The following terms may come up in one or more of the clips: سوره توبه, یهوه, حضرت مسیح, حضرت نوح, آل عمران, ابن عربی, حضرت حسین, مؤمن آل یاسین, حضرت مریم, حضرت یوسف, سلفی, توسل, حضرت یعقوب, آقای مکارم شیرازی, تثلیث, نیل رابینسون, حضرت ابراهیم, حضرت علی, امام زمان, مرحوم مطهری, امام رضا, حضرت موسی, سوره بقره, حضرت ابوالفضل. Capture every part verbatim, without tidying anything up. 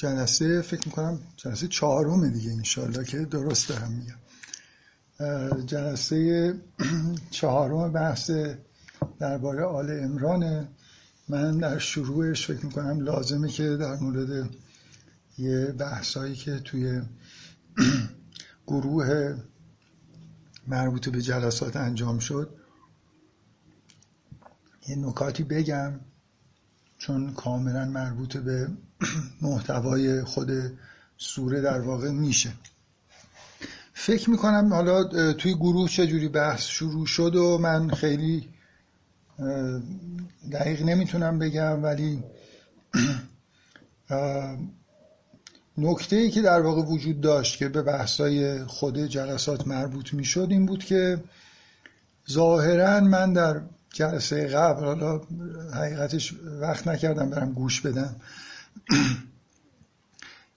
جلسه فکر میکنم جلسه چهارمه دیگه انشالله که درست دارم میگم، جلسه چهارم بحث درباره آل عمران. من در شروعش فکر میکنم لازمه که در مورد یه بحثایی که توی گروه مربوط به جلسات انجام شد یه نکاتی بگم، چون کاملا مربوط به محتوای خود سوره در واقع میشه. فکر میکنم حالا توی گروه چجوری بحث شروع شد و من خیلی دقیق نمیتونم بگم، ولی نکته‌ای که در واقع وجود داشت که به بحث‌های خود جلسات مربوط میشد این بود که ظاهراً من در جلسه قبل، حالا حقیقتش وقت نکردم برم گوش بدم،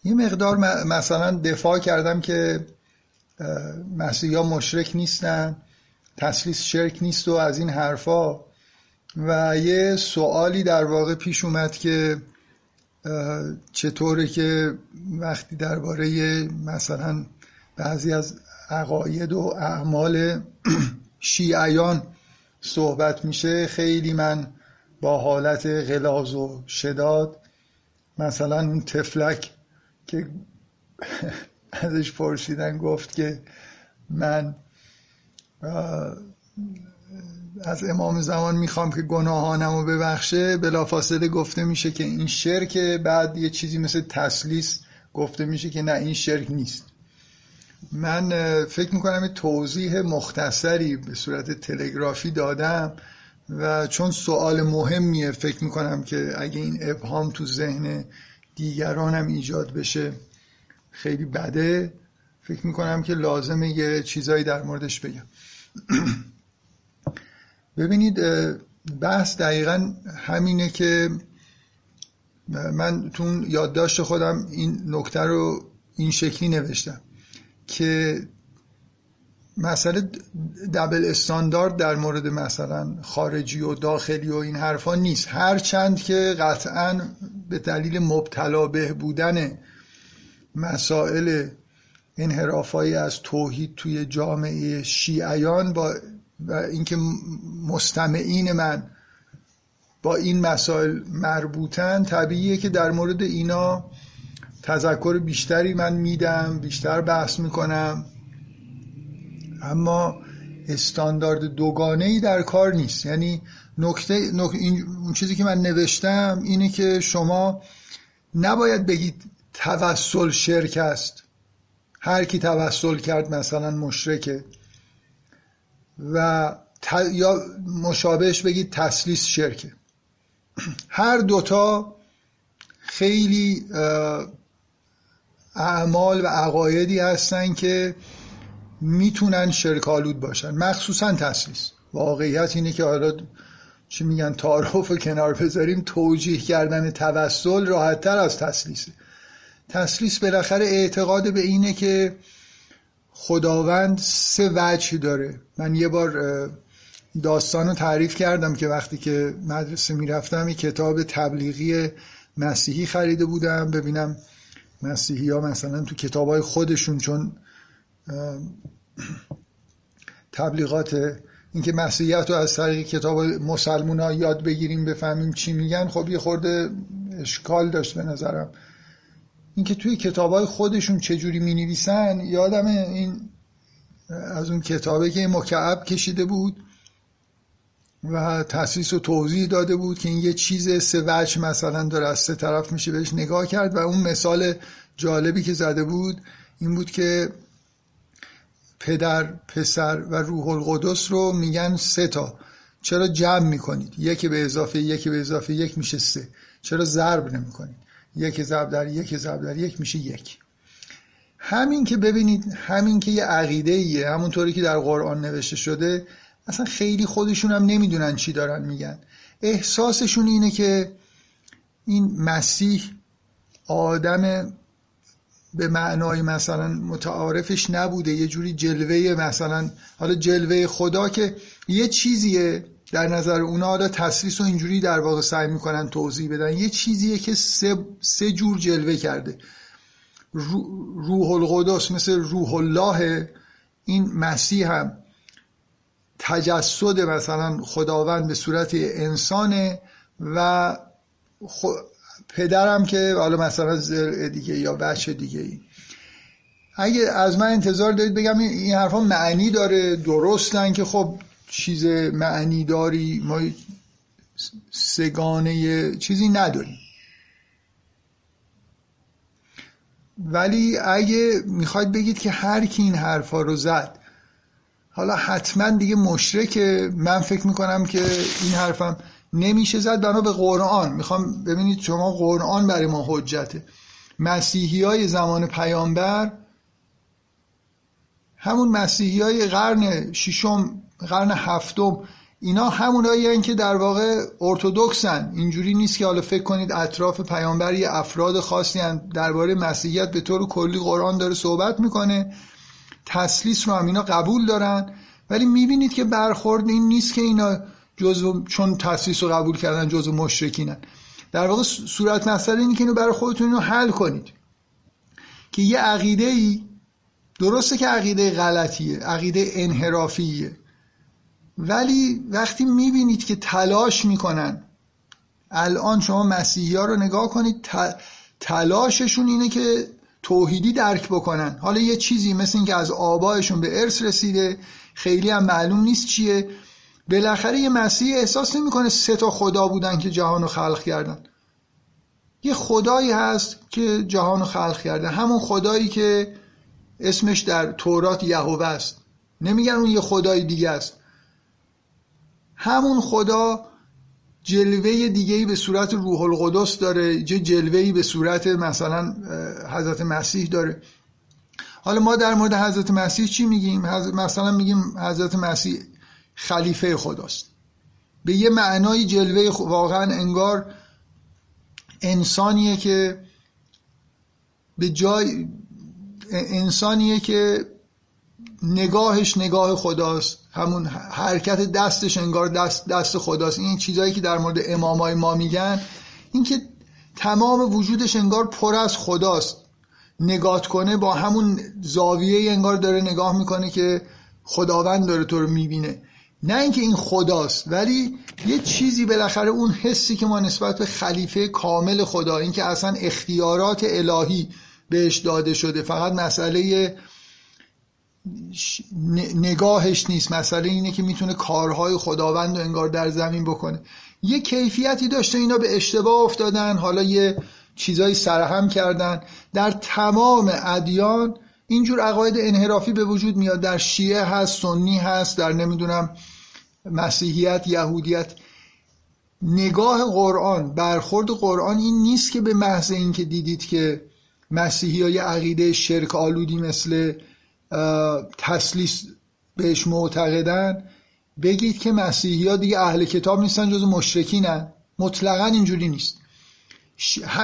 یه مقدار مثلا دفاع کردم که مسیحی‌ها مشرک نیستن، تثلیث شرک نیست و از این حرفا، و یه سوالی در واقع پیش اومد که چطوره که وقتی درباره مثلا بعضی از عقاید و اعمال شیعیان صحبت میشه، خیلی من با حالت غلاظ و شداد، مثلا اون تفلک که ازش پرسیدن گفت که من از امام زمان میخوام که گناهانمو ببخشه، بلافاصله گفته میشه که این شرکه، بعد یه چیزی مثل تثلیث گفته میشه که نه این شرک نیست. من فکر میکنم توضیح مختصری به صورت تلگرافی دادم و چون سوال مهمیه فکر میکنم که اگه این ابهام تو ذهن دیگرانم ایجاد بشه خیلی بده، فکر میکنم که لازمه یه چیزایی در موردش بگم. ببینید بحث دقیقا همینه که من تو یادداشت خودم این نکته رو این شکلی نوشتم که مسئله دبل استاندارد در مورد مثلا خارجی و داخلی و این حرفا نیست، هرچند که قطعا به دلیل مبتلا به بودن مسائل انحرافایی از توحید توی جامعه شیعیان با و اینکه مستمعین من با این مسائل مربوطن، طبیعیه که در مورد اینا تذکر بیشتری من میدم، بیشتر بحث میکنم، اما استاندارد دوگانه‌ای در کار نیست. یعنی نکته, نکته این اون چیزی که من نوشتم اینه که شما نباید بگید توسل شرک است، هر کی توسل کرد مثلا مشرکه، و ت... یا مشابهش بگید تثلیث شرکه. هر دوتا خیلی اعمال و عقایدی هستن که میتونن شرکالود باشن، مخصوصا تثلیث. واقعیت اینه که حالا چی میگن تعارف کنار بذاریم، توجیه کردن توسل راحت تر از تثلیثه. تثلیث بالاخره اعتقاد به اینه که خداوند سه وجه داره. من یه بار داستان رو تعریف کردم که وقتی که مدرسه میرفتم یه کتاب تبلیغی مسیحی خریده بودم، ببینم مسیحی ها مثلا تو کتابای خودشون، چون تبلیغات اینکه مسیحیت رو از طریق کتاب مسلمون ها یاد بگیریم بفهمیم چی میگن، خب یه خورده اشکال داشت به نظرم. اینکه توی کتابای خودشون چجوری می نویسن، یادم این از اون کتابه که مکعب کشیده بود و تأسیس و توضیح داده بود که این یه چیز سه وجه مثلا داره، از سه طرف میشه بهش نگاه کرد، و اون مثال جالبی که زده بود این بود که پدر، پسر و روح القدس رو میگن سه تا، چرا جمع میکنید؟ یکی به اضافه یکی به اضافه یک میشه سه، چرا ضرب نمیکنید؟ یک ضرب در یک ضرب در یک میشه یک. همین که ببینید، همین که یه عقیده ایه، همونطوری که در قرآن نوشته شده، اصلا خیلی خودشون هم نمیدونن چی دارن میگن. احساسشون اینه که این مسیح آدم به معنای مثلا متعارفش نبوده، یه جوری جلوه مثلا، حالا جلوه خدا که یه چیزیه در نظر اونا حالا تسلیس رو اینجوری در واقع سعی میکنن توضیح بدن. یه چیزیه که سه, سه جور جلوه کرده. روح القدس مثل روح الله، این مسیح هم تجسد مثلا خداوند به صورت انسانه، و پدرم که حالا مثلا زرع دیگه یا بچه دیگه ای. اگه از من انتظار دارید بگم این حرفا معنی داره، درستن که خب چیز معنی داری ما سگانه چیزی نداریم، ولی اگه میخواید بگید که هر کی این حرفا رو زد حالا حتما دیگه مشرکه، من فکر میکنم که این حرفم نمیشه زد بنا به قرآن. میخوام ببینید شما قرآن برای ما حجته. مسیحی های زمان پیامبر همون مسیحی های قرن ششم قرن هفتم، اینا همونایی هستن که در واقع ارتدوکسن. اینجوری نیست که حالا فکر کنید اطراف پیامبر یه افراد خاصی هستن. درباره مسیحیت به طور کلی قرآن داره صحبت میکنه، تسلیس رو هم اینا قبول دارن، ولی میبینید که برخورد این نیست که اینا جزو چون تسلیس رو قبول کردن جزو مشرکینن. در واقع صورت مسئله اینه که اینو برای خودتون اینو حل کنید که یه عقیده‌ای درسته که عقیده غلطیه، عقیده انحرافیه، ولی وقتی میبینید که تلاش میکنن، الان شما مسیحی‌ها رو نگاه کنید، تلاششون اینه که توحیدی درک بکنن. حالا یه چیزی مثل این که از آبایشون به ارث رسیده، خیلی هم معلوم نیست چیه. بالاخره یه مسیح احساس نمی‌کنه سه تا خدا بودن که جهان رو خلق کردن. یه خدایی هست که جهان رو خلق کرده، همون خدایی که اسمش در تورات یهوه است. نمیگن اون یه خدای دیگه است. همون خدا جلوه دیگه‌ای به صورت روح القدس داره، چه جلوه‌ای به صورت مثلا حضرت مسیح داره. حالا ما در مورد حضرت مسیح چی میگیم؟ مثلا میگیم حضرت مسیح خلیفه خداست. به یه معنای جلوه واقعا انگار انسانیه که به جای انسانیه که نگاهش نگاه خداست، همون حرکت دستش انگار دست دست خداست. این چیزایی که در مورد امامای ما میگن، این که تمام وجودش انگار پر از خداست، نگاه کنه با همون زاویه انگار داره نگاه میکنه که خداوند داره تو رو میبینه، نه اینکه این خداست. ولی یه چیزی بالاخره اون حسی که ما نسبت به خلیفه کامل خدا، این که اصلا اختیارات الهی بهش داده شده، فقط مسئله نگاهش نیست، مسئله اینه که میتونه کارهای خداوند رو انگار در زمین بکنه. یه کیفیتی داشته، اینا به اشتباه افتادن، حالا یه چیزایی سرهم کردن. در تمام ادیان اینجور عقاید انحرافی به وجود میاد. در شیعه هست، سنی هست، در نمیدونم مسیحیت، یهودیت. نگاه قرآن، برخورد قرآن این نیست که به محض این که دیدید که مسیحی ها یه عقیده شرک آلودی مثل تسلیس بهش معتقدن، بگید که مسیحی ها دیگه اهل کتاب نیستن جز مشرکینن. مطلقا اینجوری نیست.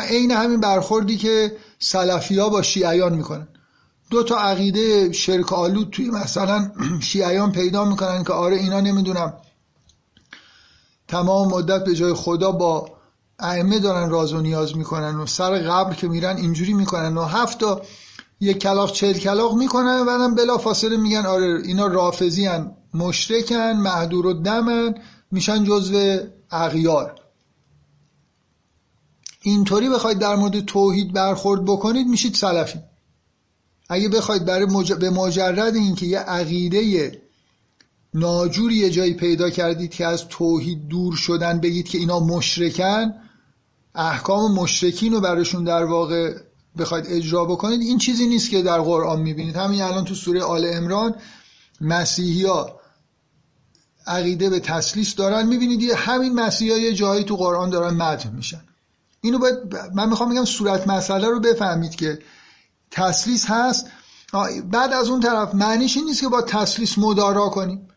عین همین برخوردی که سلفی ها با شیعیان میکنن. دو تا عقیده شرک آلود توی مثلا شیعیان پیدا میکنن که آره اینا نمیدونم تمام مدت به جای خدا با ائمه دارن راز و نیاز میکنن و سر قبر که میرن اینجوری میکنن و هفت تا یک کلاغ چهل کلاغ میکنن و هم بلا فاصله میگن آره اینا رافضی هن، مشرکن، مهدور الدمن، میشن جزو اغیار. اینطوری بخواید در مورد توحید برخورد بکنید میشید سلفی. اگه بخواید برای مج... به مجرد اینکه یه عقیده ناجوری یه جایی پیدا کردید که از توحید دور شدن بگید که اینا مشرکن، احکام مشرکین رو براشون در واقع بخواید اجرا بکنید، این چیزی نیست که در قرآن میبینید. همین الان تو سوره آل عمران مسیحی‌ها عقیده به تسلیس دارن، میبینید همین مسیحی‌ها یه جایی تو قرآن دارن مدح میشن. اینو باید من میخوام بگم صورت مسئله رو بفهمید که تسلیس هست. بعد از اون طرف معنیش این نیست که با تسلیس مدارا کنیم،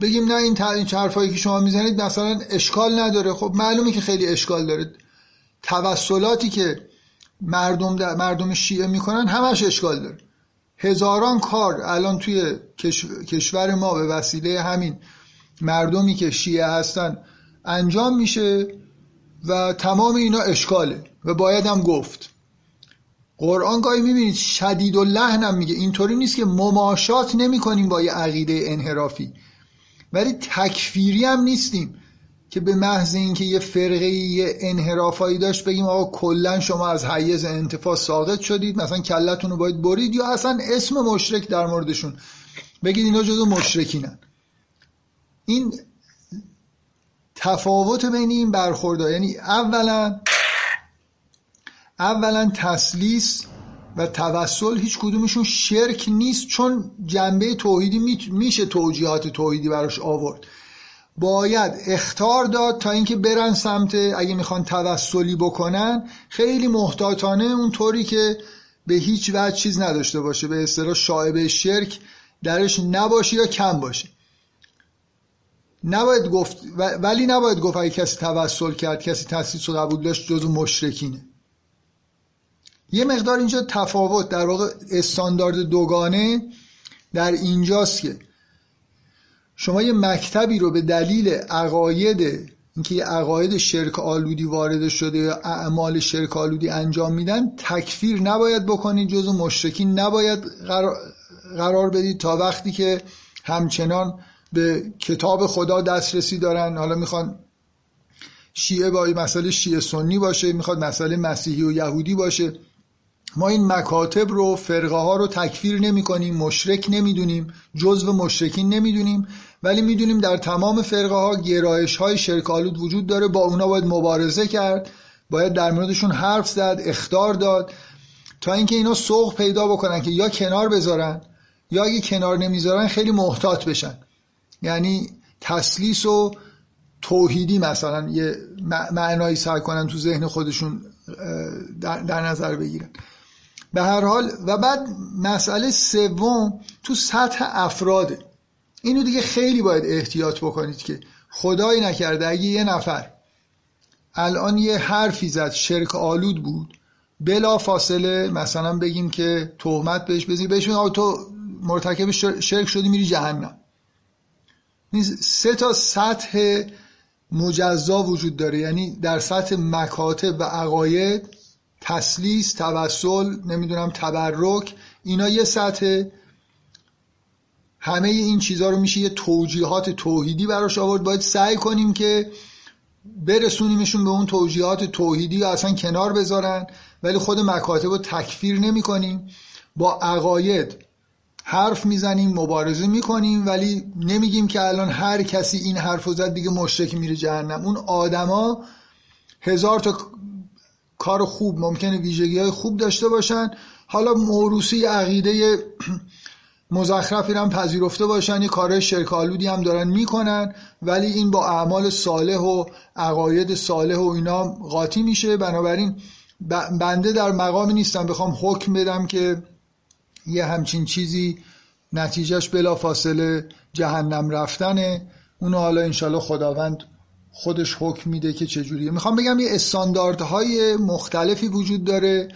بگیم نه این حرفایی که شما میزنید مثلا اشکال نداره. خب معلومه که خیلی اشکال داره. توسلاتی که مردم در مردم شیعه میکنن همش اشکال داره. هزاران کار الان توی کشور ما به وسیله همین مردمی که شیعه هستن انجام میشه و تمام اینا اشکاله و باید هم گفت قرآن گاهی میبینید شدید و لحنم میگه، اینطوری نیست که مماشات نمی کنیم با یه عقیده انحرافی، ولی تکفیری هم نیستیم که به محض اینکه یه فرقه یه انحرافایی داشت بگیم آقا کلا شما از حیز انتفاع ساقط شدید، مثلا کلتون رو باید برید، یا اصلا اسم مشرک در موردشون بگید اینا جزو مشرکینن. این تفاوت بین این برخوردها، یعنی اولا اولا تسلیس و توسل هیچ کدومشون شرک نیست، چون جنبه توحیدی میشه توجیهات توحیدی براش آورد، باید اخطار داد تا اینکه برن سمت اگه میخوان توسلی بکنن خیلی محتاطانه، اونطوری که به هیچ وجه چیز نداشته باشه، به اصطلاح شایبه شرک درش نباشه یا کم باشه. نباید گفت ولی نباید گفت اگه کسی توسل کرد، کسی تسلیس و قبول داشت جزو مشرکینه. یه مقدار اینجا تفاوت در واقع استاندارد دوگانه در اینجاست که شما یه مکتبی رو به دلیل عقاید، اینکه یه عقاید شرک آلودی وارد شده یا اعمال شرک آلودی انجام میدن تکفیر نباید بکنید، جزو مشرکین نباید قرار بدید تا وقتی که همچنان به کتاب خدا دسترسی دارن. حالا میخوان شیعه با مسئله شیعه سنی باشه، میخواد مسئله مسیحی و یهودی باشه، ما این مکاتب رو، فرقه ها رو تکفیر نمی کنیم، مشرک نمیدونیم، جزو مشرکین نمیدونیم، ولی میدونیم در تمام فرقه ها گرایش های شرک آلود وجود داره، با اونا باید مبارزه کرد، باید در موردشون حرف زد، اخطار داد، تا اینکه اینا سوق پیدا بکنن که یا کنار بذارن یا اگه کنار نمیذارن خیلی محتاط بشن. یعنی تسلیس و توحیدی مثلا یه معنایی سعی کنن تو ذهن خودشون در نظر بگیرن. به هر حال و بعد مسئله سوم تو سطح افراده، اینو دیگه خیلی باید احتیاط بکنید که خدایی نکرده اگه یه نفر الان یه حرفی زد شرک آلود بود، بلا فاصله مثلا بگیم که تهمت بهش بزنیم، بهش بگیم تو مرتکب شرک شدی میری جهنم. سه تا سطح مجزا وجود داره، یعنی در سطح مکاتب و عقاید، تسلیس، توسل، نمیدونم تبرک، اینا یه سطح، همه این چیزها رو میشه یه توجیهات توحیدی براش آورد، باید سعی کنیم که برسونیمشون به اون توجیهات توحیدی و اصلا کنار بذارن، ولی خود مکاتب رو تکفیر نمی کنیم، با عقاید حرف میزنیم، مبارزه میکنیم، ولی نمیگیم که الان هر کسی این حرفو زد دیگه مشرک میره جهنم. اون آدما هزار تا کار خوب ممکنه، ویژگی‌های خوب داشته باشن، حالا موروثی عقیده مزخرفی هم پذیرفته باشن، یه کارهای شرک آلودی هم دارن میکنن، ولی این با اعمال صالح و عقاید صالح و اینا قاطی میشه. بنابراین بنده در مقامی نیستم بخوام حکم بدم که یه همچین چیزی نتیجهش بلا فاصله جهنم رفتنه، اونو حالا انشالله خداوند خودش حکم میده که چجوریه. میخوام بگم یه استانداردهای مختلفی وجود داره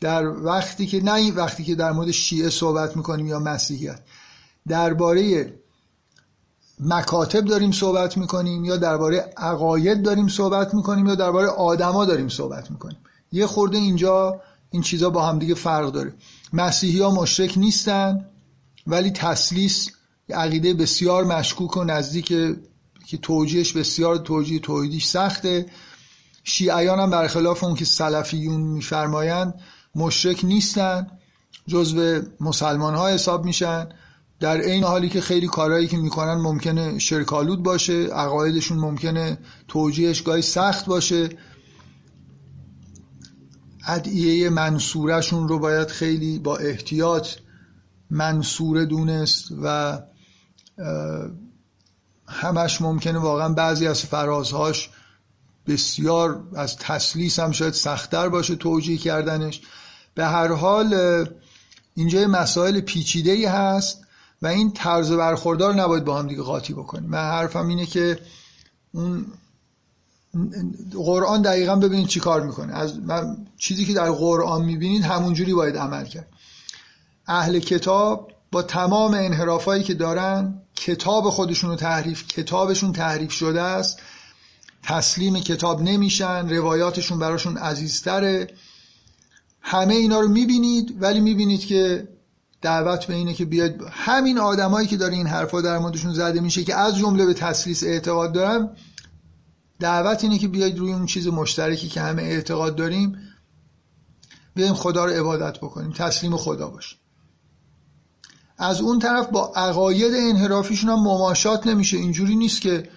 در وقتی که نه این وقتی که در مورد شیعه صحبت میکنیم یا مسیحیت، درباره مکاتب داریم صحبت میکنیم یا درباره عقاید داریم صحبت میکنیم یا درباره آدما داریم صحبت میکنیم. یه خورده اینجا این چیزا با هم دیگه فرق داره. مسیحی ها مشرک نیستن، ولی تسلیس عقیده بسیار مشکوک و نزدیکه که توجیهش بسیار توجیه توحیدیش سخته. شیعیان هم برخلاف اون که سلفیون میفرمایند مشرک نیستن، جزو مسلمان ها حساب میشن، در این حالی که خیلی کارهایی که میکنن ممکنه شرکالود باشه، عقایدشون ممکنه توجیهش گاهی سخت باشه، ادعیه منصورشون رو باید خیلی با احتیاط منصور دونست و همش ممکنه واقعا بعضی از فرازهاش بسیار از تسلیس هم شاید سخت‌تر باشه توجیه کردنش. به هر حال اینجا مسائل پیچیده‌ای هست و این طرز برخوردار نباید با هم دیگه قاطی بکنیم. من حرفم اینه که اون قرآن دقیقا ببینید چی کار میکنه، از من چیزی که در قرآن میبینید همونجوری باید عمل کرد. اهل کتاب با تمام انحرافایی که دارن کتاب خودشون رو تحریف، کتابشون تحریف شده است، تسلیم کتاب نمیشن، روایاتشون براشون عزیزتره. همه اینا رو میبینید، ولی میبینید که دعوت به اینه که بیاید همین آدمایی که داره این حرفا در موردشون زده میشه که از جمله به تسلیس اعتقاد دارن، دعوت اینه که بیاید روی اون چیز مشترکی که همه اعتقاد داریم بیایم خدا رو عبادت بکنیم، تسلیم خدا باشیم. از اون طرف با عقاید انحرافیشون هم مماشات نمیشه. اینجوری نیست که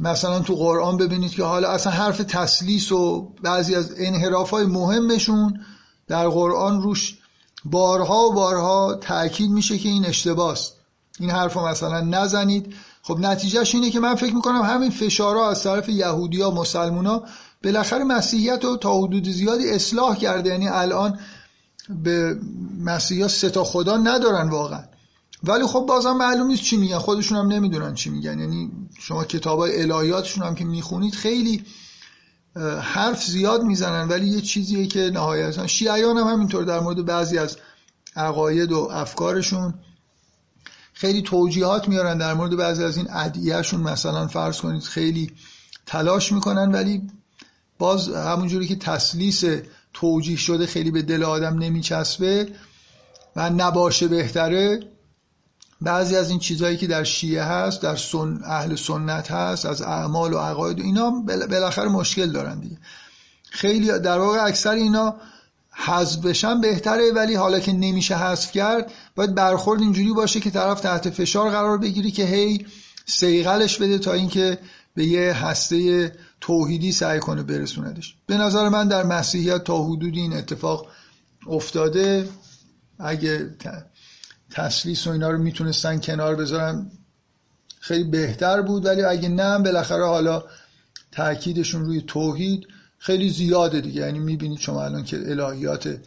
مثلا تو قرآن ببینید که حالا اصلا حرف تسلیس و بعضی از انحرافای مهمشون در قرآن روش بارها و بارها تأکید میشه که این اشتباه است، این حرف رو مثلا نزنید. خب نتیجهش اینه که من فکر میکنم همین فشارها از طرف یهودی ها، مسلمان ها، بالاخره مسیحیت رو تا حدود زیادی اصلاح کرده. یعنی الان به مسیحی ها سه تا خدا ندارن واقعا، ولی خب بازم معلوم نیست چی میگن، خودشون هم نمیدونن چی میگن. یعنی شما کتابای الهیاتشون هم که میخونید خیلی حرف زیاد میزنن، ولی یه چیزیه که نهایتاً شیعیان هم همینطور در مورد بعضی از عقاید و افکارشون خیلی توجیهات میارن، در مورد بعضی از این ادعیه‌شون مثلا فرض کنید خیلی تلاش میکنن، ولی باز همونجوری که تسلیس توجیه شده خیلی به دل آدم نمیچسبه و نباشه بهتره. بعضی از این چیزهایی که در شیعه هست، در سن، اهل سنت هست، از اعمال و عقاید و اینا بالاخره مشکل دارن دیگه. خیلی در واقع اکثر اینا حذف بشن بهتره، ولی حالا که نمیشه حذف کرد باید برخورد اینجوری باشه که طرف تحت فشار قرار بگیری که هی صیقلش بده تا اینکه به یه هسته توحیدی سعی کنه برسوندش. به نظر من در مسیحیت تا حدودی این اتفاق افتاده. اگه تسلیس و اینا رو میتونستن کنار بذارن خیلی بهتر بود، ولی اگه نه بالاخره حالا تأکیدشون روی توحید خیلی زیاده دیگه. یعنی میبینید شما الان که الهیات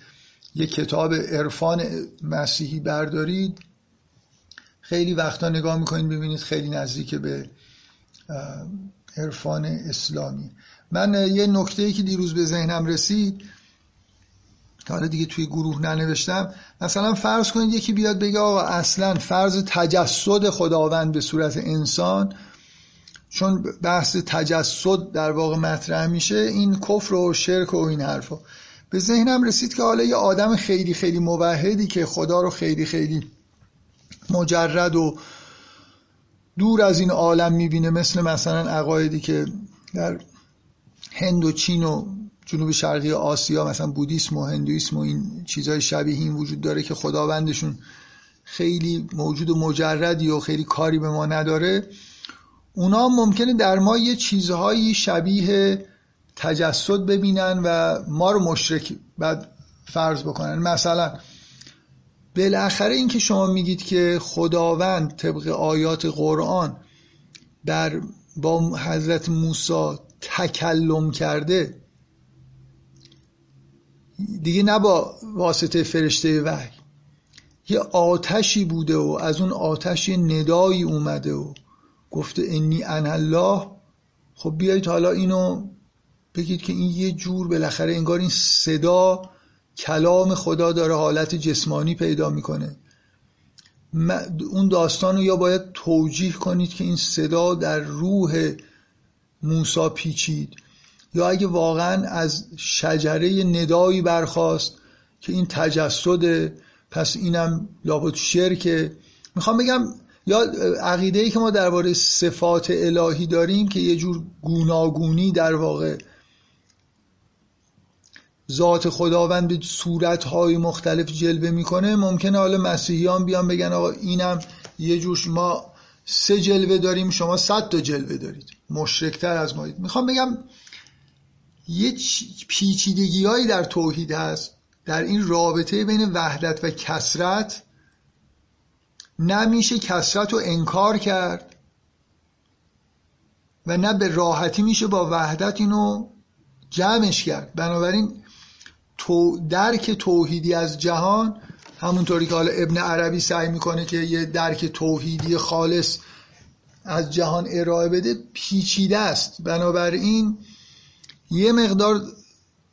یک کتاب عرفان مسیحی بردارید، خیلی وقتا نگاه میکنید ببینید خیلی نزدیک به عرفان اسلامی. من یه نکته‌ای که دیروز به ذهنم رسید، حالا دیگه توی گروه ننوشتم، مثلا فرض کنید یکی بیاد بگه آقا اصلا فرض تجسد خداوند به صورت انسان، چون بحث تجسد در واقع مطرح میشه، این کفر و شرک و این حرفا. به ذهنم رسید که حالا یه آدم خیلی خیلی موحدی که خدا رو خیلی خیلی مجرد و دور از این عالم میبینه، مثل مثلا عقایدی که در هند و چین و جنوب شرقی آسیا مثلا بودیسم و هندویسم و این چیزهای شبیه این وجود داره که خداوندشون خیلی موجود و مجردی و خیلی کاری به ما نداره، اونا ممکنه در ما یه چیزهایی شبیه تجسد ببینن و ما رو مشرک بعد فرض بکنن. مثلا بالاخره این که شما میگید که خداوند طبق آیات قرآن در با حضرت موسی تکلم کرده دیگه، نه با واسطه فرشته وحی، یه آتشی بوده و از اون آتش یه ندایی اومده و گفته انی انا الله. خب بیایید حالا اینو بگید که این یه جور بالاخره انگار این صدا کلام خدا داره حالت جسمانی پیدا میکنه. اون داستانو یا باید توجیه کنید که این صدا در روح موسی پیچید، یا اگه واقعا از شجره ندایی برخاست که این تجسده، پس اینم لابد شرکه. میخوام بگم یا عقیده‌ای که ما درباره صفات الهی داریم که یه جور گوناگونی در واقع ذات خداوند به صورت‌های مختلف جلوه میکنه، ممکنه حالا مسیحیان بیان بگن آقا اینم یه جور ما سه جلوه داریم شما صد تا جلوه دارید، مشرکتر از مایید. میخوام بگم یه پیچیدگی هایی در توحید هست، در این رابطه بین وحدت و کثرت. نمیشه کثرت رو انکار کرد و نه به راحتی میشه با وحدت اینو جمعش کرد. بنابراین تو درک توحیدی از جهان، همونطوری که حالا ابن عربی سعی میکنه که یه درک توحیدی خالص از جهان ارائه بده، پیچیده است. بنابراین یه مقدار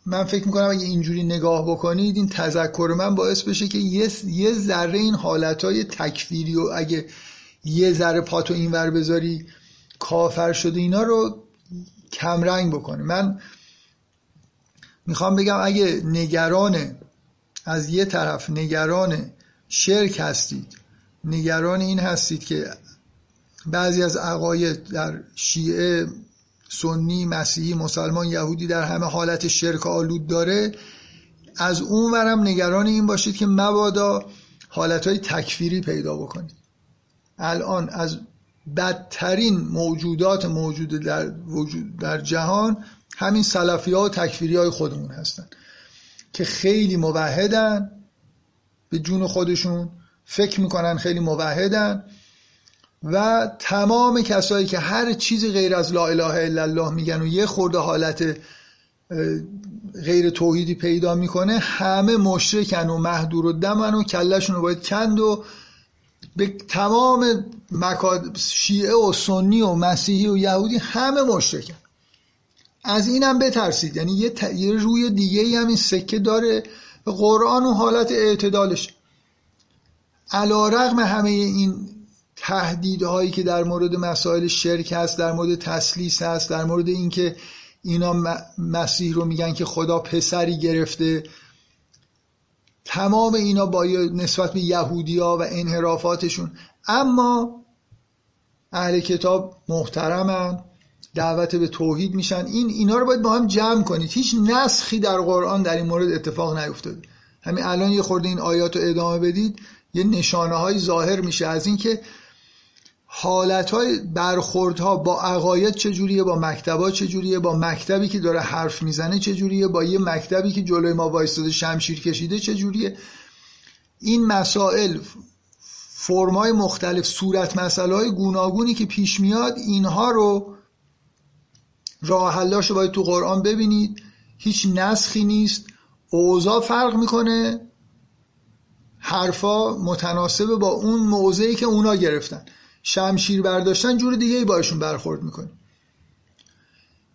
من فکر میکنم اگه اینجوری نگاه بکنید، این تذکر من باعث بشه که یه ذره این حالتهای تکفیری و اگه یه ذره پاتو اینور بذاری کافر شده، اینا رو کمرنگ بکنه. من میخوام بگم اگه نگران از یه طرف نگران شرک هستید، نگران این هستید که بعضی از عقاید در شیعه، سنی، مسیحی، مسلمان، یهودی در همه حالت شرک آلود داره، از اون ورم نگران این باشید که مبادا حالتهای تکفیری پیدا بکنید. الان از بدترین موجودات موجود در وجود در جهان همین سلفی ها و تکفیری های خودمون هستن که خیلی موحدن به جون خودشون، فکر میکنن خیلی موحدن، و تمام کسایی که هر چیزی غیر از لا اله الا الله میگن و یه خورده حالت غیر توحیدی پیدا میکنه همه مشرکن و مهدور و دمن و کلشون رو باید کند و به تمام مکاد... شیعه و سنی و مسیحی و یهودی همه مشرکن. از اینم بترسید، یعنی یه, ت... یه روی دیگه ای هم این سکه داره به قرآن و حالت اعتدالش. علی‌رغم همه این تهدیدهایی که در مورد مسائل شرک هست، در مورد تثلیث هست، در مورد اینکه اینا م... مسیح رو میگن که خدا پسری گرفته، تمام اینا با نسبت به یهودی‌ها و انحرافاتشون، اما اهل کتاب محترمن، دعوت به توحید میشن. این اینا رو باید با هم جمع کنید. هیچ نسخی در قرآن در این مورد اتفاق نیفتاده. همین الان یه خورده این آیات رو ادامه بدید، یه نشانه‌هایی ظاهر میشه از اینکه حالت‌های برخوردها با عقاید چجوریه، با مکتب‌ها چجوریه، با مکتبی که داره حرف میزنه چجوریه، با یه مکتبی که جلوی ما وایستاده شمشیر کشیده چجوریه. این مسائل، فرم‌های مختلف، صورت مسائل گوناگونی که پیش میاد، اینها رو راه حلاشو باید تو قرآن ببینید. هیچ نسخی نیست، اوضاع فرق میکنه، حرفا متناسب با اون موضعی که اونا گرفتن، شمشیر برداشتن جور دیگه ای باشون برخورد میکنه.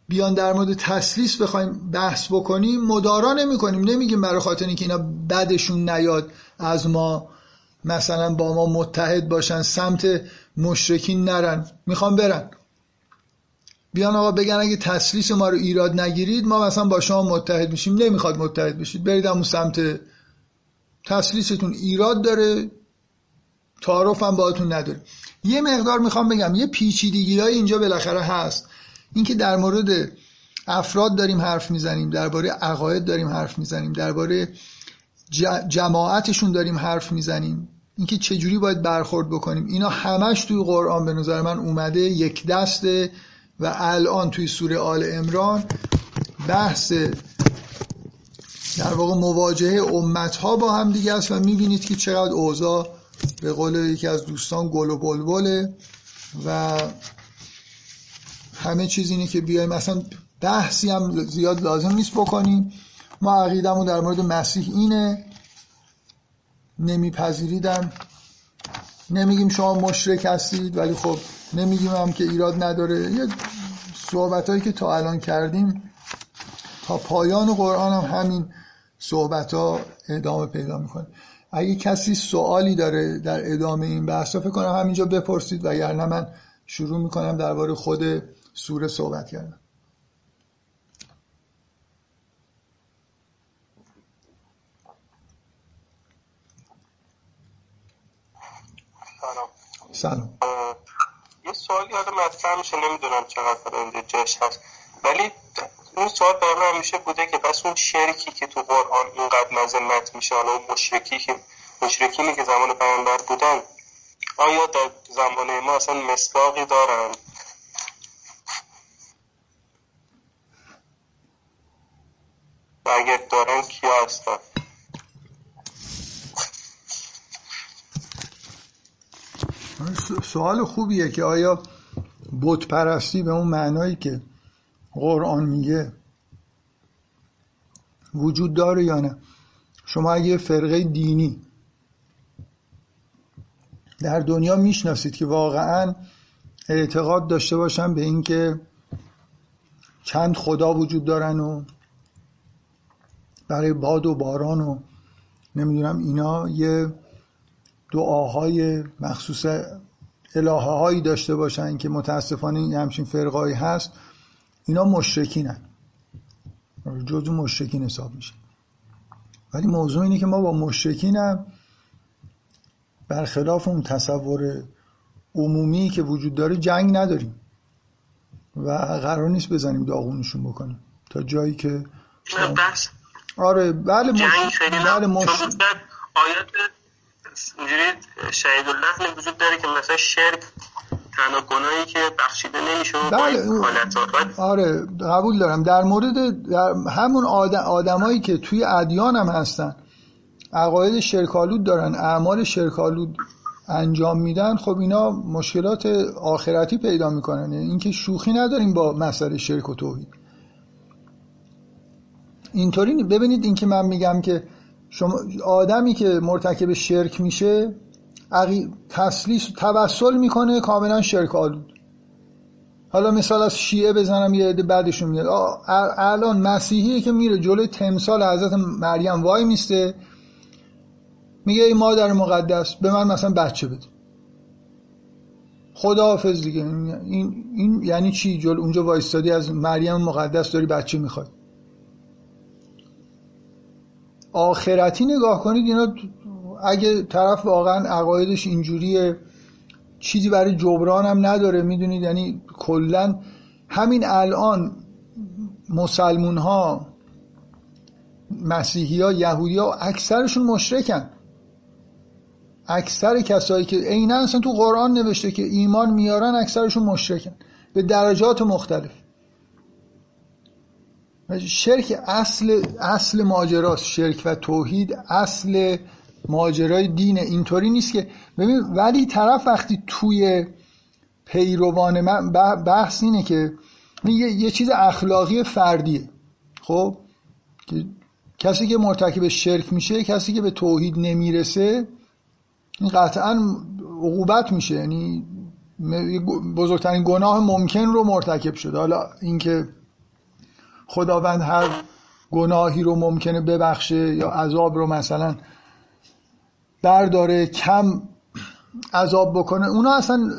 بیان در مورد تثلیث بخوایم بحث بکنیم مدارا نمیکنیم، نمیگیم برای خاطر اینکه اینا بدشون نیاد از ما مثلا با ما متحد باشن، سمت مشرکین نرن، میخوام برن بیان آقا بگن اگه تثلیث ما رو ایراد نگیرید ما مثلا با شما متحد میشیم، نمیخواد متحد بشید، برید همون سمت تثلیثتون ایراد داره، تعارف هم باهاتون نداره. یه مقدار میخوام بگم یه پیچیدگی‌های اینجا بالاخره هست، اینکه در مورد افراد داریم حرف میزنیم، درباره عقاید داریم حرف میزنیم، درباره جماعتشون داریم حرف میزنیم، اینکه چه جوری باید برخورد بکنیم، اینا همش توی قرآن به نظر من اومده، یک دسته. و الان توی سوره آل عمران بحث در واقع مواجهه امت‌ها با هم دیگه است و می‌بینید که چقدر اوضاع به قول یکی از دوستان گل و بلبله و همه چیز اینه که بیایم مثلا بحثی هم زیاد لازم نیست بکنیم. ما عقیده‌مون در مورد مسیح اینه، نمیپذیریدم، نمیگیم شما مشرک هستید، ولی خب نمیگیم هم که ایراد نداره. یه صحبتایی که تا الان کردیم تا پایان قرآن هم همین صحبت‌ها ادامه پیدا می‌کنه. اگه کسی سوالی داره در ادامه این بحث فکر کنم همینجا بپرسید، وگرنه من شروع می‌کنم درباره خود سوره صحبت کردن. سلام. یه سوالی حالا مطرح میشه، نمیدونم چقدر اینجا جاش هست، ولی اون سوال برام همیشه بوده که پس اون شرکی که تو قرآن اینقدر مذمت میشه، حالا اون مشرکی که مشرکینی که زمان پیامبر بودن آیا در زمان ما اصلا مصداقی دارن؟ اگر دارن کیا هستن؟ سوال خوبیه که آیا بت پرستی به اون معنایی که قرآن میگه وجود داره یا نه. شما اگه فرقه دینی در دنیا میشناسید که واقعا اعتقاد داشته باشن به این که چند خدا وجود دارن و برای باد و باران و نمیدونم اینا یه دعاهای مخصوص الهه هایی داشته باشن که متاسفانه همچین فرقایی هست، اینا مشرکینن، جزو مشرکین حساب میشه. ولی موضوع اینه که ما با مشرکینم برخلاف اون تصور عمومی که وجود داره جنگ نداریم و قرار نیست بزنیم داغونشون بکنیم تا جایی که بس. آره بله مش... بله مش... آیات اینجوری شهید الله وجود داره که مثلا شرک تنها گناهی که بخشیده نمیشه. بله آره قبول دارم. در مورد در همون آدم آدمایی که توی ادیان هم هستن عقاید شرکالود دارن، اعمال شرکالود انجام میدن، خب اینا مشکلات آخرتی پیدا میکنن. اینکه شوخی نداریم با مسئله شرک و توحید. اینطوری ببینید، این که من میگم که شما آدمی که مرتکب شرک میشه عقی... تسلیس توسل میکنه کاملا شرک آلود. حالا مثال از شیعه بزنم یه عده بعدشون میاد. الان مسیحیه که میره جلوی تمثال حضرت مریم وای میسته میگه ای مادر مقدس به من مثلا بچه بده، خداحافظ دیگه. این, این یعنی چی؟ جلو اونجا وایستادی از مریم مقدس داری بچه میخواد؟ آخرتی نگاه کنید. اینا اگه طرف واقعا عقایدش اینجوریه چیزی برای جبران هم نداره، میدونید، یعنی کلا همین الان مسلمون ها، مسیحی ها، یهودی ها اکثرشون مشرکن. اکثر کسایی که عیناً اصلا تو قرآن نوشته که ایمان میارن اکثرشون مشرکن به درجات مختلف. شرک اصل اصل ماجراست، شرک و توحید اصل ماجرای دینه. اینطوری نیست که ببین، ولی طرف وقتی توی پیروان من بحث اینه که یه, یه چیز اخلاقی فردیه. خب کسی که مرتکب شرک میشه، کسی که به توحید نمیرسه، این قطعاً عقوبت میشه، یعنی بزرگترین گناه ممکن رو مرتکب شده. حالا اینکه خداوند هر گناهی رو ممکنه ببخشه یا عذاب رو مثلا برداره کم عذاب بکنه، اونا اصلا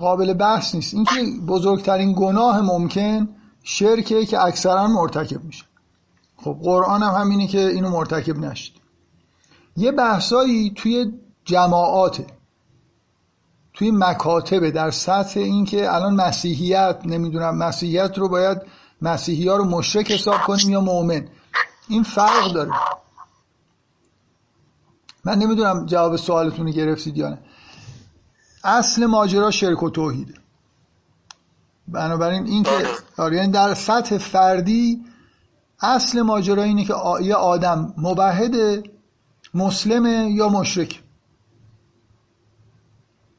قابل بحث نیست. این که بزرگترین گناه ممکن شرکه که اکثرا مرتکب میشه. خب قرآن هم همینه که اینو مرتکب نشید. یه بحثایی توی جماعاته، توی مکاتبه، در سطح این که الان مسیحیت، نمیدونم مسیحیت رو باید مسیحی ها رو مشرک حساب کنیم یا مؤمن، این فرق داره. من نمیدونم جواب سوالتون رو گرفتید یا نه. اصل ماجرا شرک و توحیده. بنابراین این که یعنی در سطح فردی اصل ماجرا اینه که یه آدم موحده، مسلمه یا مشرک.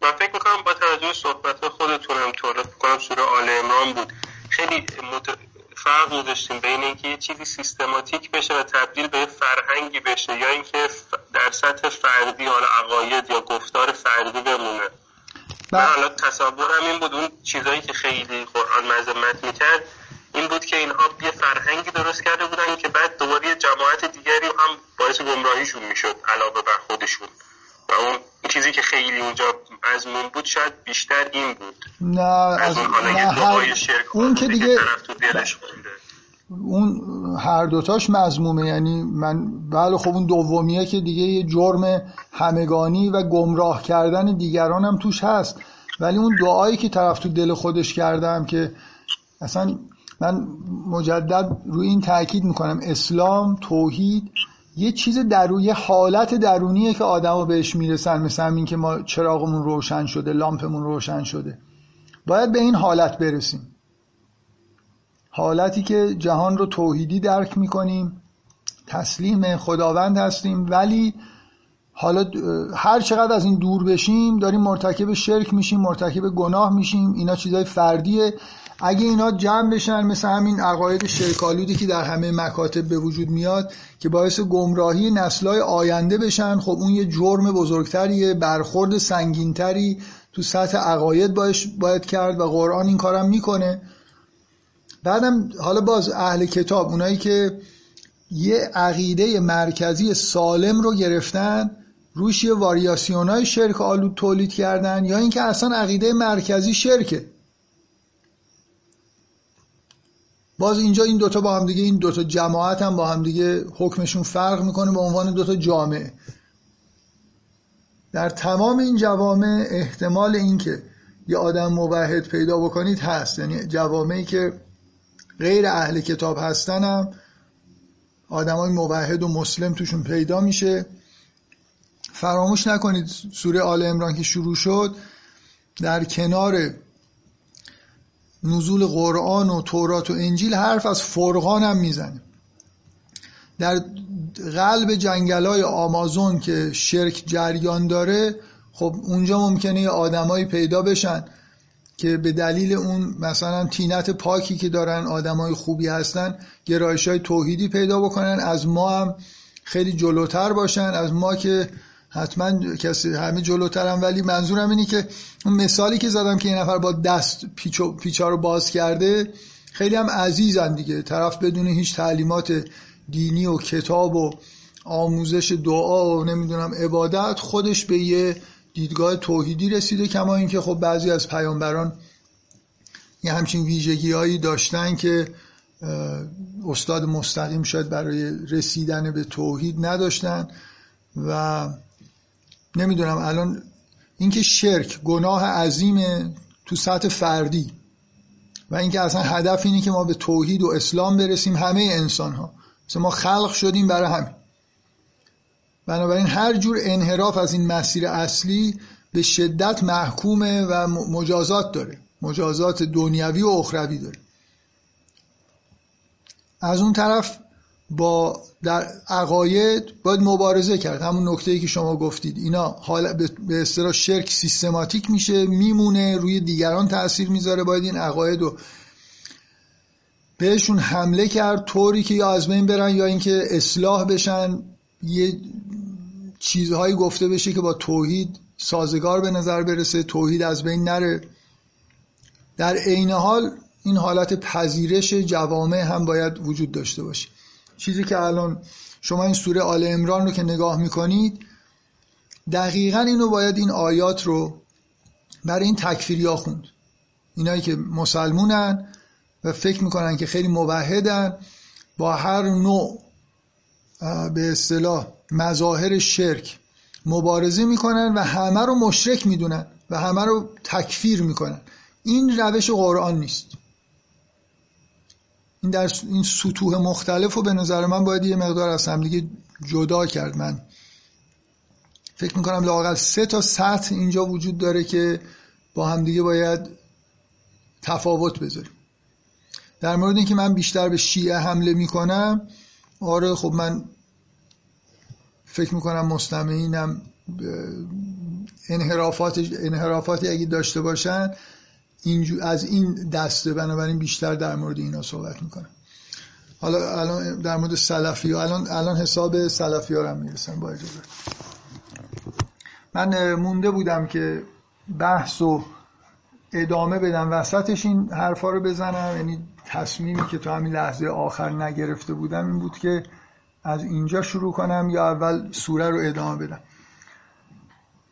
من فکر میکنم با توجه صحبت خودتونم تعریف کنم سوره آل عمران بود. خیلی مت... فرق نداشتیم بین اینکه یه چیزی سیستماتیک بشه و تبدیل به فرهنگی بشه یا اینکه در سطح فردی حالا عقاید یا گفتار فردی بمونه. من حالا تصورم این بود اون چیزایی که خیلی قرآن مذمت میکرد این بود که اینها یه فرهنگی درست کرده بودن که بعد دوباره یه جماعت دیگری هم باعث گمراهیشون میشد علاوه بر خودشون. و اون چیزی که خیلی اونجا از من بود شاید بیشتر این بود. نه از اون حالا یه دوهای شرک اون که دیگه طرف تو دلش خونده. اون هر دوتاش مذمومه، یعنی من بله خب اون دومیه که دیگه یه جرم همگانی و گمراه کردن دیگران هم توش هست، ولی اون دعایی که طرف تو دل خودش کردم که اصلا من مجدد روی این تاکید میکنم، اسلام توحید یه چیز درونی، حالت درونیه که آدمو بهش میرسن. مثلا این که ما چراغمون روشن شده، لامپمون روشن شده، باید به این حالت برسیم، حالتی که جهان رو توحیدی درک میکنیم، تسلیم خداوند هستیم. ولی حالا هر چقدر از این دور بشیم داریم مرتکب شرک میشیم، مرتکب گناه میشیم. اینا چیزای فردیه. اگه اینا جمع بشن مثل همین عقاید شرک‌آلودی که در همه مکاتب به وجود میاد که باعث گمراهی نسل‌های آینده بشن، خب اون یه جرم بزرگتریه، برخورد سنگینتری تو سطح عقاید باید کرد و قرآن این کارم میکنه. بعدم حالا باز اهل کتاب، اونایی که یه عقیده مرکزی سالم رو گرفتن روش یه واریاسیونای شرک آلود تولید کردن، یا اینکه اصلا عقیده مرکزی شرکه. باز اینجا این دوتا با هم دیگه، این دوتا جماعت هم با هم دیگه حکمشون فرق میکنه به عنوان دوتا جامعه. در تمام این جوامع احتمال اینکه یه آدم موحد پیدا بکنید هست، یعنی جوامعی که غیر اهل کتاب هستن هم آدمای موحد و مسلم توشون پیدا میشه. فراموش نکنید سوره آل عمران که شروع شد، در کنار نزول قرآن و تورات و انجیل حرف از فرقان هم میزنه. در قلب جنگلای آمازون که شرک جریان داره، خب اونجا ممکنه یه آدمایی پیدا بشن که به دلیل اون مثلا تینت پاکی که دارن، آدمای خوبی هستن، گرایش‌های توحیدی پیدا بکنن، از ما هم خیلی جلوتر باشن، از ما که حتما کسی همه جلوترن. ولی منظورم اینه که اون مثالی که زدم که یه نفر با دست پیچو پیچا رو باز کرده، خیلی هم عزیزن دیگه. طرف بدون هیچ تعلیمات دینی و کتاب و آموزش دعا و نمیدونم عبادت، خودش به یه دیدگاه توحیدی رسیده. کما اینکه خب بعضی از پیامبران یه همچین ویژگی‌هایی داشتن که استاد مستقیم شاید برای رسیدن به توحید نداشتن. و نمیدونم الان اینکه شرک گناه عظیمه تو سطح فردی، و اینکه اصلا هدف اینه که ما به توحید و اسلام برسیم، همه انسان‌ها، مثلا ما خلق شدیم برای همین. بنابراین هر جور انحراف از این مسیر اصلی به شدت محکومه و مجازات داره، مجازات دنیوی و اخروی داره. از اون طرف با در عقاید باید مبارزه کرد. همون نکته‌ای که شما گفتید، اینا حالا به اصطلاح شرک سیستماتیک میشه، میمونه، روی دیگران تأثیر میذاره. باید این عقاید رو بهشون حمله کرد طوری که یا از بین برن یا اینکه اصلاح بشن، یه چیزهایی گفته بشه که با توحید سازگار به نظر برسه، توحید از بین نره. در عین حال این حالت پذیرش جوامع هم باید وجود داشته باشه. چیزی که الان شما این سوره آل عمران رو که نگاه میکنید، دقیقاً اینو باید، این آیات رو برای این تکفیریا خوند. اینایی که مسلمونن و فکر میکنن که خیلی موحدن، با هر نوع به اصطلاح مظاهر شرک مبارزه میکنن و همه رو مشرک میدونن و همه رو تکفیر میکنن. این روش قرآن نیست. این در این سطوح مختلف رو به نظر من باید یه مقدار از هم دیگه جدا کرد. من فکر میکنم لااقل سه تا سطح اینجا وجود داره که با هم دیگه باید تفاوت بذاریم. در مورد اینکه من بیشتر به شیعه حمله میکنم، آره خب من فکر میکنم مستمعینم انحرافات انحرافاتی اگه داشته باشن از این دسته، بنابراین بیشتر در مورد اینا صحبت میکنم. حالا الان در مورد سلفی ها، الان, الان حساب سلفی ها رو میرسن. با اجازه من مونده بودم که بحث و ادامه بدم، وسطش این حرفا رو بزنم. یعنی تصمیمی که تو همین لحظه آخر نگرفته بودم این بود که از اینجا شروع کنم یا اول سوره رو ادامه بدم.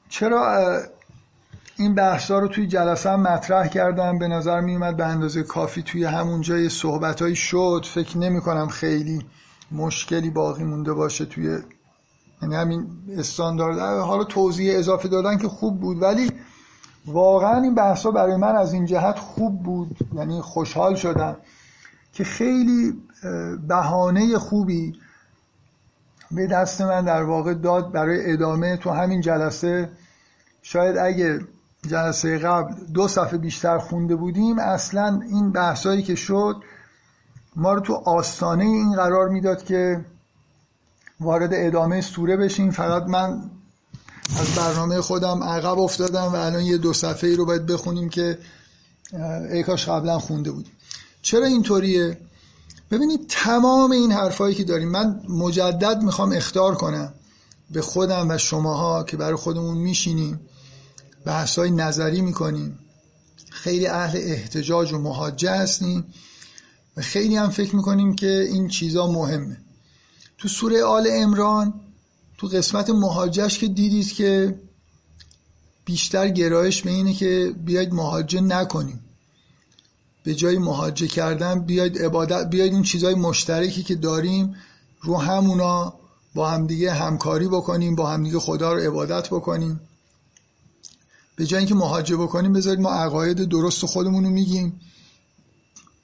چرا این بحثا رو توی جلسه هم مطرح کردم، به نظر می اومد به اندازه کافی توی همون جای صحبتایی شد. فکر نمی کنم خیلی مشکلی باقی مونده باشه توی، یعنی همین استاندارد. حالا توضیح اضافه دادن که خوب بود، ولی واقعا این بحثا برای من از این جهت خوب بود، یعنی خوشحال شدم که خیلی بهانه خوبی به دست من در واقع داد برای ادامه تو همین جلسه. شاید اگه جلسه قبل دو صفحه بیشتر خونده بودیم، اصلا این بحثایی که شد ما رو تو آستانه این قرار میداد که وارد ادامه سوره بشیم. فقط من از برنامه خودم عقب افتادم و الان یه دو صفحه ای رو باید بخونیم که ای کاش قبلا خونده بودیم. چرا اینطوریه؟ ببینید تمام این حرفایی که داریم، من مجدد میخوام اخطار کنم به خودم و شماها که برای خودمون میشینیم بحثای نظری میکنیم، خیلی اهل احتجاج و محاجه هستیم و خیلی هم فکر میکنیم که این چیزا مهمه. تو سوره آل عمران تو قسمت محاجهش که دیدید که بیشتر گرایش به اینه که بیاید محاجه نکنیم، به جای محاجه کردن بیاید عبادت، بیاید این چیزای مشترکی که داریم رو همونا با همدیگه همکاری بکنیم، با همدیگه خدا رو عبادت بکنیم. به جای اینکه محاجه بکنیم بذارید ما عقاید درست خودمون رو میگیم،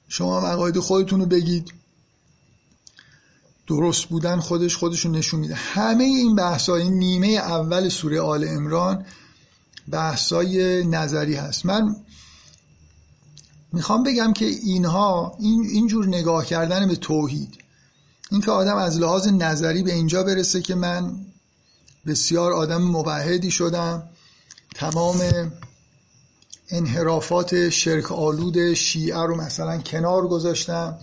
شما هم عقاید خودتون رو بگید. درست بودن خودش خودشون نشون میده. همه این بحث‌های نیمه اول سوره آل عمران بحث‌های نظری هست. من میخوام بگم که اینها این اینجور نگاه کردن به توحید، این که آدم از لحاظ نظری به اینجا برسه که من بسیار آدم موحدی شدم، تمام انحرافات شرک آلود شیعه رو مثلا کنار گذاشتم،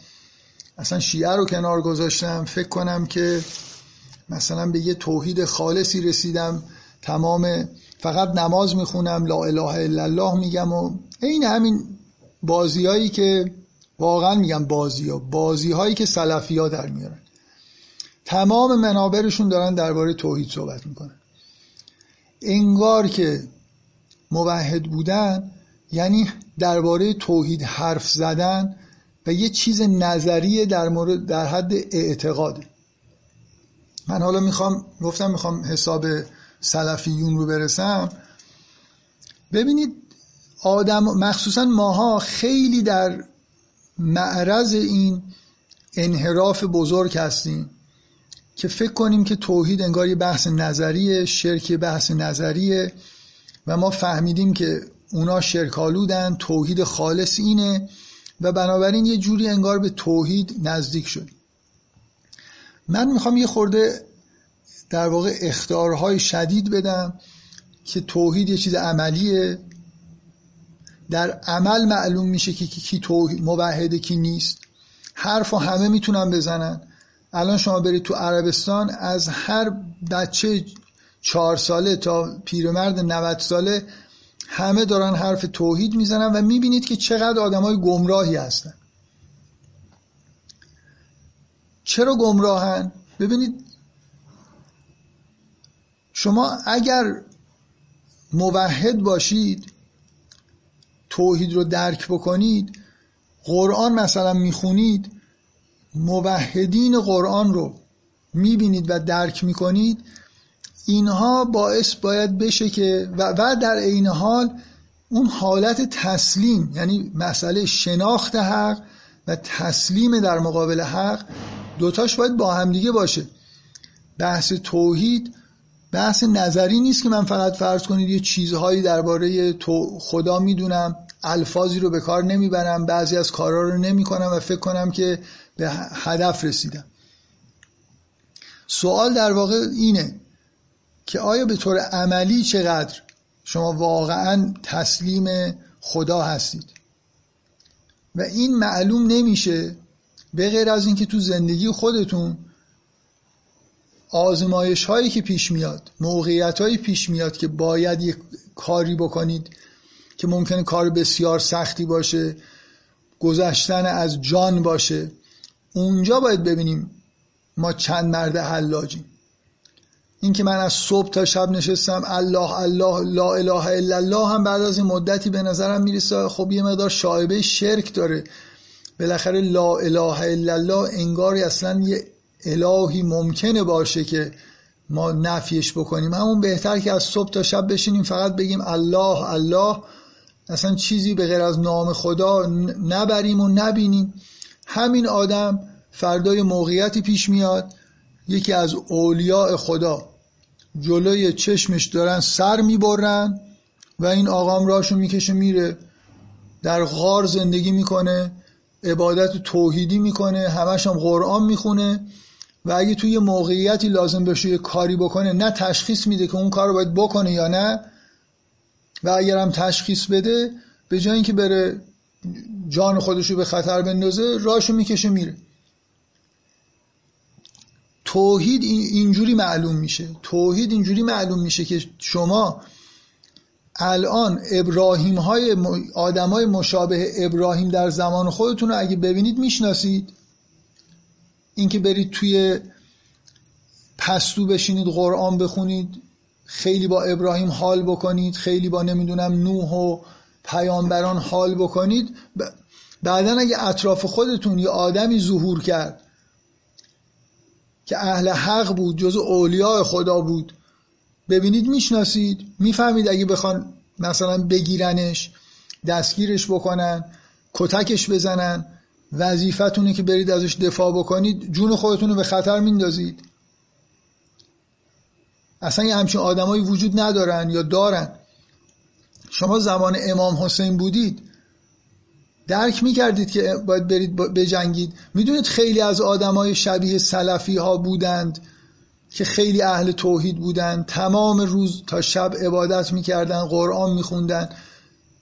اصلا شیعه رو کنار گذاشتم، فکر کنم که مثلا به یه توحید خالصی رسیدم، تمام فقط نماز میخونم، لا اله الا الله میگم و این همین بازیایی که واقعا میگم بازی‌ها، بازی‌هایی که سلفی‌ها در میارن، تمام منابرشون دارن درباره توحید صحبت میکنن. انگار که موحد بودن یعنی درباره توحید حرف زدن و یه چیز نظریه در مورد در حد اعتقاده. من حالا میخوام گفتم میخوام حساب سلفیون رو برسم. ببینید آدم مخصوصا ماها خیلی در معرض این انحراف بزرگ هستیم که فکر کنیم که توحید انگار یه بحث نظریه، شرک بحث نظریه و ما فهمیدیم که اونا شرکالودن، توحید خالص اینه و بنابراین یه جوری انگار به توحید نزدیک شد. من میخوام یه خورده در واقع اخطارهای شدید بدم که توحید یه چیز عملیه، در عمل معلوم میشه که کی توحید موحده کی نیست. حرف و همه میتونن بزنن. الان شما برید تو عربستان از هر بچه چهار ساله تا پیرمرد نود ساله همه دارن حرف توحید میزنن و میبینید که چقدر آدمای گمراهی هستن. چرا گمراهن؟ ببینید شما اگر موحد باشید، توحید رو درک بکنید، قرآن مثلا میخونید، موحدین قرآن رو میبینید و درک میکنید، اینها باعث باید بشه که و, و در این حال اون حالت تسلیم، یعنی مسئله شناخت حق و تسلیم در مقابل حق، دوتاش باید با هم دیگه باشه. بحث توحید بحث نظری نیست که من فقط فرض کنید یه چیزهایی درباره تو خدا میدونم، الفاظی رو به کار نمیبرم، بعضی از کارها رو نمیکنم و فکر کنم که به هدف رسیدم. سوال در واقع اینه که آیا به طور عملی چقدر شما واقعا تسلیم خدا هستید؟ و این معلوم نمیشه به غیر از اینکه تو زندگی خودتون آزمایش هایی که پیش میاد، موقعیت هایی پیش میاد که باید یک کاری بکنید که ممکنه کار بسیار سختی باشه، گذشتن از جان باشه. اونجا باید ببینیم ما چند مرد حلاجیم. این که من از صبح تا شب نشستم الله الله لا اله الا الله هم بعد از این مدتی به نظرم میرسه خب یه مقدار شایبه شرک داره، بالاخره لا اله الا الله انگاری اصلا یه الهی ممکنه باشه که ما نفیش بکنیم. همون بهتر که از صبح تا شب بشینیم فقط بگیم الله الله، اصلا چیزی به غیر از نام خدا نبریم و نبینیم. همین آدم فردای موقعیتی پیش میاد، یکی از اولیاء خدا جلوی چشمش دارن سر میبرن و این آقام راشو میکشه میره در غار زندگی میکنه، عبادت توحیدی میکنه، همش هم قرآن میخونه و اگه توی موقعیتی لازم بشه یه کاری بکنه نه تشخیص میده که اون کار رو باید بکنه یا نه، و اگر هم تشخیص بده به جای اینکه بره جان خودشو به خطر بندازه راهشو میکشه میره. توحید اینجوری معلوم میشه. توحید اینجوری معلوم میشه که شما الان ابراهیم های آدم های مشابه ابراهیم در زمان خودتون رو اگه ببینید میشناسید. اینکه برید توی پستو بشینید قرآن بخونید، خیلی با ابراهیم حال بکنید، خیلی با نمیدونم نوح و پیامبران حال بکنید، بعدن اگه اطراف خودتون یه آدمی ظهور کرد که اهل حق بود، جزو اولیاء خدا بود، ببینید میشناسید، میفهمید اگه بخوان مثلا بگیرنش، دستگیرش بکنن، کتکش بزنن، وظیفتونه که برید ازش دفاع بکنید، جون خودتون رو به خطر میندازید. اصلا یه همچین آدمایی وجود ندارن یا دارن. شما زمان امام حسین بودید، درک میکردید که باید برید بجنگید. میدونید خیلی از آدمای شبیه سلفی ها بودند که خیلی اهل توحید بودند، تمام روز تا شب عبادت میکردن، قرآن میخوندن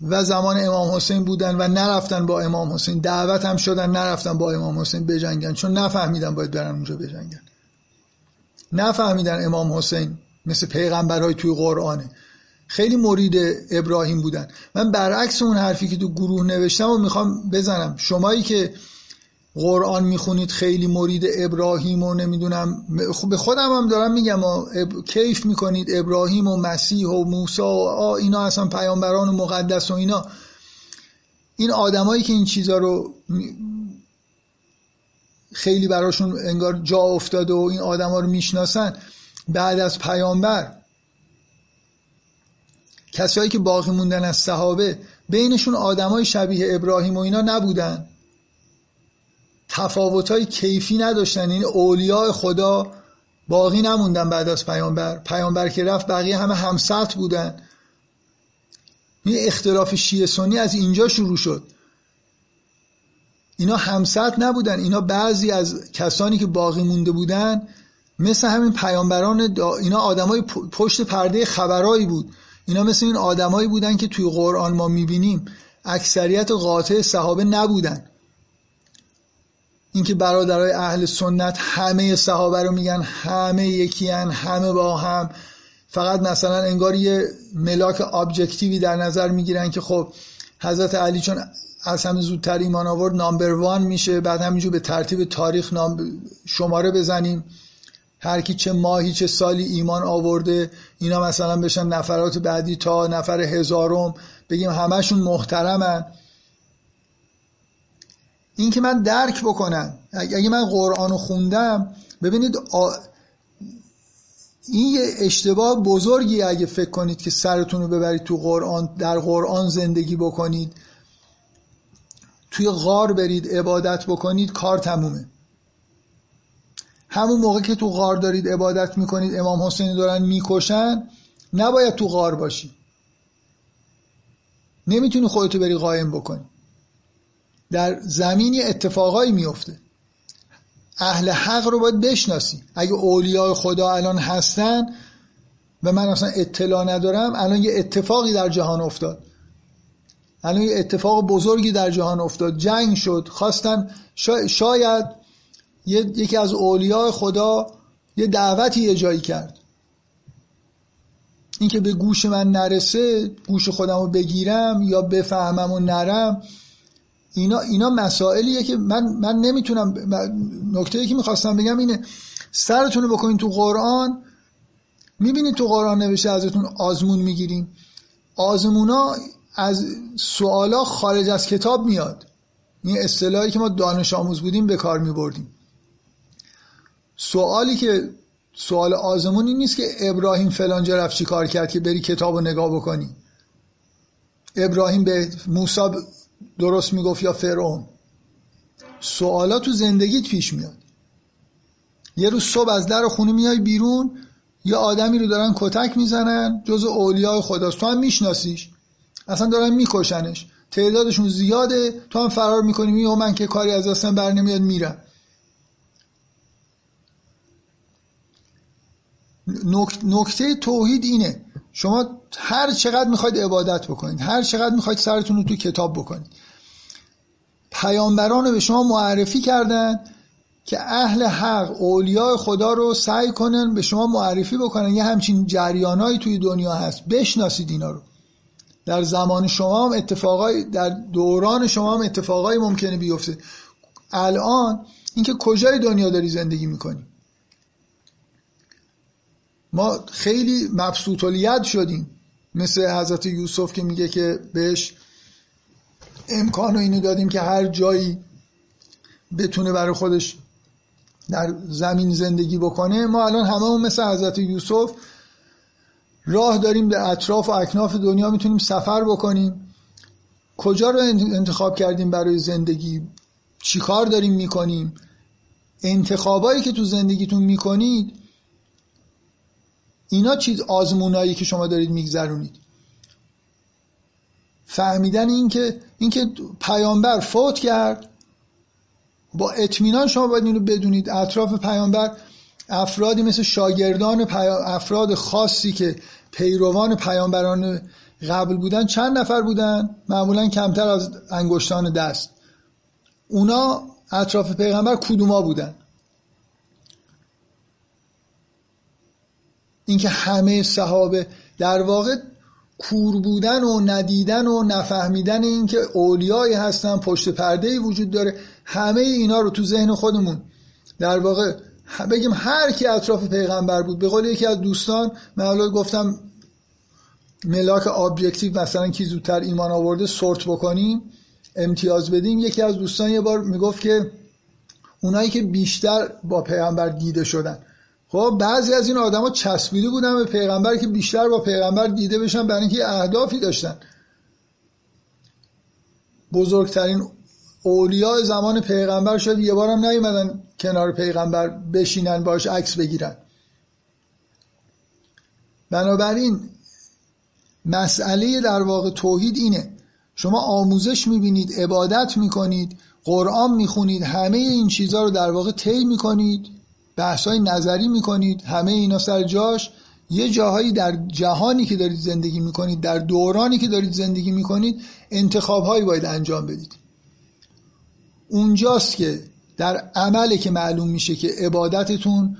و زمان امام حسین بودن و نرفتن با امام حسین، دعوت هم شدن نرفتن با امام حسین بجنگن، چون نفهمیدن باید برن اونجا بجنگن، نفهمیدن امام حسین مثل پیغمبرهای توی قرآنه. خیلی مرید ابراهیم بودن. من برعکس اون حرفی که تو گروه نوشتم و میخوام بزنم، شمایی که قرآن میخونید خیلی مرید ابراهیم و نمیدونم، به خودم هم دارم میگم اب... کیف میکنید ابراهیم و مسیح و موسی و آ اینا، اصلا پیامبران و مقدس و اینا، این آدمایی که این چیزا رو خیلی براشون انگار جا افتاده و این آدما رو میشناسن، بعد از پیامبر کسایی که باقی موندن از صحابه، بینشون آدمای شبیه ابراهیم و اینا نبودن، تفاوت‌های کیفی نداشتن. این اولیاء خدا باقی نموندن بعد از پیامبر، پیامبر که رفت بقیه همه همسط بودن. این اختلاف شیعه سنی از اینجا شروع شد، اینا همسط نبودن، اینا بعضی از کسانی که باقی مونده بودن مثل همین پیامبران دا... اینا آدمای پشت پرده خبرایی بود، اینا مثل این آدمایی بودن که توی قرآن ما میبینیم اکثریت قاطع صحابه نبودن. اینکه برادرای اهل سنت همه صحابه رو میگن همه یکی ان، همه با هم، فقط مثلا انگار یه ملاک ابجکتیوی در نظر میگیرن که خب حضرت علی چون از همه زودتر ایمان آورد نامبر وان میشه، بعد همینجور به ترتیب تاریخ نام شماره بزنیم، هر کی چه ماهی چه سالی ایمان آورده، اینا مثلا بشن نفرات بعدی تا نفر هزارم، بگیم همشون محترمن. این که من درک بکنم، اگه من قرآن رو خوندم، ببینید آ... این یه اشتباه بزرگی اگه فکر کنید که سرتون رو ببرید تو قرآن، در قرآن زندگی بکنید، توی غار برید عبادت بکنید، کار تمومه. همون موقع که تو غار دارید عبادت میکنید، امام حسین دارن میکشن، نباید تو غار باشی، نمیتونی خودتو بری قایم بکنی. در زمینی اتفاقایی میفته، اهل حق رو باید بشناسی. اگه اولیاء خدا الان هستن و من اصلا اطلاع ندارم، الان یه اتفاقی در جهان افتاد، الان یه اتفاق بزرگی در جهان افتاد، جنگ شد، خواستن شا... شاید یکی از اولیاء خدا یه دعوتی یه جایی کرد، این که به گوش من نرسه، گوش خودم رو بگیرم یا بفهمم و نرم، اینا اینا مسائلیه که من من نمیتونم. نکته‌ای که میخواستم بگم اینه، سرتون رو بکنین تو قرآن، میبینید تو قرآن نوشته ازتون آزمون میگیریم، آزمونا از سوالا خارج از کتاب میاد، این اصطلاحی که ما دانش آموز بودیم به کار میبردیم. سوالی که سوال آزمونی نیست که ابراهیم فلانجا رفت چی کار کرد که بری کتابو نگاه بکنی، ابراهیم به موسی درست میگفت یا فرعون. سوالا تو زندگیت پیش میاد، یه روز صبح از در خونه میای بیرون، یه آدمی رو دارن کتک میزنن، جزو اولیاء خداست، تو هم میشناسیش، اصلا دارن میکشنش، تعدادشون زیاده، تو هم فرار میکنی، میگه من که کاری از دستم بر نمیاد، میرم. نکته توحید اینه، شما هر چقدر میخواید عبادت بکنید، هر چقدر میخواید سرتون رو تو کتاب بکنید، پیامبران رو به شما معرفی کردن که اهل حق اولیاء خدا رو سعی کنن به شما معرفی بکنن. یه همچین جریانایی توی دنیا هست، بشناسید اینا رو. در زمان شما هم اتفاقای، در دوران شما هم اتفاقای ممکنه بیفته. الان اینکه کجای دنیا داری زندگی میکنی، ما خیلی مبسوط الید شدیم، مثل حضرت یوسف که میگه که بهش امکان اینو دادیم که هر جایی بتونه برای خودش در زمین زندگی بکنه. ما الان هممون مثل حضرت یوسف راه داریم، به اطراف و اکناف دنیا میتونیم سفر بکنیم. کجا رو انتخاب کردیم برای زندگی؟ چی کار داریم میکنیم؟ انتخابایی که تو زندگیتون میکنید اینا چیز آزمونایی که شما دارید میگذرونید. فهمیدن این که این که پیامبر فوت کرد با اطمینان شما باید اینو بدونید. اطراف پیامبر افرادی مثل شاگردان پی... افراد خاصی که پیروان پیامبران قبل بودن چند نفر بودن؟ معمولا کمتر از انگشتان دست. اونا اطراف پیغمبر کدوما بودن؟ اینکه همه صحابه در واقع کور بودن و ندیدن و نفهمیدن اینکه اولیایی هستن، پشت پرده‌ای وجود داره، همه اینا رو تو ذهن خودمون در واقع بگیم هر کی اطراف پیغمبر بود. به قول یکی از دوستان من الان گفتم ملاک ابجکتیو مثلا کی زودتر ایمان آورده سورت بکنیم امتیاز بدیم. یکی از دوستان یه بار میگفت که اونایی که بیشتر با پیغمبر دیده شدن، خب بعضی از این آدما چسبیده بودن به پیغمبر که بیشتر با پیغمبر دیده بشن برای اینکه اهدافی داشتن. بزرگترین اولیاء زمان پیغمبر شد یه بارم نیومدن کنار پیغمبر بشینن باش عکس بگیرن. بنابراین مسئله در واقع توحید اینه. شما آموزش میبینید، عبادت میکنید، قرآن میخونید، همه این چیزها رو در واقع طی میکنید، بحثای نظری میکنید، همه اینا سر جاش. یه جاهایی در جهانی که دارید زندگی میکنید، در دورانی که دارید زندگی میکنید، انتخابهایی باید انجام بدید. اونجاست که در عمله که معلوم میشه که عبادتتون،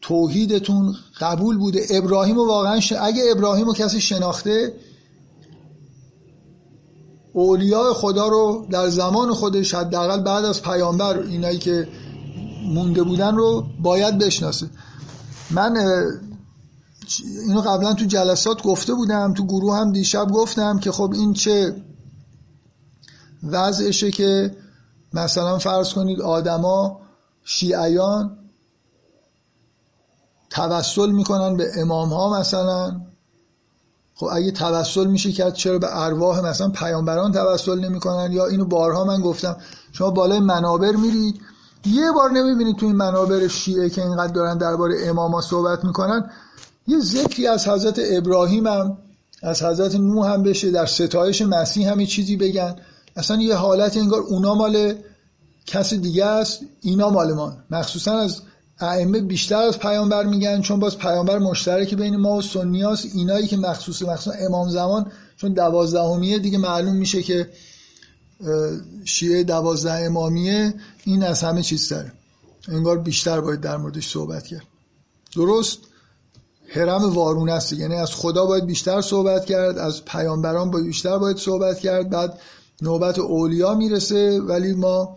توحیدتون قبول بوده. ابراهیم واقعا ش... اگه ابراهیم رو کسی شناخته، اولیاء خدا رو در زمان خودش حداقل بعد از پیامبر اینایی که مونده بودن رو باید بشناسه. من اینو قبلا تو جلسات گفته بودم، تو گروه هم دیشب گفتم که خب این چه وضعشه که مثلا فرض کنید آدما شیعیان توسل میکنن به امام ها مثلا. خب اگه توسل میشه که چرا به ارواح مثلا پیامبران توسل نمیکنن؟ یا اینو بارها من گفتم، شما بالای منابر میرید یه بار نمیبینید تو این منابر شیعه که اینقدر دارن درباره اماما صحبت میکنن یه ذکری از حضرت ابراهیم هم از حضرت نوح هم بشه، در ستایش مسیح هم یه چیزی بگن. اصلا یه حالت انگار اونا مال کس دیگه است، اینا مال ما. مخصوصا از ائمه بیشتر از پیامبر میگن، چون باز پیامبر مشترک بین ما و سنی هاست. اینایی که مخصوص مخصوصا امام زمان چون دوازدهمیه دیگه معلوم میشه که شیعه دوازده امامیه، این از همه چیز داره، انگار بیشتر باید در موردش صحبت کرد. درست هرم وارونه است، یعنی از خدا باید بیشتر صحبت کرد، از پیامبران باید بیشتر باید صحبت کرد، بعد نوبت اولیا میرسه. ولی ما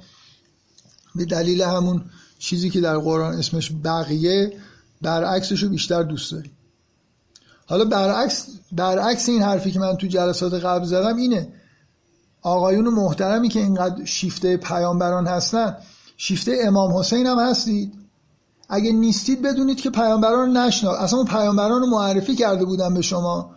به دلیل همون چیزی که در قرآن اسمش بقیه، برعکسش رو بیشتر دوست داریم. حالا برعکس برعکس این حرفی که من تو جلسات قبل زدم اینه، آقایون محترمی که اینقدر شیفته پیامبران هستن، شیفته امام حسین هم هستید. اگه نیستید بدونید که پیامبران نشناس، اصلا اون پیامبران رو معرفی کرده بودن به شما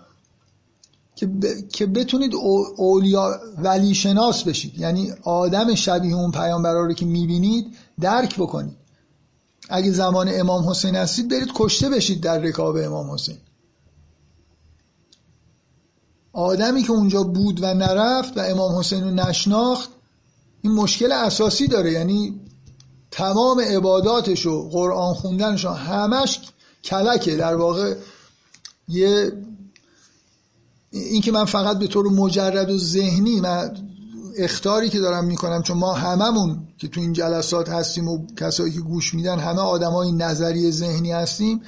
که ب... که بتونید او... اولیا ولی شناس بشید، یعنی آدم شبیه اون پیامبران رو که میبینید درک بکنید. اگه زمان امام حسین هستید برید کشته بشید در رکاب امام حسین. آدمی که اونجا بود و نرفت و امام حسین رو نشناخت، این مشکل اساسی داره. یعنی تمام عباداتش و قرآن خوندنش همش کلکه در واقع. یه این که من فقط به طور مجرد و ذهنی من اخطاری که دارم میکنم، چون ما هممون که تو این جلسات هستیم و کسایی که گوش میدن همه آدمای نظری ذهنی هستیم،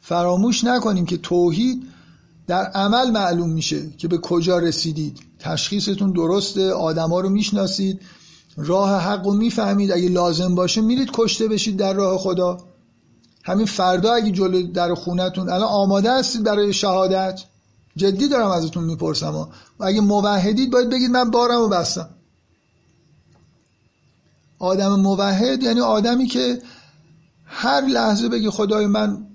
فراموش نکنیم که توحید در عمل معلوم میشه که به کجا رسیدید. تشخیصتون درسته، آدما رو میشناسید، راه حق رو میفهمید، اگه لازم باشه میرید کشته بشید در راه خدا. همین فردا اگه جلوی در خونتون الان آماده هستید برای شهادت، جدی دارم ازتون میپرسم، و اگه موحدید باید بگید من بارمو بستم. آدم موحد یعنی آدمی که هر لحظه بگه خدای من،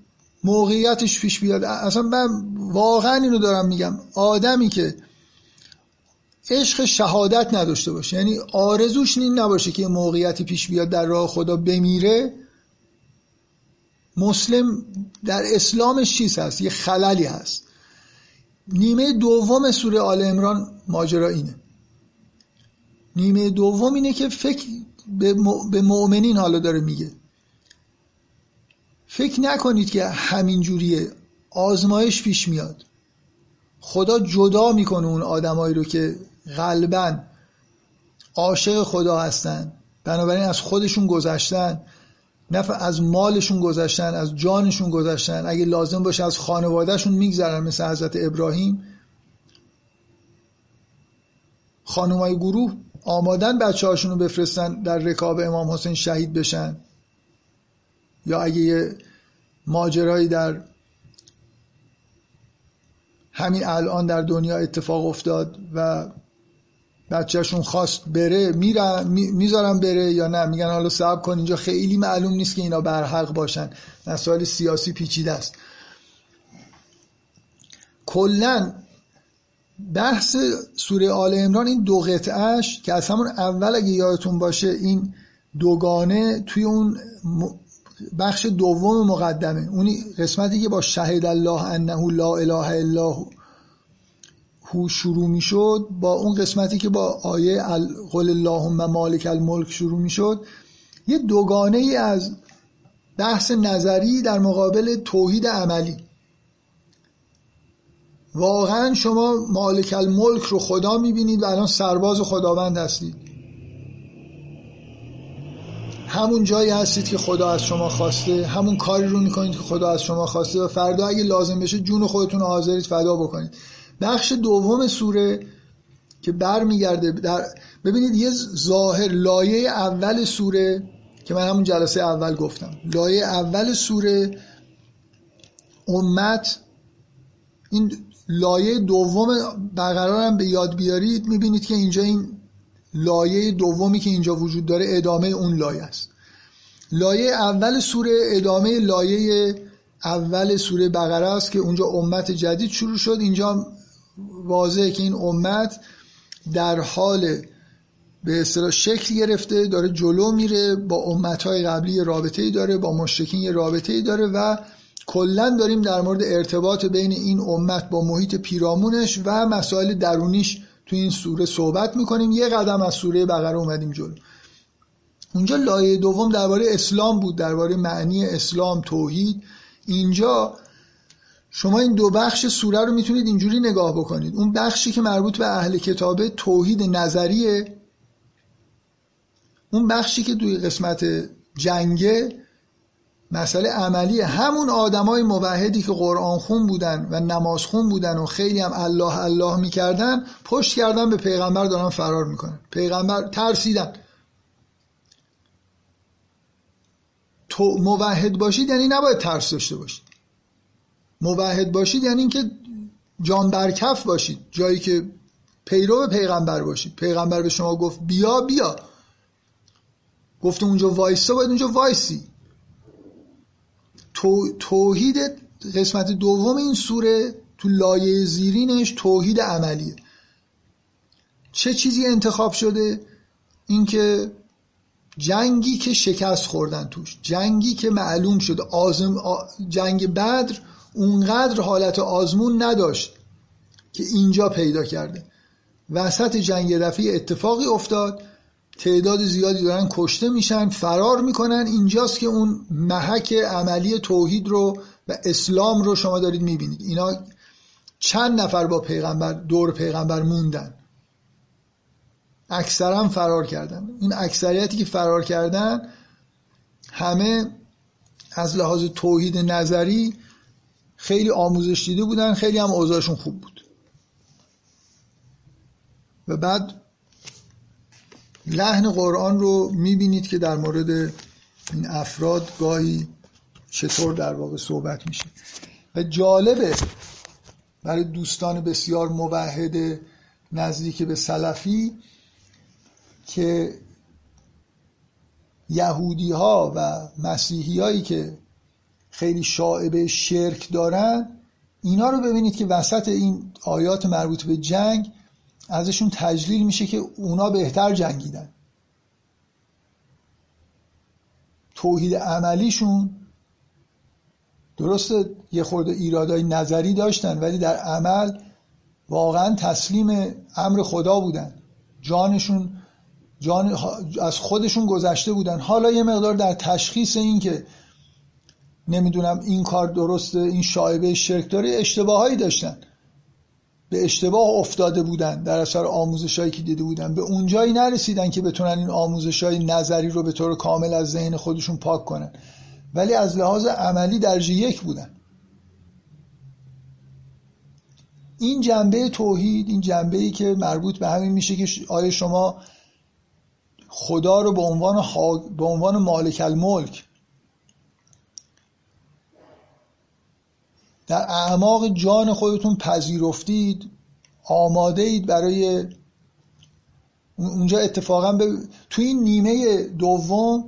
موقعیتش پیش بیاد. اصلا من واقعا اینو دارم میگم، آدمی که عشق شهادت نداشته باشه، یعنی آرزوش این نباشه که موقعیتی پیش بیاد در راه خدا بمیره، مسلم در اسلامش چیز هست، یه خللی هست. نیمه دوم سوره آل عمران ماجرا اینه. نیمه دوم اینه که فکر به مؤمنین حالا داره میگه، فکر نکنید که همین جوریه، آزمایش پیش میاد، خدا جدا میکنه اون آدمایی رو که غالباً عاشق خدا هستن، بنابراین از خودشون گذشتن، نه از مالشون گذشتن، از جانشون گذشتن، اگه لازم باشه از خانوادهشون میگذرن، مثل حضرت ابراهیم. خانمای گروه آمادن بچه هاشون رو بفرستن در رکاب امام حسین شهید بشن، یا اگه یه ماجرایی در همین الان در دنیا اتفاق افتاد و بچه‌شون خواست بره، میرن میذارن بره، یا نه میگن حالا صبر کن، اینجا خیلی معلوم نیست که اینا برحق باشن، مسائل سیاسی پیچیده است. کلاً بحث سوره آل عمران این دو قطعه‌اش که از همون اول اگه یادتون باشه این دوگانه توی اون بخش دوم مقدمه، اونی قسمتی که با شهد الله انه لا اله الا هو شروع می شد، با اون قسمتی که با آیه قل اللهم مالک الملک شروع می شد، یه دوگانه ای از بحث نظری در مقابل توحید عملی. واقعا شما مالک الملک رو خدا می بینید و الان سرباز خداوند هستید، همون جایی هستید که خدا از شما خواسته، همون کاری رو میکنید که خدا از شما خواسته و فردا اگه لازم بشه جون خودتون رو حاضرید فدا بکنید. بخش دوم سوره که بر میگرده در، ببینید یه ظاهر لایه اول سوره که من همون جلسه اول گفتم، لایه اول سوره امت، این لایه دوم برقرارم به یاد بیارید، میبینید که اینجا این لایه دومی که اینجا وجود داره ادامه اون لایه است. لایه اول سوره ادامه لایه اول سوره بقره است که اونجا امت جدید شروع شد، اینجا واضحه که این امت در حال به اصطلاح شکل گرفته، داره جلو میره، با امتهای قبلی رابطه‌ای داره، با مشرکین رابطه‌ای داره و کلاً داریم در مورد ارتباط بین این امت با محیط پیرامونش و مسائل درونیش تو این سوره صحبت میکنیم. یه قدم از سوره بقره اومدیم جلو. اونجا لایه دوم درباره اسلام بود، درباره معنی اسلام، توحید. اینجا شما این دو بخش سوره رو میتونید اینجوری نگاه بکنید، اون بخشی که مربوط به اهل کتابه توحید نظریه، اون بخشی که توی قسمت جنگه مسئله عملیه، همون آدمای موحدی که قرآن خون بودن و نماز خون بودن و خیلی هم الله الله میکردن، پشت کردن به پیغمبر دارن فرار میکنن، پیغمبر ترسیدن. تو موحد باشید یعنی نباید ترس داشته باشید، موحد باشید یعنی اینکه جان برکف باشید، جایی که پیرو پیغمبر باشید. پیغمبر به شما گفت بیا بیا، گفت اونجا وایسا، باید اونجا وایسی. تو توحید قسمت دوم این سوره تو لایه زیرینش توحید عملیه. چه چیزی انتخاب شده؟ اینکه جنگی که شکست خوردن توش، جنگی که معلوم شد آزم آ... جنگ بدر اونقدر حالت آزمون نداشت که اینجا پیدا کرده. وسط جنگ دفعی اتفاقی افتاد، تعداد زیادی دارن کشته میشن، فرار میکنن، اینجاست که اون محک عملی توحید رو و اسلام رو شما دارید میبینید. اینا چند نفر با پیغمبر دور پیغمبر موندن، اکثرا فرار کردن. این اکثریتی که فرار کردن همه از لحاظ توحید نظری خیلی آموزش دیده بودن، خیلی هم اوضاعشون خوب بود. و بعد لحن قرآن رو میبینید که در مورد این افراد گاهی چطور در واقع صحبت میشه. و جالبه برای دوستان بسیار موحد نزدیک به سلفی که یهودی ها و مسیحی هایی که خیلی شائبه شرک دارن، اینا رو ببینید که وسط این آیات مربوط به جنگ ازشون تجلیل میشه که اونا بهتر جنگیدن. توحید عملیشون درسته یه خورده ایرادای نظری داشتن، ولی در عمل واقعا تسلیم امر خدا بودن، جانشون جان از خودشون گذشته بودن. حالا یه مقدار در تشخیص این که نمیدونم این کار درسته، این شایبه شرک داره، اشتباهایی داشتن، به اشتباه افتاده بودن در اثر آموزشایی که دیده بودن. به اونجایی نرسیدن که بتونن این آموزشای نظری رو به طور کامل از ذهن خودشون پاک کنن، ولی از لحاظ عملی درجه یک بودن. این جنبه توحید، این جنبه‌ای که مربوط به همین میشه که آیا شما خدا رو به عنوان حا... به عنوان مالک الملک در اعماق جان خودتون پذیرفتید، آماده اید برای اونجا. اتفاقا به... تو این نیمه دوم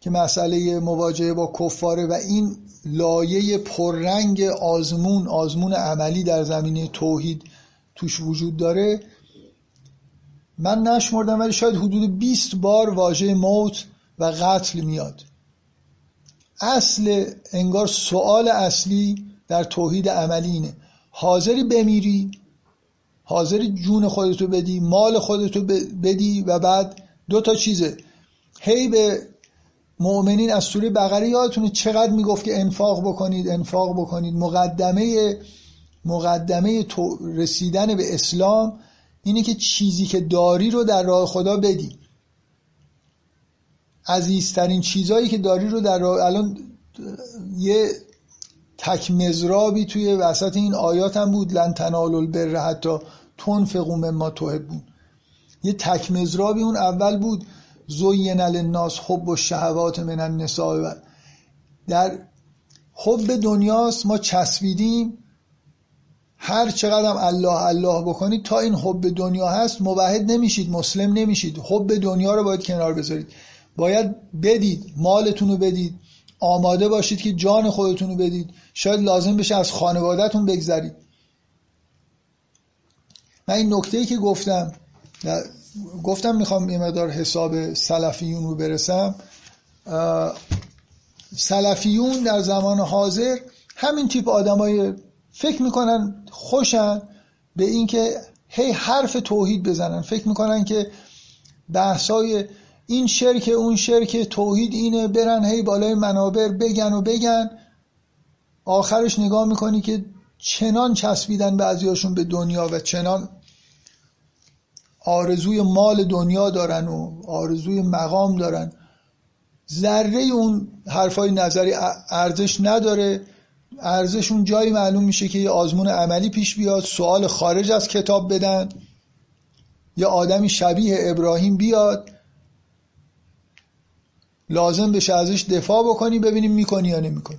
که مسئله مواجهه با کفاره و این لایه پررنگ آزمون آزمون عملی در زمینه توحید توش وجود داره، من نشمردم ولی شاید حدود بیست بار واژه موت و قتل میاد. اصل انگار سوال اصلی در توحید عملی اینه، حاضری بمیری، حاضری جون خودتو بدی، مال خودتو بدی؟ و بعد دو تا چیزه هی به مؤمنین از سوره بقره یادتونه چقدر میگفت که انفاق بکنید، انفاق بکنید. مقدمه مقدمه تو رسیدن به اسلام اینه که چیزی که داری رو در راه خدا بدی، عزیزترین چیزایی که داری رو در راه. الان یه تک مزرابی توی وسط این آیات هم بود، لن تنالوا البر حتی تنفقوا مما تحبون. یه تک مزرابی اون اول بود، زین للناس حب الشهوات من النساء. در حب دنیاست، ما چسبیدیم، هر چقدر هم الله الله بکنید تا این حب دنیا هست موحد نمیشید، مسلم نمیشید. حب دنیا رو باید کنار بذارید، باید بدید، مالتون رو بدید، آماده باشید که جان خودتون رو بدید، شاید لازم بشه از خانوادهتون بگذرید. من این نکته‌ای که گفتم گفتم میخوام یه مقدار حساب سلفیون رو برسم. سلفیون در زمان حاضر همین تیپ آدمای فکر میکنن خوشن به این که هی حرف توحید بزنن، فکر میکنن که بحثای این شرک اون شرک، توحید اینه، برن هی بالای منابر بگن و بگن. آخرش نگاه میکنی که چنان چسبیدن بعضیاشون به دنیا و چنان آرزوی مال دنیا دارن و آرزوی مقام دارن، ذره اون حرفای نظری ارزش نداره. ارزش اون جایی معلوم میشه که یه آزمون عملی پیش بیاد، سوال خارج از کتاب بدن، یه آدمی شبیه ابراهیم بیاد لازم بشه ازش دفاع بکنی، ببینیم میکنی یا نمیکنی.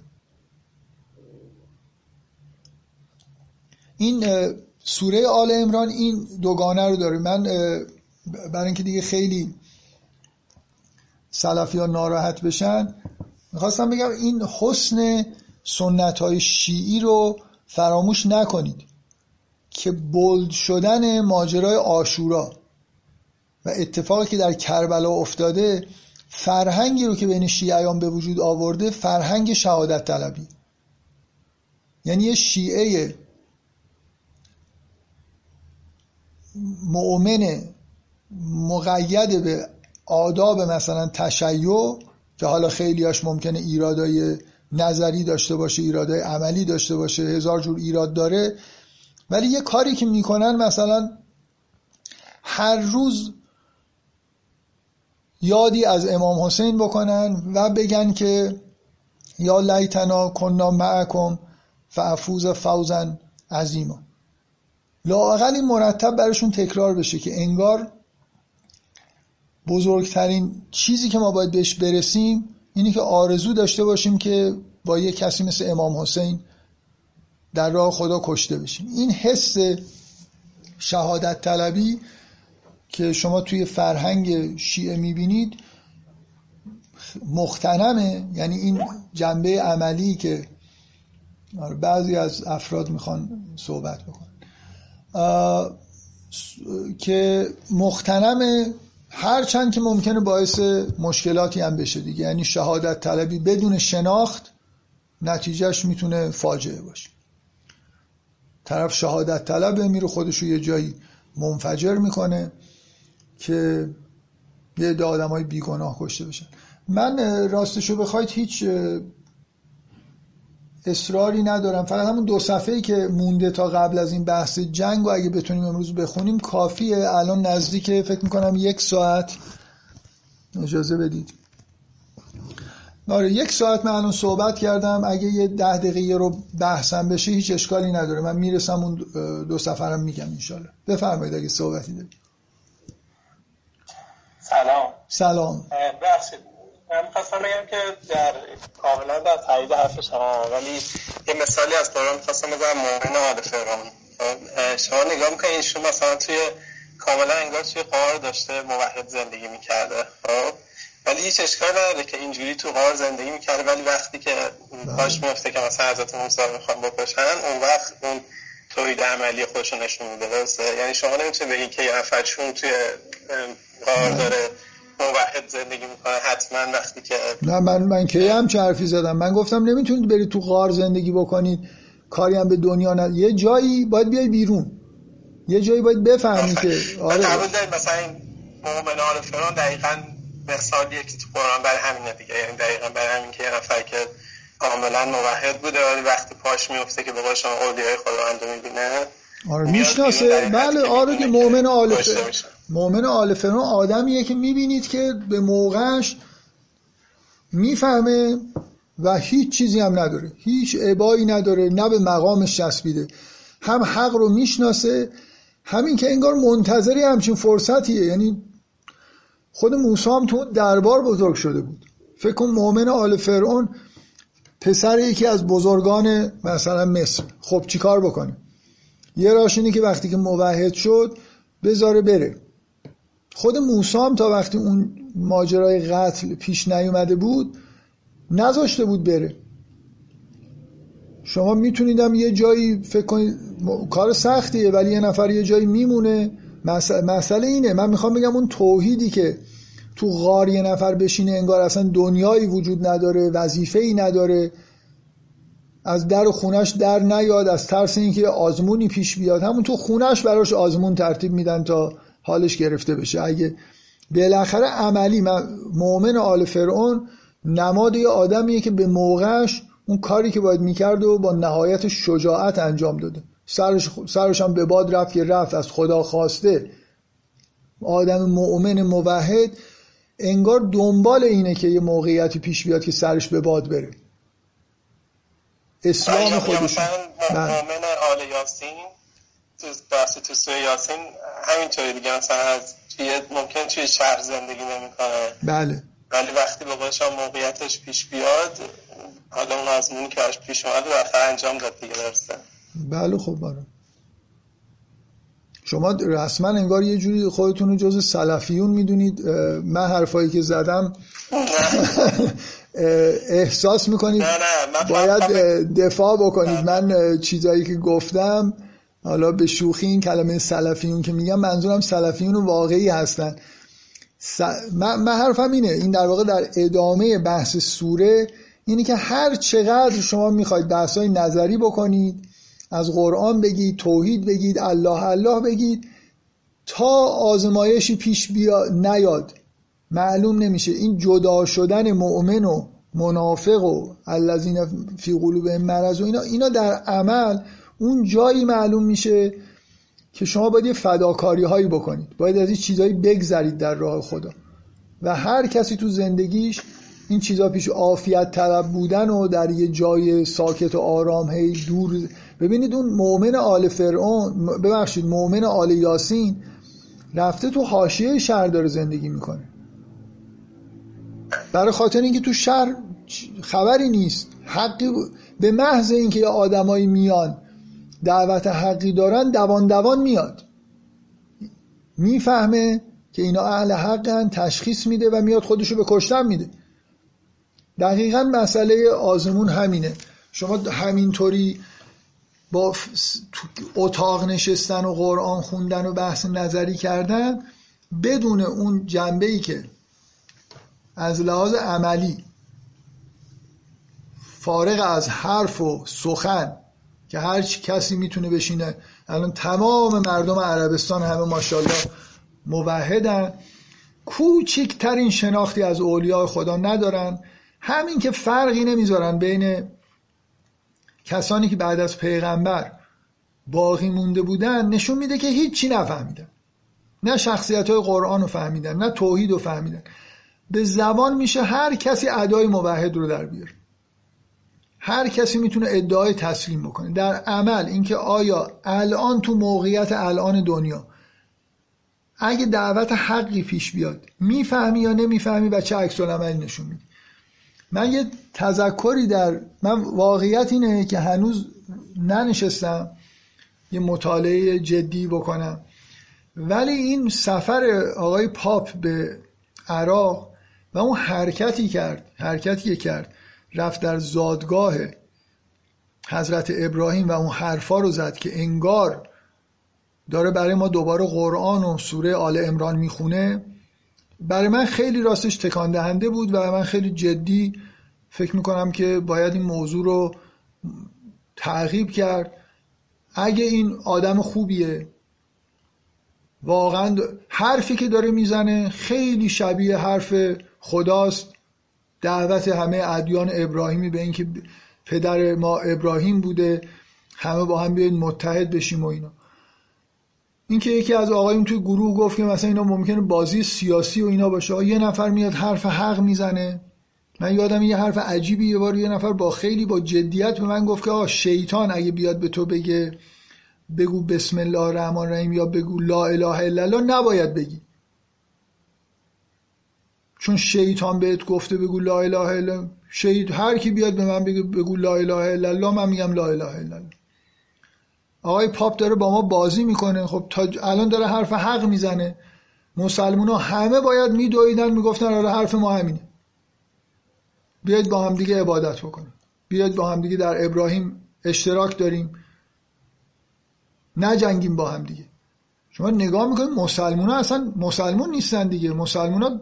این سوره آل عمران این دوگانه رو داره. من برای اینکه دیگه خیلی سلفی ها ناراحت بشن میخواستم بگم این حسن سنت های شیعی رو فراموش نکنید که بولد شدن ماجرای عاشورا و اتفاقی که در کربلا افتاده، فرهنگی رو که بین شیعیان به وجود آورده، فرهنگ شهادت طلبی. یعنی یه شیعه مؤمن مقید به آداب مثلا تشیع که حالا خیلیاش ممکنه ایرادای نظری داشته باشه، ایرادای عملی داشته باشه، هزار جور ایراد داره، ولی یه کاری که میکنن مثلا هر روز یادی از امام حسین بکنن و بگن که یا لیتنا کنا معکم فافوز فوزا عظیما. لااقل این مرتب براشون تکرار بشه که انگار بزرگترین چیزی که ما باید بهش برسیم اینی که آرزو داشته باشیم که با یه کسی مثل امام حسین در راه خدا کشته بشیم. این حس شهادت طلبی که شما توی فرهنگ شیعه میبینید مختنمه، یعنی این جنبه عملی که بعضی از افراد میخوان صحبت بکنن که مختنمه، هرچند که ممکنه باعث مشکلاتی هم بشه دیگه. یعنی شهادت طلبی بدون شناخت نتیجهش میتونه فاجعه باشه. طرف شهادت طلبه، میره خودشو یه جایی منفجر میکنه که یه عده آدمای بیگناه کشته بشن. من راستشو بخواید هیچ اصراری ندارم، فقط همون دو صفحه‌ای که مونده تا قبل از این بحث جنگ و اگه بتونیم امروز بخونیم کافیه. الان نزدیک فکر میکنم یک ساعت، اجازه بدید. آره یک ساعت من الان صحبت کردم، اگه یه ده دقیقه رو بحثم بشه هیچ اشکالی نداره، من میرسم اون دو صفحه‌ام میگم انشالله. بفرمایید اگه صحبتی دارید. سلام. سلام. بحثی من میخواستم بگم که در کاملا در تایید حرف شما، ولی یه مثالی از دوران میخواستم بزنم. مؤمن آل فرعون، شما نگاه میکنید ایشون مثلا توی کاملا انگار توی غار داشته موحد زندگی میکرده، خب ولی هیچ اشکال نداره که اینجوری تو غار زندگی میکرده، ولی وقتی که پاش میفته که مثلا حضرت موسی میخوان بکشن، اون وقت اون توحید عملی خودش رو نشون میده. درسته؟ یعنی شما نمیتونید بگید که افشون توی غار داره موحد زندگی میکنه حتما وقتی که نه. من من که هم حرفی زدم، من گفتم نمیتونید برید تو غار زندگی بکنید، کاری هم به دنیا ندارید، یه جایی باید بیای بیرون، یه جایی باید بفهمی که آره قبول دارید. مثلا این مؤمن آل فرعون دقیقاً مثالیه که تو قرآن برای همینه دیگه، یعنی دقیقاً برای همین که یه نفر که کاملا موحد بوده ولی وقتی پاش میفته که بقول شما اولیای خداوند رو میبینه، آره میشناسه. بله آره که مؤمن آل فرعون مؤمن آل فرعون آدمیه که میبینید که به موقعش میفهمه و هیچ چیزی هم نداره، هیچ ابایی نداره، نه به مقامش چسبیده، هم حق رو میشناسه، همین که انگار منتظری همچین فرصتیه. یعنی خود موسی هم تو دربار بزرگ شده بود. فکر کن مؤمن آل فرعون پسر یکی از بزرگان مثلا مصر، خب چی کار بکنه؟ یه راش اینه که وقتی که موحد شد بذاره بره. خود موسی هم تا وقتی اون ماجرای قتل پیش نیومده بود نذاشته بود بره. شما میتونیدم یه جایی فکر کنید م... کار سختیه ولی یه نفر یه جایی میمونه. مس... مسئله اینه، من میخوام بگم اون توحیدی که تو غار یه نفر بشینه انگار اصلا دنیایی وجود نداره، وظیفه‌ای نداره، از در خونش در نیاد، از ترس اینکه آزمونی پیش بیاد، همون تو خونش براش آزمون ترتیب میدن تا حالش گرفته بشه. اگه بالاخره عملی مؤمن آل فرعون نماد یه آدمیه که به موقعش اون کاری که باید میکرد و با نهایت شجاعت انجام داده، سرش, سرش هم به باد رفت که رفت، از خدا خواسته. آدم مؤمن موحد انگار دنبال اینه که یه موقعیتی پیش بیاد که سرش به باد بره. اسلام خودشون مؤمن آل یاسین تو بحث تو سوره یاسین همینطوری دیگه، مثلا از یه ممکن توی شهر زندگی نمی‌کنه، بله ولی وقتی بقولش موقعیتش پیش بیاد، حالا اون آزمونی که اش پیش اومد آخر انجام داد دیگه. درسته؟ بله. خب باره شما رسما انگار یه جوری خودتون رو جزو سلفیون میدونید. من حرفایی که زدم احساس میکنید نه نه باید دفاع بکنید. من چیزایی که گفتم، حالا به شوخی این کلمه سلفیون که میگم منظورم سلفیون واقعی هستن. س... من... من حرفم اینه، این در واقع در ادامه بحث سوره اینه که هر چقدر شما میخواید بحثای نظری بکنید، از قرآن بگید، توحید بگید، الله الله بگید، تا آزمایشی پیش بیا نیاد معلوم نمیشه. این جدا شدن مؤمن و منافق و الذین فی قلوبهم مرض و اینا اینا در عمل اون جایی معلوم میشه که شما باید یه فداکاری هایی بکنید، باید از این چیزایی بگذرید در راه خدا. و هر کسی تو زندگیش این چیزا پیش، عافیت طلب بودن و در یه جای ساکت و آرام هی دور. ببینید اون مؤمن آل فرعون ببخشید مؤمن آل یاسین رفته تو حاشیه شهر داره زندگی میکنه، برای خاطر اینکه تو شهر خبری نیست، حقی به محض اینکه یه آدمایی میان دعوت حقی دارن دوان دوان میاد، میفهمه که اینا اهل حقن، تشخیص میده و میاد خودشو به کشتن میده. دقیقاً مسئله آزمون همینه. شما همینطوری با اتاق نشستن و قرآن خوندن و بحث نظری کردن بدون اون جنبه‌ای که از لحاظ عملی فارغ از حرف و سخن که هر کسی میتونه بشینه، الان تمام مردم عربستان همه ماشاءالله موحدن، کوچکترین شناختی از اولیاء خدا ندارن. همین که فرقی نمیذارن بین کسانی که بعد از پیغمبر باقی مونده بودن نشون میده که هیچی نفهمیدن، نه شخصیت‌های قرآن رو فهمیدن، نه توحید رو فهمیدن. به زبان میشه هر کسی ادعای موحد رو در بیاره، هر کسی میتونه ادعای تسلیم بکنه. در عمل اینکه آیا الان تو موقعیت الان دنیا اگه دعوت حقی پیش بیاد میفهمی یا نمیفهمی و چه عکس‌العملی نشون میدی. من یه تذکری در من واقعیت اینه که هنوز ننشستم یه مطالعه جدی بکنم، ولی این سفر آقای پاپ به عراق و اون حرکتی کرد حرکتی کرد رفت در زادگاه حضرت ابراهیم و اون حرفا رو زد که انگار داره برای ما دوباره قرآن و سوره آل عمران میخونه، برای من خیلی راستش تکان دهنده بود و من خیلی جدی فکر میکنم که باید این موضوع رو تعقیب کرد. اگه این آدم خوبیه واقعا، حرفی که داره میزنه خیلی شبیه حرف خداست، دعوت همه ادیان ابراهیمی به اینکه پدر ما ابراهیم بوده، همه با هم بیاید متحد بشیم و اینا. اینکه یکی از آقایون توی گروه گفت که مثلا اینا ممکنه بازی سیاسی و اینا باشه، یه نفر میاد حرف حق میزنه. من یادم یه حرف عجیبی یه بار یه نفر با خیلی با جدیت به من گفت که آقا شیطان اگه بیاد به تو بگه بگو بسم الله الرحمن الرحیم یا بگو لا اله الا الله نباید بگی، چون شیطان بهت گفته بگو لا اله الا شیط، هر کی بیاد به من بگه بگو لا اله الا الله من میگم لا اله الا الله. آقای پاپ داره با ما بازی میکنه. خب تا الان داره حرف حق میزنه، مسلمونا همه باید میدویدن میگفتن آره حرف ما همینه، بیاید با هم دیگه عبادت بکنیم، بیاید با هم دیگه در ابراهیم اشتراک داریم، نجنگیم با هم دیگه. شما نگاه میکنید مسلمونا اصلا مسلمون نیستن دیگه، مسلمونا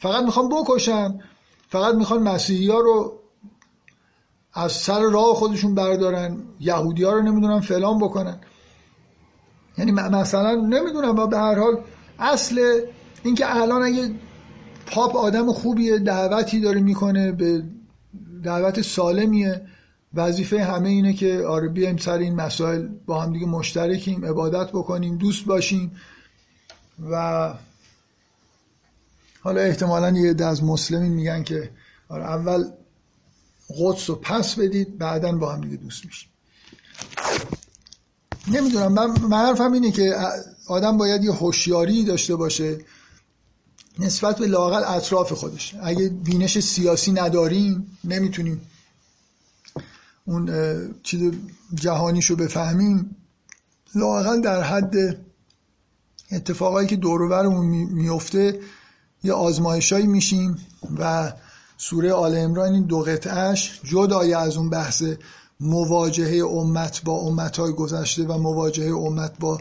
فقط میخوان بکشن، فقط میخوان مسیحی‌ها رو از سر راه خودشون بردارن، یهودی ها رو نمیدونم فلان بکنن. یعنی مثلا نمیدونم، و به هر حال اصل اینکه الان اگه پاپ آدم خوبیه، دعوتی داره میکنه به دعوت سالمیه، وظیفه همه اینه که آره بیایم سر این مسائل با هم دیگه مشترکیم، عبادت بکنیم، دوست باشیم. و حالا احتمالاً یه عده از مسلمین میگن که آره اول قدس رو پس بدید بعدن با هم دیگه دوست میشیم. نمیدونم، من حرفم اینه که آدم باید یه هوشیاری داشته باشه نسبت به لااقل اطراف خودش. اگه بینش سیاسی نداریم نمیتونیم اون چیز جهانیشو بفهمیم، لااقل در حد اتفاقایی که دور و برمون میفته یه آزمایشایی میشیم. و سوره آل عمران این دو قطعهش جدای از اون بحث مواجهه امت با امت‌های گذشته و مواجهه امت با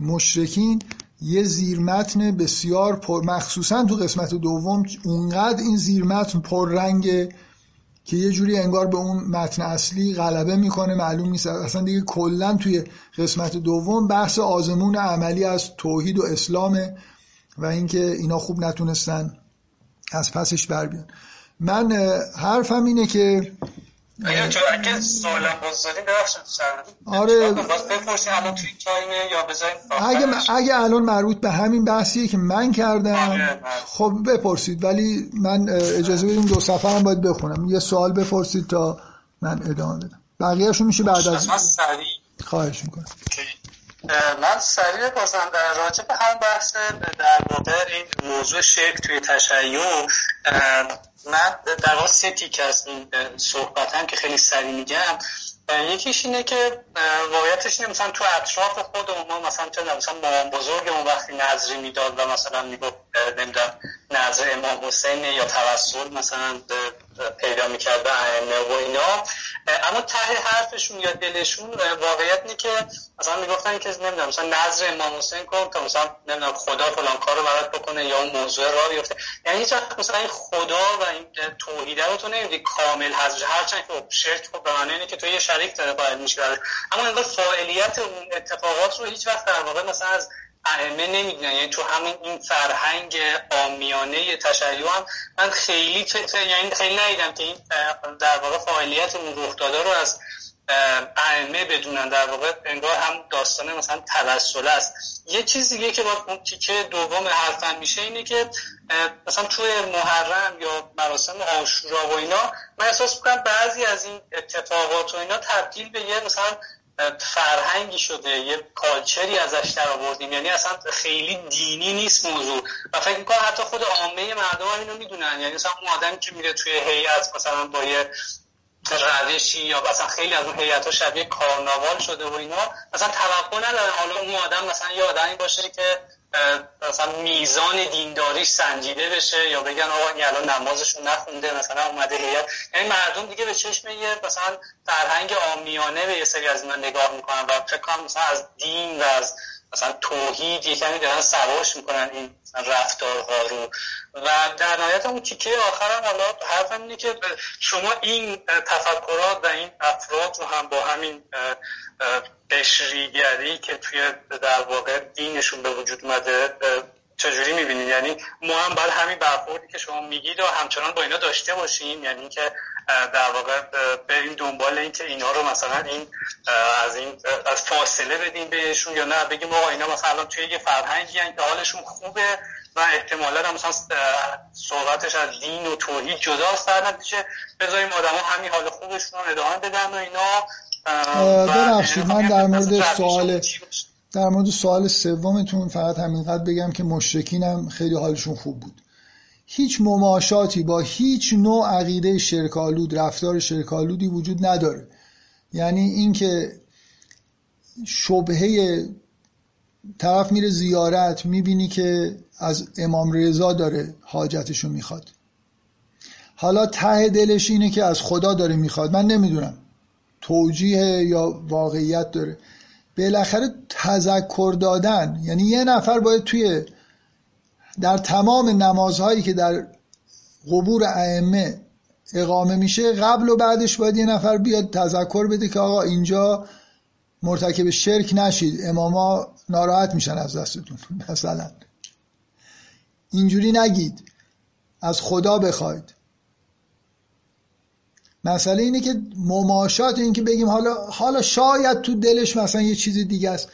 مشرکین یه زیرمتن بسیار پر، مخصوصا تو قسمت دوم اونقدر این زیرمتن پررنگه که یه جوری انگار به اون متن اصلی غلبه میکنه، معلوم نیست اصلا دیگه. کلا توی قسمت دوم بحث آزمون عملی از توحید و اسلامه و اینکه اینا خوب نتونستن از پسش بر بیان. من حرفم اینه که خیلی چون اگه سوالم بزاری ببخشید آره بپرسید الان توی تایمه یا بذارید اگه اگه الان مربوط به همین بحثیه که من کردم خب بپرسید، ولی من اجازه بدید دو صفحه هم باید بخونم. یه سوال بپرسید تا من ادامه بدم، بقیه‌اشو میشه بعد از من. سریع خواهش می‌کنم. من سریع بازم در راجع به هم بحث در واقع این موضوع شرک توی تشیع من در واقع سه تیکه از صحبتم که خیلی سریع میگم. یکیش اینه که واقعیتش اینه مثلا تو اطراف خودمون ما مثلا چند مثلا مامان بزرگمون وقتی نظری میداد و مثلا میگفت نمیدونم نظر امام حسین یا توسل مثلا پیدا میکرد به ائمه و اینا، اما ته حرفشون یا دلشون واقعیت اینه که مثلا میگفتن که نمیدونم مثلا نظر امام حسین کن تا مثلا نمیدونم خدا فلان کارو برات بکنه یا اون موضوع را بیفته. یعنی هیچ وقت مثلا این خدا و این توحید رو تو نمیدی کامل حذف، هرچند که شرک خب به معنی اینه که تو یه شریک داره باید میشه، اما انگار فاعلیت اون اتفاقات رو هیچ وقت در واقع مثلا از ائمه نمیدونن. یعنی تو همین این فرهنگ عامیانه تشیع هم من خیلی ت... یعنی خیلی ندیدم که این در واقع فاعلیت اون رخ داده رو از ائمه بدونن، در واقع انگار هم داستان مثلا توسل است. یه چیز دیگه که با اون تیکه دوم حرفم میشه اینه که مثلا توی محرم یا مراسم عاشورا و اینا من احساس می‌کنم بعضی از این اتفاقات و اینا تبدیل به یه مثلا فرهنگی شده، یه کالچری ازش در آوردیم، یعنی اصلا خیلی دینی نیست موضوع و فکر می‌کنم حتی خود عامه مردم هم اینو میدونن. یعنی مثلا اون آدمی که میره توی هیئت مثلا با یه روشی یا مثلا خیلی از اون هیئت‌ها شبیه کارناوال شده و اینا، مثلا توقع ندارن حالا اون آدم مثلا یه آدمی باشه که مثلا میزان دینداریش سنجیده بشه یا بگن آقا این الان نمازشون نخونده مثلا اومده هیئت. یعنی مردم دیگه به چشم یه مثلا فرهنگ عامیانه به یه سری از اینا نگاه میکنن و فکر کنم مثلا از دین و از مثلا توحید یکمی دارن سواش میکنن این رفتارها رو. و در نهایت اون تیکه آخرم حالا حرفم اینه که شما این تفکرات و این افراد رو هم با همین قشریگری که توی در واقع دینشون به وجود اومده چجوری میبینید؟ یعنی ما هم باید همین برخوردی که شما میگید و همچنان با اینا داشته باشیم، یعنی که در واقع بریم دنبال این که اینا رو مثلا این از این از فاصله بدیم بهشون، یا نه بگیم آقا اینا مثلا توی یه فرهنگی ان که حالشون خوبه و احتمالاً هم مثلا صحبتش از دین و توحید جداست، در نتیجه بذاریم آدما همین حال خوبشون رو ادامه بدن و اینا. ببخشید من در مورد سوال در مورد سوال سومتون فقط همینقدر بگم که مشرکین هم خیلی حالشون خوب بود. هیچ مماشاتی با هیچ نوع عقیده شرکالود، رفتار شرکالودی وجود نداره. یعنی این که شبهه طرف میره زیارت میبینی که از امام رضا داره حاجتشو میخواد، حالا ته دلش اینه که از خدا داره میخواد، من نمیدونم توجیه یا واقعیت داره. بالاخره تذکر دادن، یعنی یه نفر باید توی در تمام نمازهایی که در قبور ائمه اقامه میشه قبل و بعدش باید یه نفر بیاد تذکر بده که آقا اینجا مرتکب شرک نشید، اماما ناراحت میشن از دستتون مثلا، اینجوری نگید، از خدا بخواید. مسئله اینه که مماشات این که بگیم حالا حالا شاید تو دلش مثلا یه چیز دیگه است.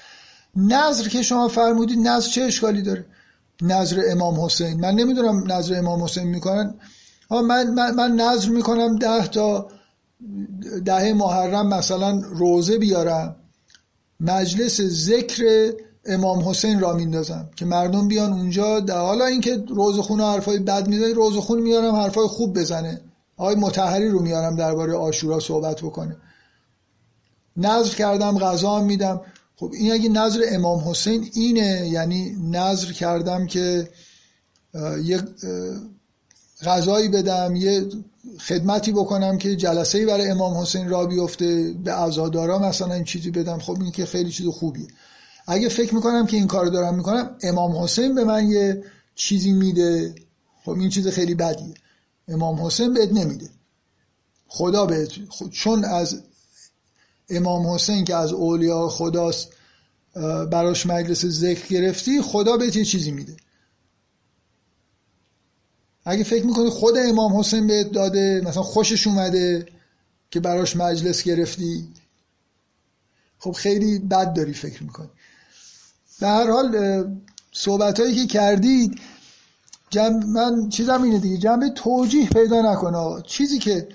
نظر که شما فرمودید، نظر چه اشکالی داره؟ نظر امام حسین، من نمیدونم نظر امام حسین میکنن، من, من, من نظر میکنم ده تا دهه محرم مثلا روزه بیارم، مجلس ذکر امام حسین را میندازم که مردم بیان اونجا، در حالا اینکه روزخون حرفای بد میزنه، روزخون میارم حرفای خوب بزنه، آقای مطهری رو میارم درباره عاشورا صحبت بکنه، نذر کردم غذا میدم. خب این اگه نذر امام حسین اینه، یعنی نذر کردم که یه غذایی بدم، یه خدمتی بکنم که جلسه‌ای برای امام حسین را بیفته، به عزادارا مثلا این چیزی بدم، خب این که خیلی چیز خوبیه. اگه فکر میکنم که این کار دارم میکنم امام حسین به من یه چیزی میده، خب این چیز خیلی بدیه. امام حسین بهت نمیده، خدا بهت، چون از امام حسین که از اولیا خداست براش مجلس ذکر گرفتی، خدا بهت یه چیزی میده. اگه فکر میکنی خود امام حسین بهت داده، مثلا خوشش اومده که براش مجلس گرفتی، خب خیلی بد داری فکر میکنی. به هر حال صحبتایی که کردید جنب من چیزم اینه دیگه، جنبه توجیه پیدا نکنه. چیزی که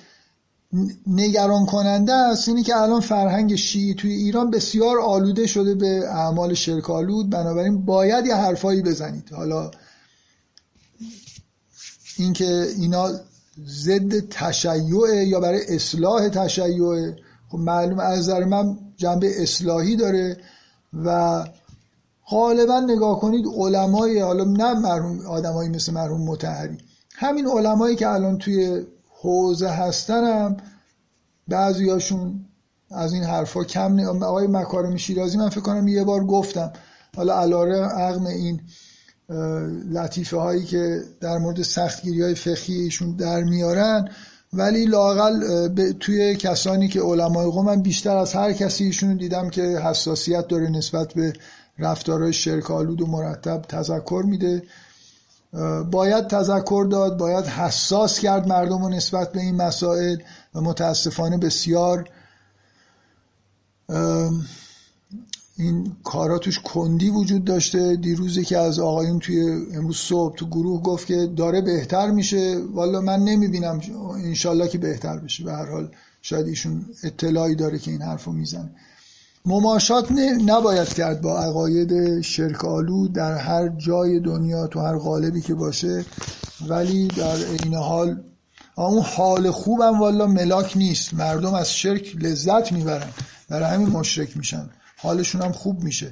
نگران کننده است اینه که الان فرهنگ شیعی توی ایران بسیار آلوده شده به اعمال شرک‌آلود، بنابراین باید یه حرفایی بزنید. حالا اینکه اینا ضد تشیع یا برای اصلاح تشیع. خب معلوم از نظر من جنبه اصلاحی داره و غالبا نگاه کنید علمای، حالا نه مرحوم آدمایی مثل مرحوم مطهری، همین علمایی که الان توی حوزه هستن هم بعضیاشون از این حرفا کم نه. آقای مکارم شیرازی من فکر کنم یه بار گفتم، حالا علی‌رغم این لطیفه هایی که در مورد سختگیری های فقهی ایشون در میارن، ولی لااقل توی کسانی که علمای قوم، من بیشتر از هر کسی ایشونو دیدم که حساسیت داره نسبت به رفتارهای شرک آلود و مرتب تذکر میده. باید تذکر داد، باید حساس کرد مردم رو نسبت به این مسائل و متاسفانه بسیار این کارا توش کندی وجود داشته. دیروزی که از آقایون توی امروز صبح تو گروه گفت که داره بهتر میشه، والا من نمیبینم، انشالله که بهتر بشه. به هر حال شاید ایشون اطلاعی داره که این حرفو میزنه. مماشات نباید کرد با عقاید شرک آلود در هر جای دنیا، تو هر قالبی که باشه، ولی در این حال اون حال خوبم والا ملاک نیست. مردم از شرک لذت میبرن، برای همین مشرک میشن، حالشون هم خوب میشه.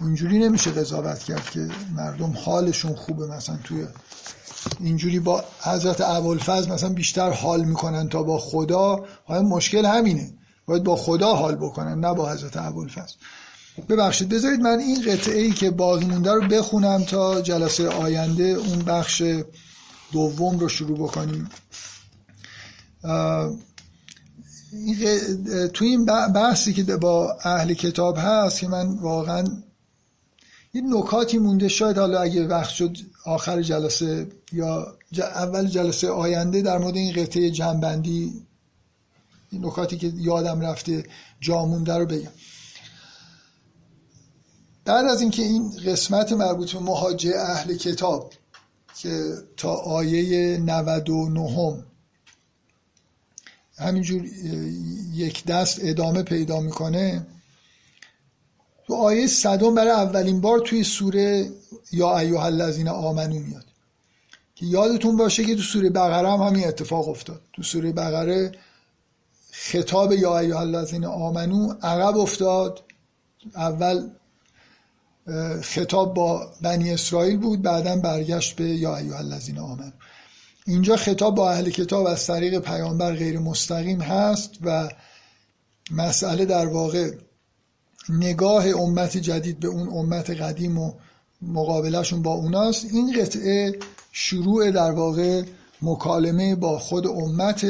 اینجوری نمیشه قضاوت کرد که مردم حالشون خوبه، مثلا توی اینجوری با حضرت ابوالفضل مثلا بیشتر حال میکنن تا با خدا. مشکل همینه، باید با خدا حال بکنن نه با حضرت ابوالفضل. ببخشید بذارید من این قطعه‌ای که باقی مونده رو بخونم تا جلسه آینده اون بخش دوم رو شروع بکنیم. این تو این بحثی که با اهل کتاب هست که من واقعا یه نکاتی مونده، شاید حالا اگه وقت شد آخر جلسه یا اول جلسه آینده در مورد این قطعه جنبندی، این نکاتی که یادم رفته جا مونده رو بگم. بعد از اینکه این قسمت مربوط به مهاجر اهل کتاب که تا آیه نود و نه همینجور یک دست ادامه پیدا میکنه، تو آیه صدم برای اولین بار توی سوره یا ایها الذین آمنو میاد که یادتون باشه که تو سوره بقره هم همین اتفاق افتاد. تو سوره بقره خطاب یا ایها الذین آمنو عقب افتاد، اول خطاب با بنی اسرائیل بود، بعداً برگشت به یا ایها الذین آمنو. اینجا خطاب با اهل کتاب از طریق پیامبر غیر مستقیم هست و مسئله در واقع نگاه امت جدید به اون امت قدیم و مقابلشون با اوناست. این قطعه شروع در واقع مکالمه با خود امت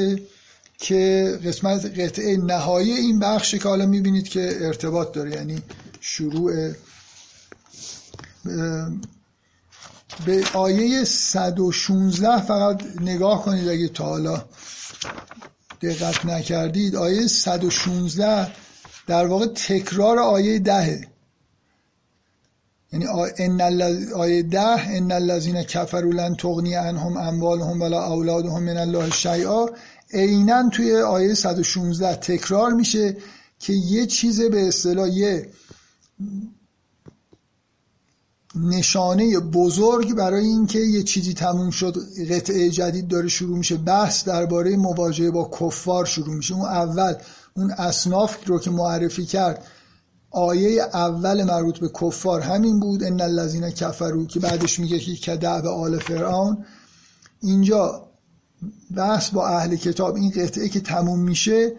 که قسمت قطعه نهایی این بخش که حالا میبینید که ارتباط داره، یعنی شروع به آیه صد و شانزده. فقط نگاه کنید اگه تا حالا دقت نکردید، آیه صد و شانزده در واقع تکرار آیه دهه، یعنی آیه ده ان الذین کفروا لن تغنی عنهم اموالهم ولا اولادهم من الله شیئا عیناً توی آیه صد و شانزده تکرار میشه که یه چیز به اصطلاح یه نشانه بزرگ برای اینکه یه چیزی تموم شد. قطعه جدید داره شروع میشه، بحث درباره مواجهه با کفار شروع میشه. اون اول اون اصناف رو که معرفی کرد، آیه اول مربوط به کفار همین بود ان الذین کفروا، که بعدش میگه که کدعب آل فرعون. اینجا بحث با اهل کتاب، این قطعه که تموم میشه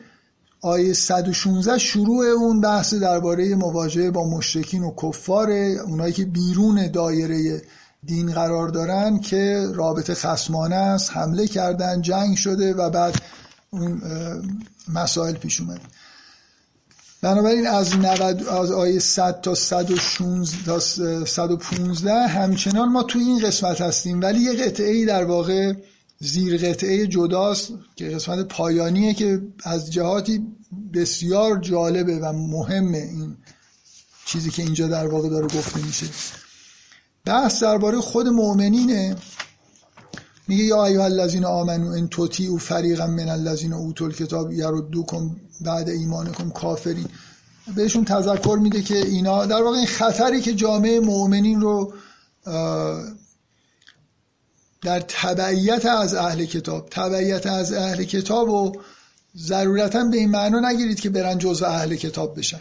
آیه صد و شانزده شروع اون بحث درباره مواجهه با مشرکین و کفار، اونایی که بیرون دایره دین قرار دارن که رابطه خصمانه است، حمله کردن، جنگ شده و بعد اون مسائل پیش اومد. بنابراین از نود از آیه صد تا صد و شانزده تا صد و پانزده همچنان ما تو این قسمت هستیم، ولی یه قطعه‌ای در واقع زیر قطعه جداست که قسمت پایانیه که از جهاتی بسیار جالبه و مهمه این چیزی که اینجا در واقع داره گفته میشه. بحث درباره خود مؤمنینه، میگه یا ایها الذین آمنو ان تطیعوا فریقا من الذین اوتوا الکتاب یردوکم بعد ایمانکم کافرین. بهشون تذکر میده که اینا در واقع این خطری که جامعه مؤمنین رو در تبعیت از اهل کتاب، تبعیت از اهل کتاب و ضرورتاً به این معنا نگیرید که برن جزء اهل کتاب بشن.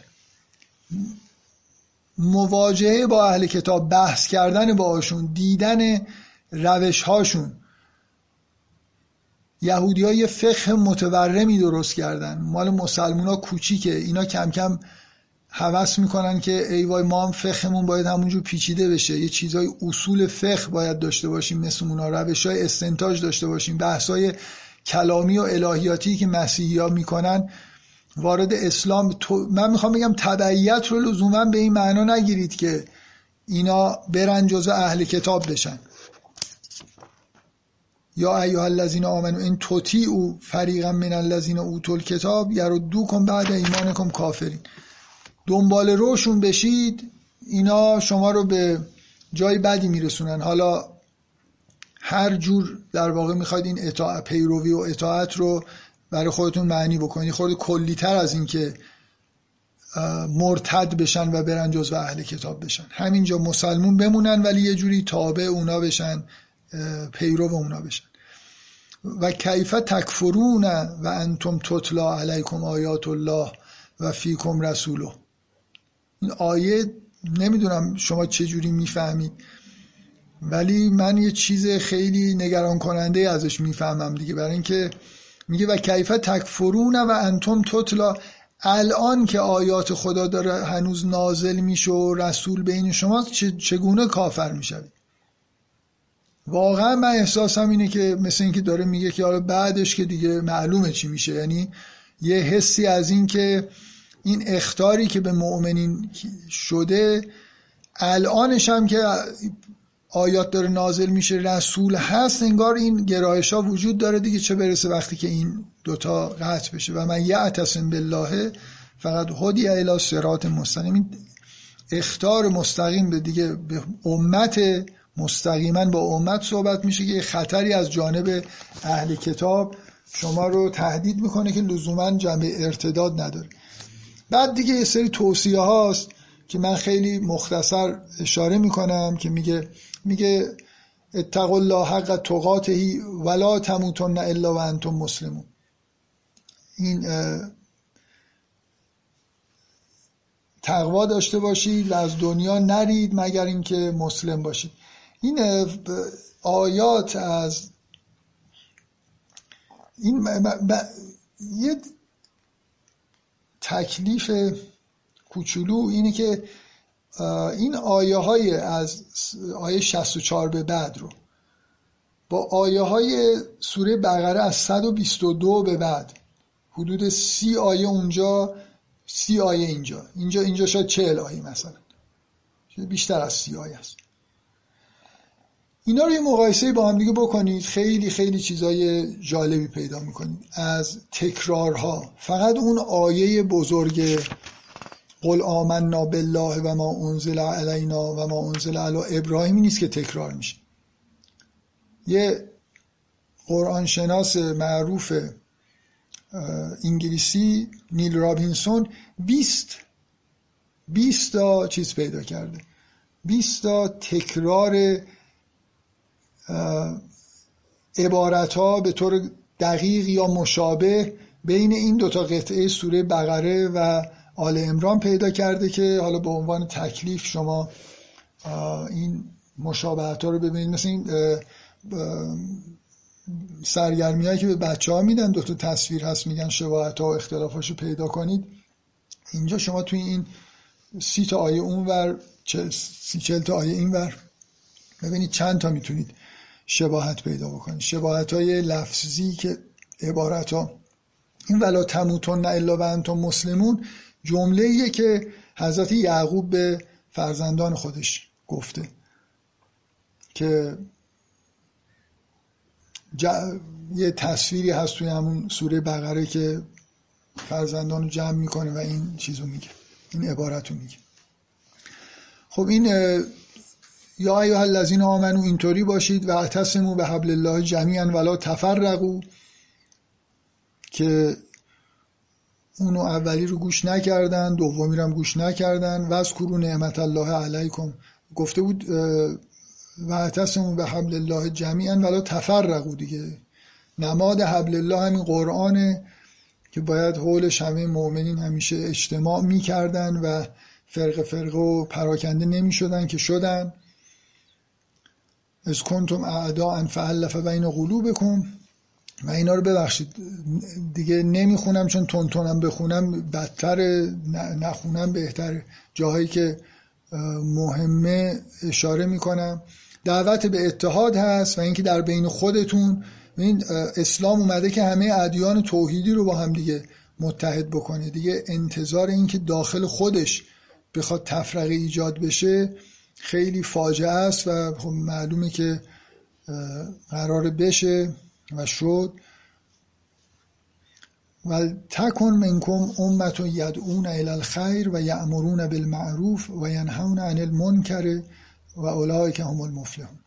مواجهه با اهل کتاب، بحث کردن باهاشون، دیدن روش هاشون. یهودی‌ها یه فقه متورمی درست کردن، مال مسلمان‌ها کوچیکه، اینا کم کم هوس میکنن که ای وای ما هم فقهمون باید همونجور پیچیده بشه، یه چیزای اصول فقه باید داشته باشیم مثل اونا، روش‌های استنتاج داشته باشیم، بحث‌های کلامی و الهیاتی که مسیحی‌ها میکنن وارد اسلام. تو... من میخوام بگم تبعیت رو لزوما به این معنا نگیرید که اینا برن جزء اهل کتاب بشن. یا ایها الذین آمنوا ان تطیعوا فریقا من الذین اوتوا الکتاب یردوکم بعد ایمانکم کافرین. دنبال روشون بشید، اینا شما رو به جای بدی میرسونن. حالا هر جور در واقع میخواید این اطاعت، پیروی و اطاعت رو برای خودتون معنی بکنید، خود کلی‌تر از این که مرتد بشن و برن جزء اهل کتاب بشن، همینجا مسلمون بمونن ولی یه جوری تابع اونا بشن، پیرو اونا بشن. و کیف تکفرون و انتم تتلی علیکم آیات الله و فیکم رسوله. این آیه نمیدونم شما چه جوری میفهمید، ولی من یه چیز خیلی نگران کننده ازش میفهمم دیگه، برای اینکه میگه و کیف تکفرون و انتم تتلا، الان که آیات خدا داره هنوز نازل میشه و رسول بین شما چگونه کافر میشوید. واقعا من احساسم اینه که مثل اینکه داره میگه که حالا بعدش که دیگه معلومه چی میشه، یعنی یه حسی از این که این اخطاری که به مؤمنین شده الانش هم که آیات داره نازل میشه رسول هست، انگار این گرایش ها وجود داره دیگه، چه برسه وقتی که این دوتا قطع بشه. و من یعتصم بالله فقط هدی الی صراط مستقیم، این اخطار مستقیم به دیگه به امت، مستقیما با امت صحبت میشه که یه خطری از جانب اهل کتاب شما رو تهدید میکنه که لزوما جنبه ارتداد نداره. بعد دیگه یه سری توصیه هاست که من خیلی مختصر اشاره میکنم که میگه میگه اتقوا الله حق تقاته ولا تموتن الا وانتم مسلمون. این تقوا داشته باشید و از دنیا نرید مگر اینکه مسلم باشید. این آیات از این ب... ب... یه تکلیف کوچولو اینه که این آیه های از آیه شصت و چهار به بعد رو با آیه های سوره بقره از صد و بیست و دو به بعد، حدود سی آیه اونجا، سی آیه اینجا، اینجا اینجا شاید چهل آیه مثلا، بیشتر از سی آیه است. اینا رو یه مقایسه با هم دیگه بکنید، خیلی خیلی چیزای جالبی پیدا میکنید از تکرارها. فقط اون آیه بزرگ قل آمنا بالله و ما انزل علینا و ما انزل علی ابراهیم نیست که تکرار میشه. یه قرآن شناس معروف انگلیسی نیل رابینسون بیست بیست تا چیز پیدا کرده، بیست تا تکرار عبارت ها به طور دقیق یا مشابه بین این دوتا قطعه سوره بقره و آل عمران پیدا کرده که حالا به عنوان تکلیف شما این مشابهت ها رو ببینید. مثل این سرگرمی هایی که به بچه ها میدن، دوتا تصویر هست میگن شباهت ها و اختلاف هاشو پیدا کنید، اینجا شما توی این سی تا آیه اونور، سی چل تا آیه اینور ببینید چند تا میتونید شباهت پیدا بکنید، شباهت های لفظی که عبارت ها. این ولا تموتن الا و انتم مسلمون جمله ایه که حضرت یعقوب به فرزندان خودش گفته که ج... یه تصویری هست توی همون سوره بقره که فرزندان رو جمع میکنه و این چیزو میگه، این عبارت رو میگه. خب این یا ایها الذین آمنوا اینطوری باشید و اعتصموا بحبل الله جمیعا ولا تفرقوا، که اونو اولی رو گوش نکردن، دومی رو هم گوش نکردن. واذکروا نعمت الله علیکم، گفته بود واعتصموا بحبل الله جمیعا ولا تفرقوا. دیگه نماد حبل الله همین قرآنه که باید حولش همه مؤمنین همیشه اجتماع میکردن و فرق فرق و پراکنده نمیشدن که شدن. از کنتم اعداء فالف بین قلوبکم. و اینا رو ببخشید دیگه نمیخونم چون تونتونم بخونم بدتر، نخونم بهتر. جاهایی که مهمه اشاره میکنم. دعوت به اتحاد هست و اینکه در بین خودتون، این اسلام اومده که همه ادیان توحیدی رو با هم دیگه متحد بکنه. دیگه انتظار این که داخل خودش بخواد تفرقه ایجاد بشه خیلی فاجعه است و خب معلومه که قرار بشه و شد. و تکن منکم امت یدعون الی الخیر و یأمرون بالمعروف و ینهون عن المنکر و اولئک هم المفلحون.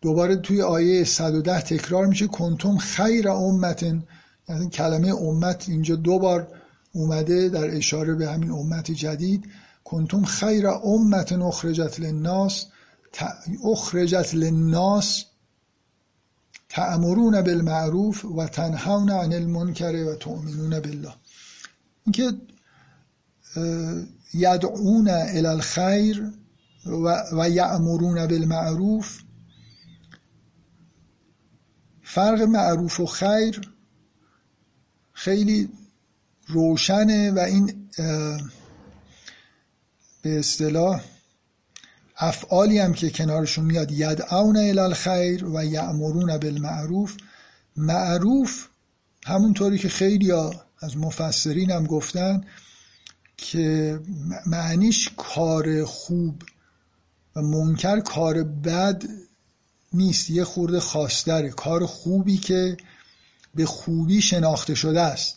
دوباره توی آیه صد و ده تکرار میشه کنتم خیر امت. یعنی کلمه امت اینجا دو بار اومده در اشاره به همین امت جدید. کنتم خیر امت اخرجت للناس اخرجت للناس تأمرون بالمعروف و تنهون عن المنکر و تؤمنون بالله. اینکه یدعون الی الخیر و, و یأمرون بالمعروف، فرق معروف و خیر خیلی روشنه و این به اصطلاح افعالی هم که کنارشون میاد یدعون الی الخیر و یأمرون بالمعروف. معروف همونطوری که خیلی از مفسرین هم گفتن که معنیش کار خوب و منکر کار بد نیست، یه خورده خاص‌تره، کار خوبی که به خوبی شناخته شده است.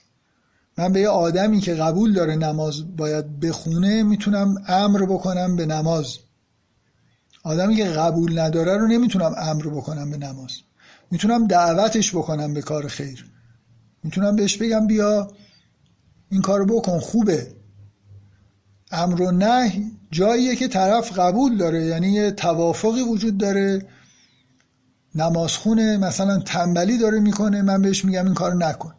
من به یه آدمی که قبول داره نماز باید بخونه میتونم امر بکنم به نماز، آدمی که قبول نداره رو نمیتونم امر بکنم به نماز. میتونم دعوتش بکنم به کار خیر، میتونم بهش بگم بیا این کارو بکن خوبه. امر و نهی جاییه که طرف قبول داره، یعنی یه توافقی وجود داره. نمازخونه مثلا تنبلی داره میکنه، من بهش میگم این کارو نکن،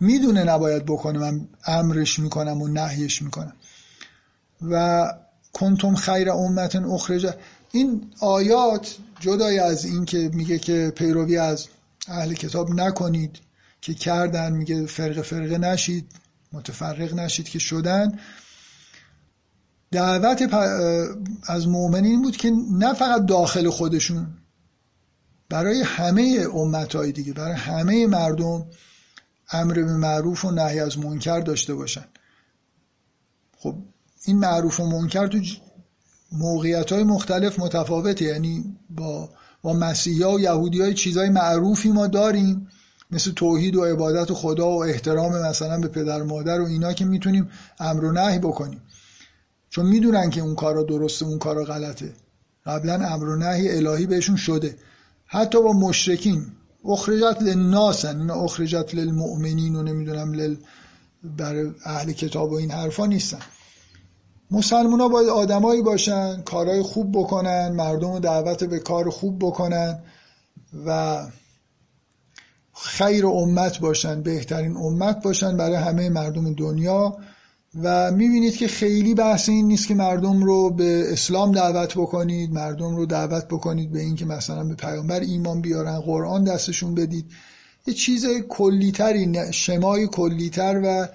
میدونه نباید بکنه، من امرش میکنم و نهیش میکنم. و کنتم خیر امت اخرجت، این آیات جدای از این که میگه که پیروی از اهل کتاب نکنید که کردن، میگه فرقه فرقه نشید، متفرق نشید که شدن، دعوت از مؤمنین بود که نه فقط داخل خودشون، برای همه امتهای دیگه، برای همه مردم امر به معروف و نهی از منکر داشته باشن. خب این معروف و منکر تو موقعیت‌های مختلف متفاوته، یعنی با با مسیحا و یهودیای چیزای معروفی ما داریم مثل توحید و عبادت و خدا و احترام مثلا به پدر و مادر و اینا که میتونیم امر و نهی بکنیم چون میدونن که اون کارا درسته اون کارا غلطه، قبلا امر و نهی الهی بهشون شده. حتی با مشرکین اخرجت للناسن، اینا اخرجت للمؤمنین و نمیدونم لل برای اهل کتاب و این حرفا نیستن. مسلمان‌ها باید آدمایی باشن، کارهای خوب بکنن، مردم رو دعوت به کار خوب بکنن و خیر امت باشن، بهترین امت باشن برای همه مردم دنیا. و میبینید که خیلی بحث این نیست که مردم رو به اسلام دعوت بکنید، مردم رو دعوت بکنید به این که مثلا به پیامبر ایمان بیارن، قرآن دستشون بدید. یه چیز کلیتری، شمای کلیتر و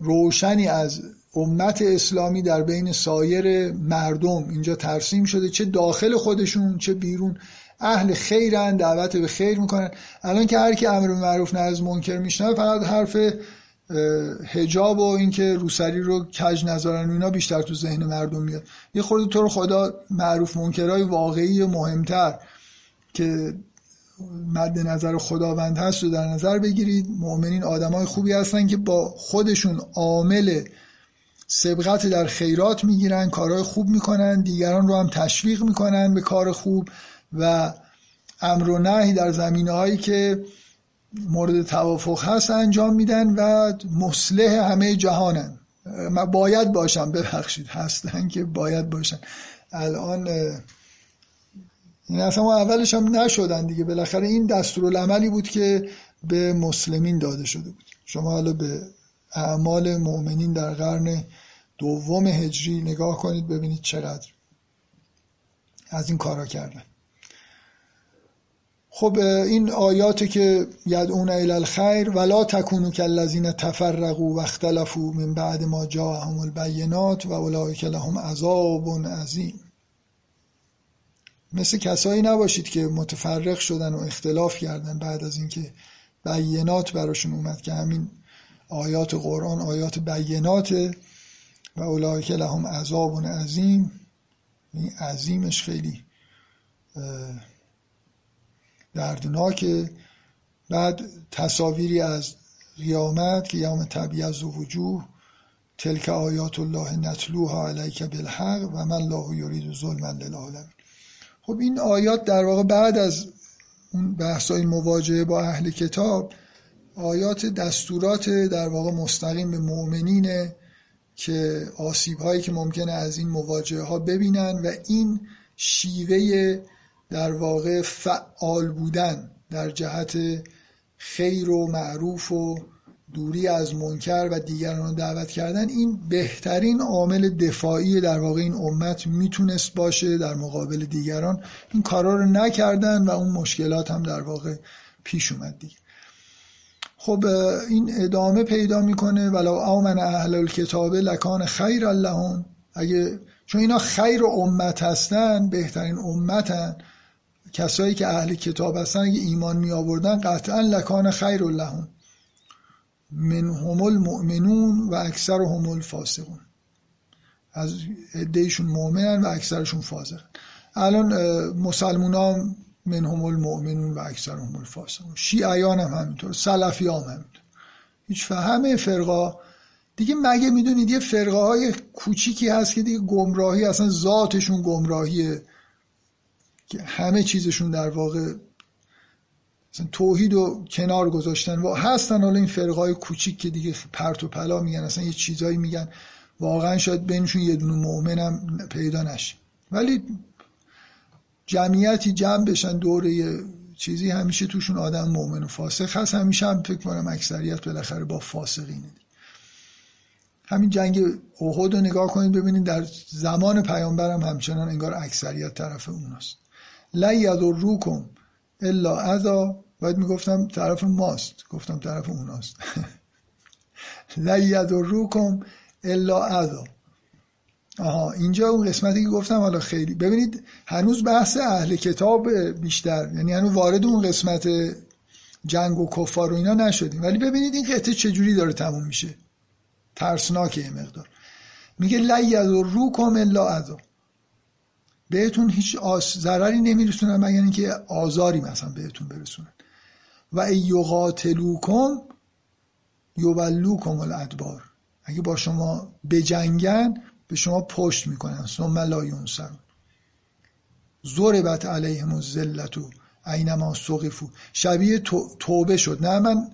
روشنی از امت اسلامی در بین سایر مردم اینجا ترسیم شده، چه داخل خودشون چه بیرون. اهل خیرن، دعوت به خیر میکنن. الان که هر کی امر به معروف نهی از منکر میشنوه فقط حرف حجاب و اینکه روسری رو کج نذارن و اینا بیشتر تو ذهن مردم میاد. یه خورده تو رو خدا معروف منکرای واقعی مهمتر که مد نظر خداوند هست رو در نظر بگیرید. مؤمنین آدمای خوبی هستن که با خودشون عامل سبقت در خیرات میگیرن، کارهای خوب میکنن، دیگران رو هم تشویق میکنن به کار خوب و امر و نهی در زمینه‌هایی که مورد توافق هست انجام میدن و مصلح همه جهانن. من باید باشم، ببخشید هستن که باید باشن. الان این اصلا اولش هم نشدن دیگه، بالاخره این دستورالعملی بود که به مسلمین داده شده بود. شما حالا به اعمال مؤمنین در قرن دوم هجری نگاه کنید ببینید چقدر از این کارا کردن. خب این آیاتی که یدعون الی الخیر ولا تکونوا کالذین تفرقوا واختلفوا من بعد ما جاءهم البینات و اولئک لهم عذاب عظیم، مثل کسایی نباشید که متفرق شدن و اختلاف کردن بعد از اینکه بینات براشون اومد، که همین آیات قرآن آیات بیناته. و اولئک لهم عذاب عظیم، این عظیمش خیلی دردناکه. بعد تصاویری از قیامت که یوم تبیض وجوه تلک آیات الله نتلوها علیک بالحق و ما الله یرید ظلما للعالمین. خب این آیات در واقع بعد از اون بحث‌های مواجهه با اهل کتاب، آیات دستورات در واقع مستقیم به مؤمنینه که آسیب‌هایی که ممکنه از این مواجهه‌ها ببینن و این شیوه در واقع فعال بودن در جهت خیر و معروف و دوری از منکر و دیگران رو دعوت کردن، این بهترین عامل دفاعی در واقع این امت میتونست باشه در مقابل دیگران. این کارا رو نکردن و اون مشکلات هم در واقع پیش اومد دیگه. خب این ادامه پیدا میکنه ولو آمن اهل الکتاب لکان خیر لهم، اگه چون اینا خیر امت هستن، بهترین امتن، کسایی که اهل کتاب هستن اگه ایمان می آوردن قطعا لکان خیر لهم من هم المؤمنون و اکثر هم الفاسقون، از عدهشون مؤمنن و اکثرشون فاسقن. الان مسلمون هم من هم المؤمنون و اکثر هم الفاسقون، شیعیان هم همینطور، سلفیان هم همینطور، هیچ فهمه فرقا دیگه. مگه میدونید یه فرقه های کوچیکی هست که دیگه گمراهی اصلا ذاتشون گمراهیه که همه چیزشون در واقع توحید و کنار گذاشتن و هستن. حالا این فرقای کوچیک که دیگه پرت و پلا میگن، اصلا یه چیزایی میگن واقعا شاید بینشون یه دونه مؤمن هم پیدا نشه، ولی جمعیتی جمع بشن دوره چیزی همیشه توشون آدم مؤمن و فاسق هست، همیشه هم فکر کنم اکثریت بالاخره با فاسقینه. همین جنگ احد رو نگاه کنید ببینید در زمان پیامبر هم همچنان انگار اکثریت طرف اوناست. لا یضروکم الا اذا، باید میگفتم طرف ماست، گفتم طرف اوناست. لا یضروکم الا اذا. آها اینجا اون قسمتی که گفتم حالا خیلی ببینید هنوز بحث اهل کتاب بیشتر، یعنی هنوز وارد اون قسمت جنگ و کفار و اینا نشدیم، ولی ببینید این قطعه چجوری داره تموم میشه، ترسناکه یه مقدار. میگه لا یضروکم الا اذا، بهتون هیچ ضرری نمیرسونن مگر اینکه آزاری مثلا بهتون برسونن. و ای یقاتلوکم یولوکم الادبار، اگه با شما بجنگن به شما پشت میکنن. ثم لا ینصرون ضربت علیهم الذلة اینما ثقفوا، شبیه توبه شد. نه من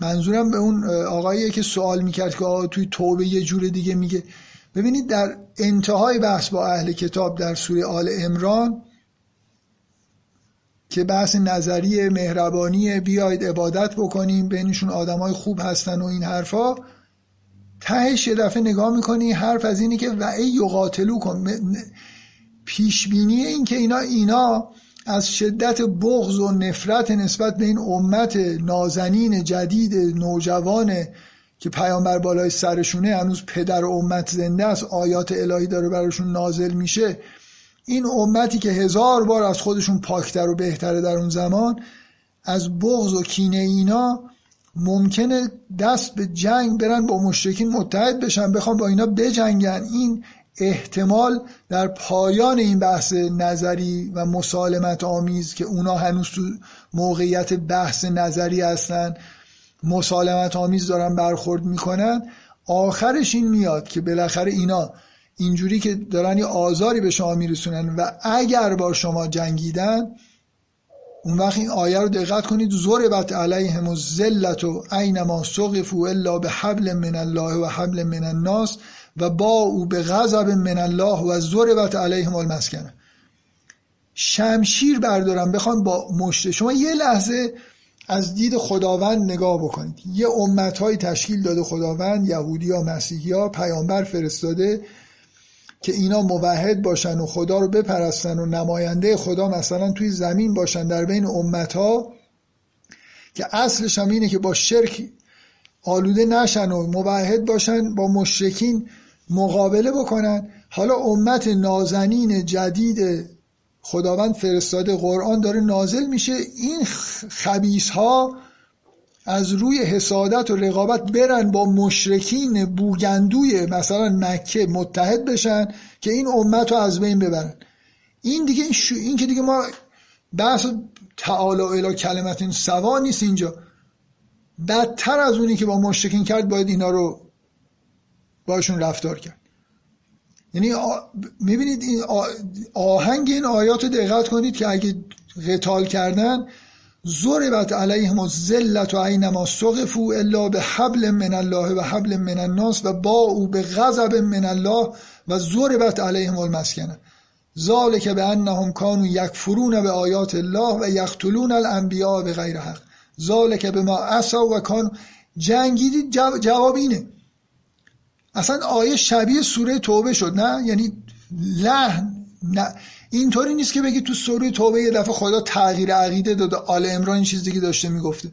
منظورم به اون آقاییه که سوال میکرد که توی توبه یه جور دیگه میگه. ببینید در انتهای بحث با اهل کتاب در سوره آل عمران که بحث نظریه مهربانیه، بیاید عبادت بکنیم، بینشون آدمای خوب هستن و این حرفا، تهش یه دفعه نگاه میکنی حرف از اینی که و ای یقاتلوکم، پیشبینی این که اینا اینا از شدت بغض و نفرت نسبت به این امت نازنین جدید نوجوانه که پیامبر بالای سرشونه، هنوز پدر امت زنده است، آیات الهی داره براشون نازل میشه، این امتی که هزار بار از خودشون پاکتر و بهتره در اون زمان، از بغض و کینه اینا ممکنه دست به جنگ برن، با مشرکین متحد بشن، بخوام با اینا بجنگن. این احتمال در پایان این بحث نظری و مسالمت آمیز که اونا هنوز تو موقعیت بحث نظری هستن، مسالمت آمیز دارن برخورد میکنن، آخرش این میاد که بالاخره اینا اینجوری که دارن یه آزاری به شما میرسونن و اگر با شما جنگیدن، اون وقت این آیه رو دقت کنید، ضربت علیهم الذلة اینما ثقفوا الا بحبل من الله و حبل من الناس و با او به غضب من الله و ضربت علیهم المسکنه، شمشیر بردارم بخوام با مشت. شما یه لحظه از دید خداوند نگاه بکنید، یه امت‌هایی تشکیل داده خداوند، یهودی‌ها، مسیحی‌ها، پیامبر فرستاده که اینا موحد باشن و خدا رو بپرستن و نماینده خدا مثلا توی زمین باشن در بین امت‌ها، که اصلش هم اینه که با شرک آلوده نشن و موحد باشن، با مشرکین مقابله بکنن. حالا امت نازنین جدید خداوند فرستاده، قرآن داره نازل میشه، این خبیث‌ها از روی حسادت و رقابت برن با مشرکین بوگندوی مثلا مکه متحد بشن که این امت رو از بین ببرن. این دیگه این, شو این که دیگه ما بحث تعالی الی کلمت سوا نیست. اینجا بدتر از اونی که با مشرکین کرد باید اینا رو باشون رفتار کرد. یعنی آ... میبینید این آ... آهنگ این آیات رو دقت کنید که اگه قتال کردن، ضربت علیهم الذلة اینما سقفوا الا بحبل من الله و حبل من الناس و باءوا بغضب من الله و ضربت علیهم المسکنه ذلک بانهم كانوا یکفرون بآیات الله و یقتلون الانبیاء بغیر حق ذلک بما عصوا و كانوا. جنگیدید، جو... جواب اینه. اصلا آیه شبیه سوره توبه شد، نه؟ یعنی لحن نه. اینطوری نیست که بگی تو سوره توبه یه دفعه خدا تغییر عقیده داده، آل عمران این چیز دیگه داشته میگفته.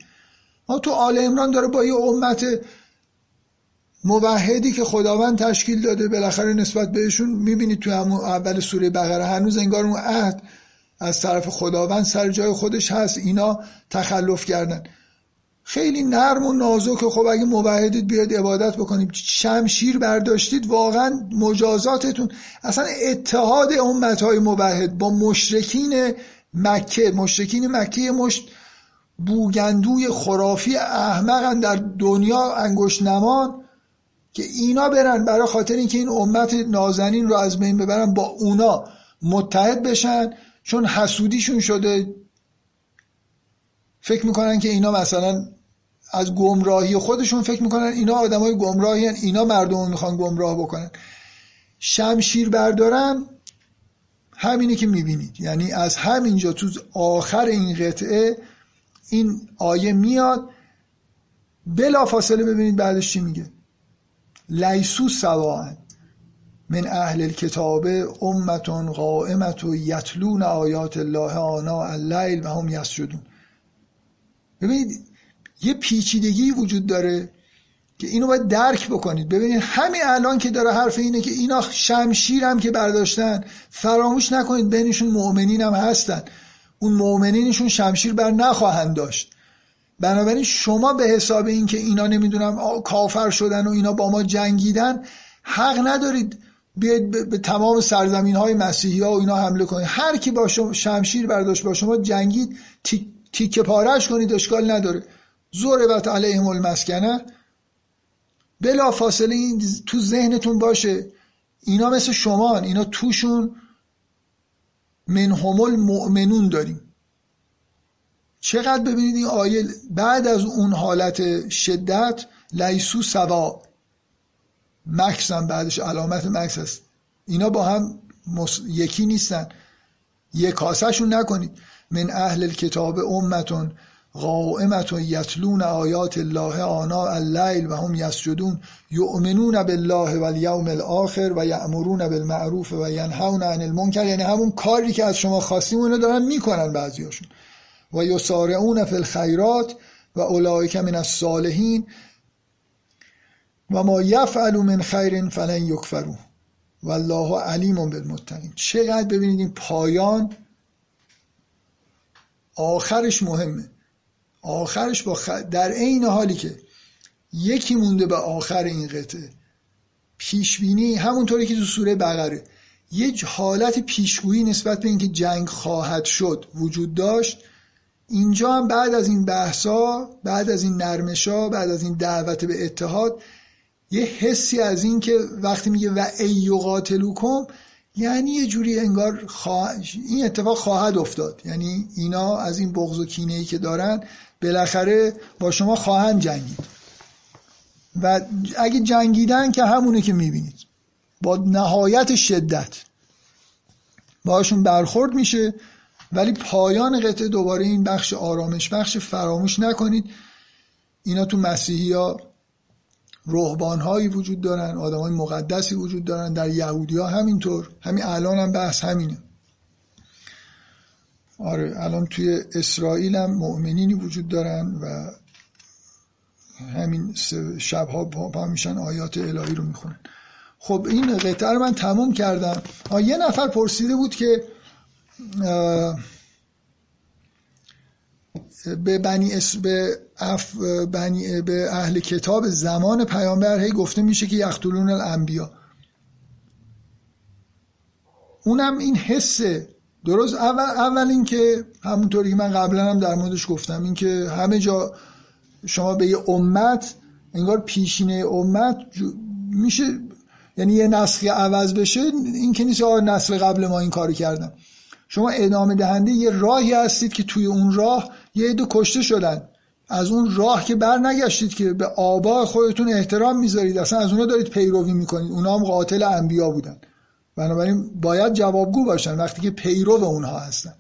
ما تو آل عمران داره با یه امت موحدی که خداوند تشکیل داده بالاخره نسبت بهشون، میبینید تو همون اول سوره بقره هنوز انگار اون عهد از طرف خداوند سر جای خودش هست، اینا تخلف کردن. خیلی نرم و نازک. خب اگه موحدید بیاد عبادت بکنیم، شمشیر برداشتید، واقعا مجازاتتون. اصلا اتحاد امت‌های موحد با مشرکین مکه، مشرکین مکه مشت بوگندوی خرافی احمقن در دنیا انگشت نمان، که اینا برن برای خاطر اینکه این امت نازنین رو از بین ببرن با اونا متحد بشن، چون حسودیشون شده، فکر میکنن که اینا مثلا از گمراهی خودشون فکر میکنن اینا آدمای گمراهی هن، اینا مردم رو میخوان گمراه بکنن. شمشیر بردارم همینه که میبینید، یعنی از همینجا تو آخر این قطعه این آیه میاد، بلا فاصله ببینید بعدش چی میگه. لیسو سواء من اهل الكتاب امه قائمه یتلون آیات الله آناء اللیل و هم یسجدون. ببینید یه پیچیدگی وجود داره که اینو باید درک بکنید. ببینید همین الان که داره حرف اینه که اینا شمشیر هم که برداشتن، فراموش نکنید بینشون مؤمنین هم هستن، اون مؤمنینشون شمشیر بر نخواهند داشت. بنابراین شما به حساب این که اینا نمیدونم کافر شدن و اینا با ما جنگیدن حق ندارید بیاید به تمام سرزمین های مسیحی ها و اینا حمله کنید. هر کی با شما شمشیر برداشت با شما جنگید تیکه پاره‌اش کنید، اشکال نداره. ضربت علیهم المسکنه. بلا فاصله این تو ذهنتون باشه، اینا مثل شما، اینا توشون منهم المؤمنون داریم. چقدر ببینید این آیه بعد از اون حالت شدت لیسو سوا، مکس هم بعدش علامت مکس است، اینا با هم مص... یکی نیستن، یک کاسه‌شون نکنید. من اهل الكتاب امه قائمه یتلون آیات الله آناء اللیل و هم یسجدون یؤمنون بالله و الیوم الاخر و یأمرون بالمعروف و ینهون عن المنکر. یعنی همون کاری که از شما خواستیم اونو دارن میکنن بعضیاشون. و یسارعون فی الخیرات و اولئک من الصالحین و ما یفعلوا من خیر فلن یکفروا والله علیم بالمتقین. چقدر ببینید این پایان آخرش مهمه. آخرش با خ... در عین حالی که یکی مونده به آخر این قطعه، پیشبینی همونطوری که تو سوره بقره یه حالت پیشگویی نسبت به اینکه جنگ خواهد شد وجود داشت، اینجا هم بعد از این بحثا، بعد از این نرمشا، بعد از این دعوت به اتحاد، یه حسی از این که وقتی میگه و ایقاتلوکم، یعنی یه جوری انگار خواه... این اتفاق خواهد افتاد، یعنی اینا از این بغض و کینه‌ای که دارن بالاخره با شما خواهند جنگید. و اگه جنگیدن که همونه که میبینید، با نهایت شدت باشون برخورد میشه ولی پایان قطعه دوباره این بخش آرامش بخش، فراموش نکنید اینا تو مسیحی ها رهبان‌هایی وجود دارن، آدمای مقدسی وجود دارن، در یهودی‌ها همینطور، همین الان هم بحث همینه. آره الان توی اسرائیل هم مؤمنینی وجود دارن و همین شبها پا میشن آیات الهی رو میخونن. خب این قطعه رو من تموم کردم. یه نفر پرسیده بود که به بنی اس... به, اف... بنی... به اهل کتاب زمان پیامبر هی گفته میشه که یقتلون الانبیا. اونم این حسه درست. اول اول این که همونطوری من قبلا هم در موردش گفتم، این که همه جا شما به یه امت انگار پیشینه امت جو... میشه، یعنی یه نسخه عوض بشه این که نیست آه نسل قبل ما این کارو کردن. شما ادامه دهنده یه راهی هستید که توی اون راه یه دو کشته شدن، از اون راه که بر نگشتید که به آبا خودتون احترام میذارید، اصلا از اونا دارید پیروی میکنید، اونا هم قاتل انبیا بودن، بنابراین باید جوابگو باشن وقتی که پیرو اونها هستن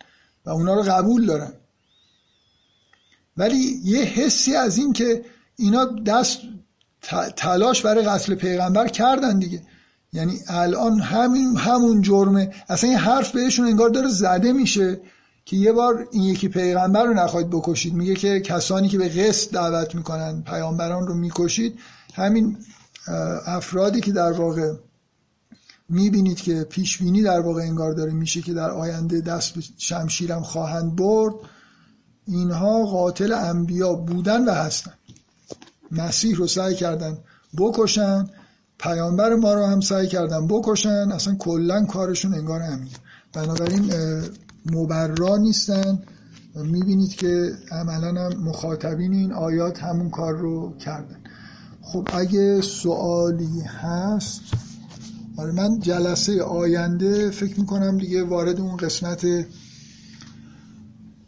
و اونا رو قبول دارن. ولی یه حسی از این که اینا دست تلاش برای قتل پیغمبر کردن دیگه، یعنی الان همین همون جرمه، اصلا این حرف بهشون انگار داره زده میشه که یه بار این یکی پیغمبر رو نخواهید بکشید، میگه که کسانی که به قسط دعوت میکنن پیامبران رو میکشید، همین افرادی که در واقع میبینید که پیشبینی در واقع انگار داره میشه که در آینده دست به شمشیرم خواهند برد، اینها قاتل انبیا بودن و هستن، مسیح رو سعی کردن بکشن، پیامبر ما رو هم سعی کردن بکشن، اصلا کلا کارشون انگار همین، بنابراین مبرا نیستن. میبینید که عملا هم مخاطبین این آیات همون کار رو کردن. خب اگه سوالی هست، آره من جلسه آینده فکر میکنم دیگه وارد اون قسمت،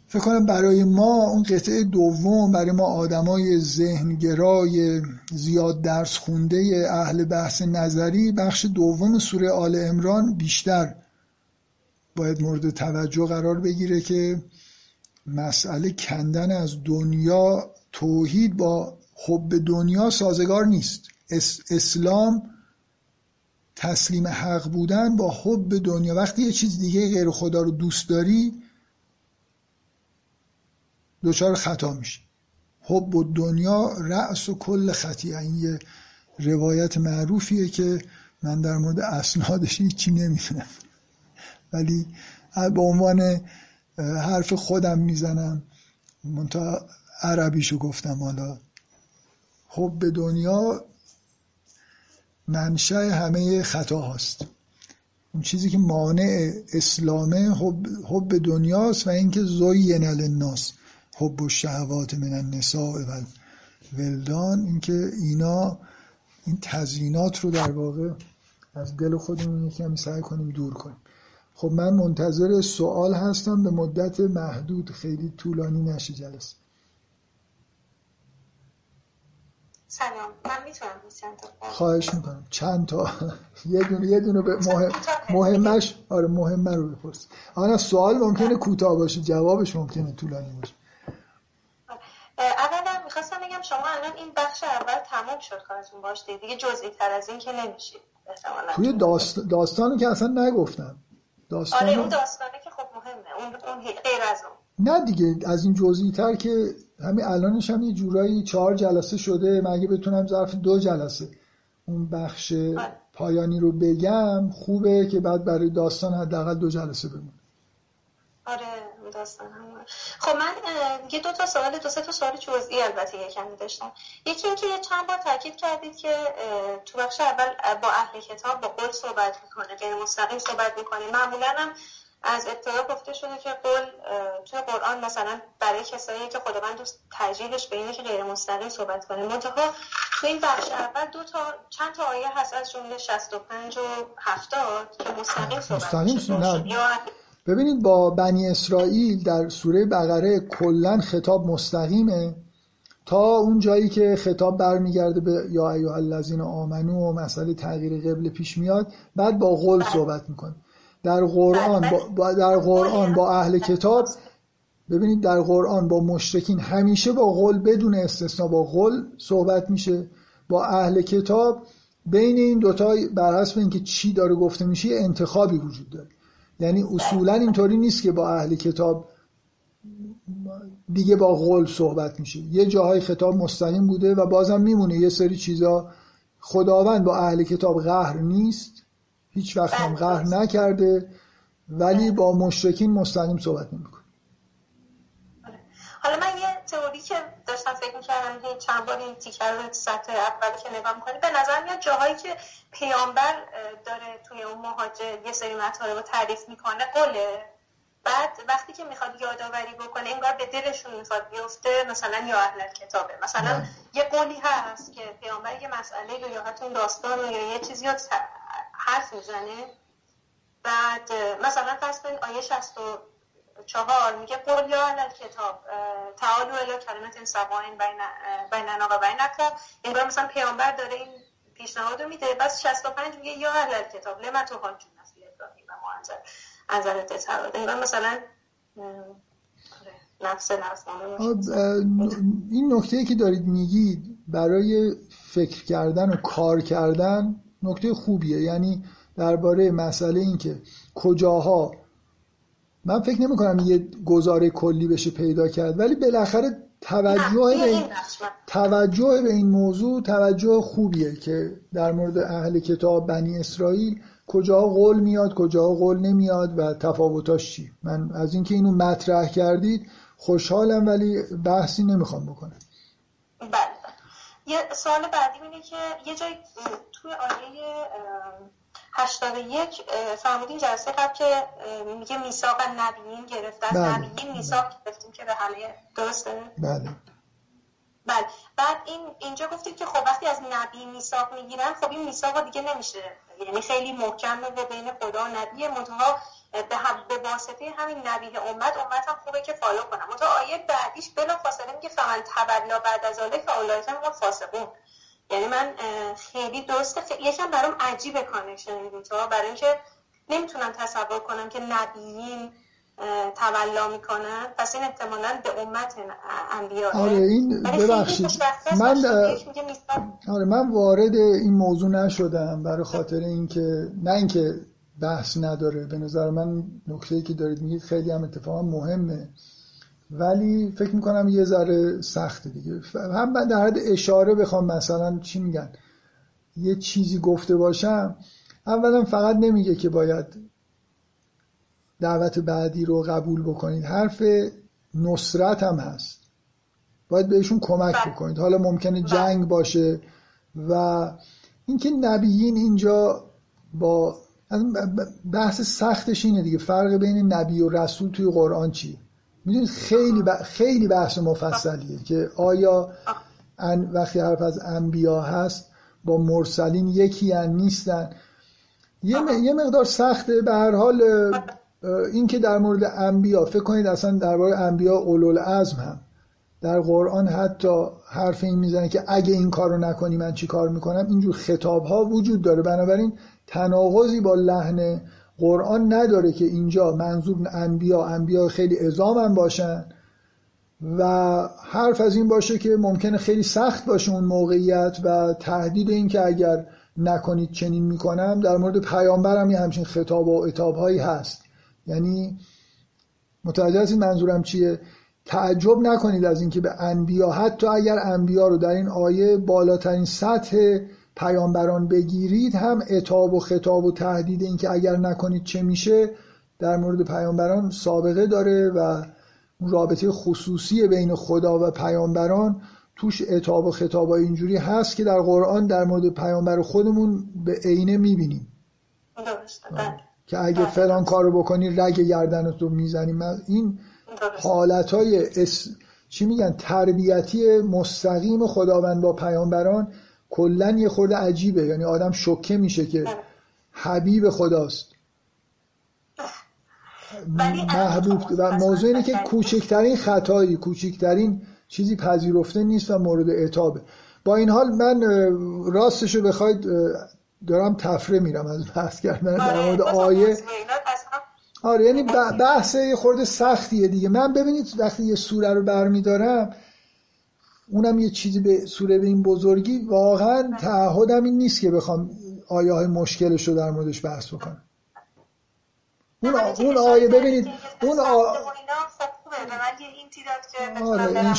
فکر کنم برای ما اون قطعه دوم برای ما آدمای ذهنگرای زیاد درس خونده اهل بحث نظری، بخش دوم سوره آل عمران بیشتر باید مورد توجه قرار بگیره که مسئله کندن از دنیا، توحید با حب دنیا سازگار نیست. اسلام تسلیم حق بودن با حب دنیا، وقتی یه چیز دیگه غیر خدا رو دوست داری دوچار خطا میشه. حب و دنیا رأس و کل خطیه. این یه روایت معروفیه که من در مورد اسنادش هیچی نمیدونم ولی به عنوان حرف خودم میزنم، منتها عربیشو گفتم. حالا حب دنیا منشأ همه خطا هاست. اون چیزی که مانع اسلامه حب, حب دنیاست و اینکه زین للناس حب الشهوات من النساء و ولدان، اینکه اینا این تزیینات رو در واقع از دل خودمون یکم سعی کنیم دور کنیم. خب من منتظر سوال هستم، به مدت محدود، خیلی طولانی نشه جلسه. سلام، من میتونم چند تا خواهش میکنم چند تا یه دونه یه دونه به مهم مهمش آره مهمه رو بپرس. آره سوال ممکنه کوتاه باشه، جوابش ممکنه طولانی باشه. اولا میخواستم بگم شما الان این بخش اول تمام شد کارتون باشه دیگه، جزئی تر از این که نمیشید احتمالاً. توی داستان داستانو که اصلا نگفتم. داستان آره اون داستانه که خب مهمه، اون اون غیر از اون نه دیگه، از این جزئی تر که همین الانش هم یه جورایی چهار جلسه شده، مگه بتونم ظرف دو جلسه اون بخش پایانی رو بگم خوبه که بعد برای داستان حداقل دو جلسه بمونه. آره داستان هم. خب من یه دو تا سوال دو سه تا سوال جزئی البته یکم داشتم. یکی اینکه چند بار تاکید کردید که تو بخش اول با اهل کتاب با قول صحبت می‌کنه، غیر مستقیم صحبت می‌کنه. معمولاً هم از ابتدا گفته شده که قول توی قرآن مثلا برای کسایی که خداوند دوست ترجیحش به اینه که غیر مستقیم صحبت کنه، منتها تو این بخش اول دو تا چند تا آیه هست از جمله شصت و پنج و هفتاد که مستقیم صحبت میشه. ببینید با بنی اسرائیل در سوره بقره کلا خطاب مستقیمه تا اون جایی که خطاب برمیگرده به یا ایها الذین آمنو و مسئله تغییر قبله پیش میاد، بعد با قول صحبت میکنه. در قرآن با در قرآن با اهل کتاب، ببینید در قرآن با مشرکین همیشه با قول، بدون استثناء با قول صحبت میشه، با اهل کتاب بین این دوتا بر حسب اینکه چی داره گفته میشه انتخابی وجود داره. یعنی اصولا اینطوری نیست که با اهل کتاب دیگه با قول صحبت میشه، یه جاهای خطاب مستقیم بوده و بازم میمونه یه سری چیزا. خداوند با اهل کتاب قهر نیست، هیچ وقت هم قهر نکرده، ولی با مشرکین مستقیم صحبت نمیکنه. حالا من یه تئوری که داشتم فکر می‌کردم چند بار این تیکر رو سطح اولی که نگاه می‌کنی به نظر میاد جاهایی که پیامبر داره توی اون مهاجر یه سری مطالب رو تعریف میکنه قوله، بعد وقتی که میخواد یادآوری بکنه انگار به دلشون میخواد بیفته مثلا یا اهل کتابه، مثلا نه. یه قولی هست که پیامبر یه مسئله رو یا حتی داستان رو یا یه چیزی رو حرف میزنه، بعد مثلا فرض کنید آیه شصت و چهار میگه قل یا اهل کتاب تعالوا الی کلمة سواء بیننا و بینکم، انگار مثلا پیامبر داره این پیشنهاد رو میده. بعد شصت و پنج میگه یا اهل کتاب لم تحاجون فی ابراهیم و ما انزل انزلت التوراة، انگار مثلا نفس نفس این نکته‌ای که دارید میگید برای فکر کردن و کار کردن نکته خوبیه. یعنی درباره مسئله این که کجاها، من فکر نمی کنم یه گزاره کلی بشه پیدا کرد، ولی بالاخره توجه به این توجه به این موضوع توجه خوبیه که در مورد اهل کتاب بنی اسرائیل کجاها قول میاد کجاها قول نمیاد و تفاوتاش چی. من از اینکه اینو مطرح کردید خوشحالم، ولی بحثی نمیخوام بکنم. بله، یه سوال بعدی اینه که یه جای توی آیه هشتاد و یک فرمودین جلسه قبل که میگه میثاق نبیین گرفتن، نبیین میثاق گرفتیم که به همه، درسته؟ بله بله. بعد این اینجا گفتید که خب وقتی از نبی میثاق میگیرن خب این میثاق دیگه نمیشه، یعنی خیلی محکمه و بین خدا و نبی، منتها به هم به واسطه همین نبی امت امت هم خوبه که فالو کنه. منتها آیه بعدیش بلافاصله میگه فمن تبلا بعد از ذلک فاولئک هم الفاسقون. یعنی من خیلی درسته، یکم برام عجیبه کانکشن این تو، برای اینکه نمیتونم تصور کنم که نبیین تولا میکنن، پس این احتمالاً به امت انبیاء. آره این ببخشید من آره من وارد این موضوع نشدم برای خاطر اینکه نه اینکه بحث نداره، به نظر من نکته‌ای که دارید میگید خیلی هم اتفاقا مهمه، ولی فکر میکنم یه ذره سخته دیگه. هم من در حد اشاره بخوام مثلا چی میگن یه چیزی گفته باشم، اولا فقط نمیگه که باید دعوت بعدی رو قبول بکنید، حرف نصرت هم هست، باید بهشون کمک بکنید، حالا ممکنه جنگ باشه. و اینکه نبیین اینجا با بحث سختش اینه دیگه، فرق بین نبی و رسول توی قرآن چیه؟ میدونید خیلی ب... خیلی بحث مفصلیه که آیا ان... وقتی حرف از انبیا هست با مرسلین یکی ان نیستن، یه, م... یه مقدار سخته. به هر حال این که در مورد انبیا فکر کنید اصلا درباره انبیا اولوالعزم هم در قرآن حتی حرف این میزنه که اگه این کارو نکنی من چی کار میکنم، اینجور خطاب ها وجود داره. بنابراین تناقضی با لحن قرآن نداره که اینجا منظور انبیا انبیا خیلی عظامن باشن و حرف از این باشه که ممکنه خیلی سخت باشه اون موقعیت و تهدید این که اگر نکنید چنین میکنم. در مورد پیامبرم یه همچین خطاب و عتاب‌هایی هست. یعنی متوجه هستید منظورم چیه؟ تعجب نکنید از اینکه به انبیا، حتی اگر انبیا رو در این آیه بالاترین سطح پیامبران بگیرید، هم عتاب و خطاب و تهدید این که اگر نکنید چه میشه در مورد پیامبران سابقه داره و رابطه خصوصی بین خدا و پیامبران توش عتاب و خطابای اینجوری هست که در قرآن در مورد پیامبر خودمون به عینه میبینیم که اگه فلان کارو بکنی رگ گردنت رو میزنیم. این حالتای اس... چی میگن تربیتی مستقیم خداوند با پیامبران کلن یه خورده عجیبه، یعنی آدم شوکه میشه که حبیب خداست، محبوب. و موضوع اینه که کوچکترین خطایی کوچکترین چیزی پذیرفته نیست و مورد عتابه. با این حال من راستشو بخواید دارم تفره میرم از بحث کردن در مورد آیه آره، یعنی بحث یه خورده سختیه دیگه. من ببینید وقتی یه سوره رو برمیدارم، اونم یه چیزی به سوره به این بزرگی، واقعا تعهدم این نیست که بخوام آیه های مشکلش رو در موردش بحث بکنم. اون اون آیه ببینید اون آ... آره ان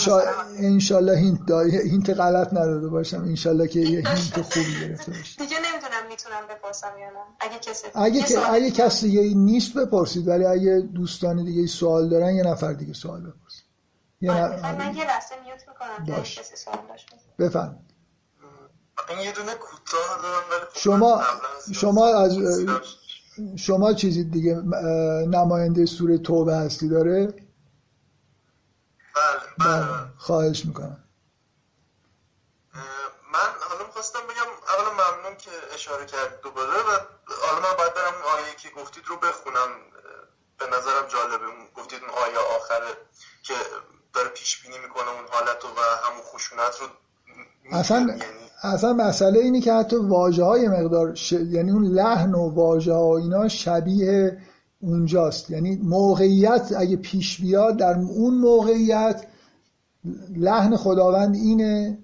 شاء الله هینت داره، هینت غلط نداده باشم، ان شاء الله که یه هینت خوبی گرفته باشم. دیگه نمیدونم میتونم بپرسم یا نه. اگه کسی اگه که اگه کسی دیگه نیست بپرسید، ولی اگه دوستان دیگه سوال دارن یه نفر دیگه سوال بپرسه. یه نفر من یه لحظه میوت میکنم اگه کسی سوال داشت. بفرمایید. من یه دونه کوتاه دارم ولی شما شما از شما چیزی دیگه نماینده سوره توبه هستی داره؟ بله بله، خواهش میکنم. من حالا میخواستم بگم اولا ممنون که اشاره کرد دوباره، و حالا من باید برم آیه که گفتید رو بخونم، به نظرم جالبه گفتید اون آیه آخره که داره پیش بینی میکنه اون حالت و همون خشونت رو. اصلا اصلا مسئله اینی که حتی واژه های مقدار ش... یعنی اون لحن و واژه ها اینا شبیه اونجاست، یعنی موقعیت اگه پیش بیاد در اون موقعیت لحن خداوند اینه،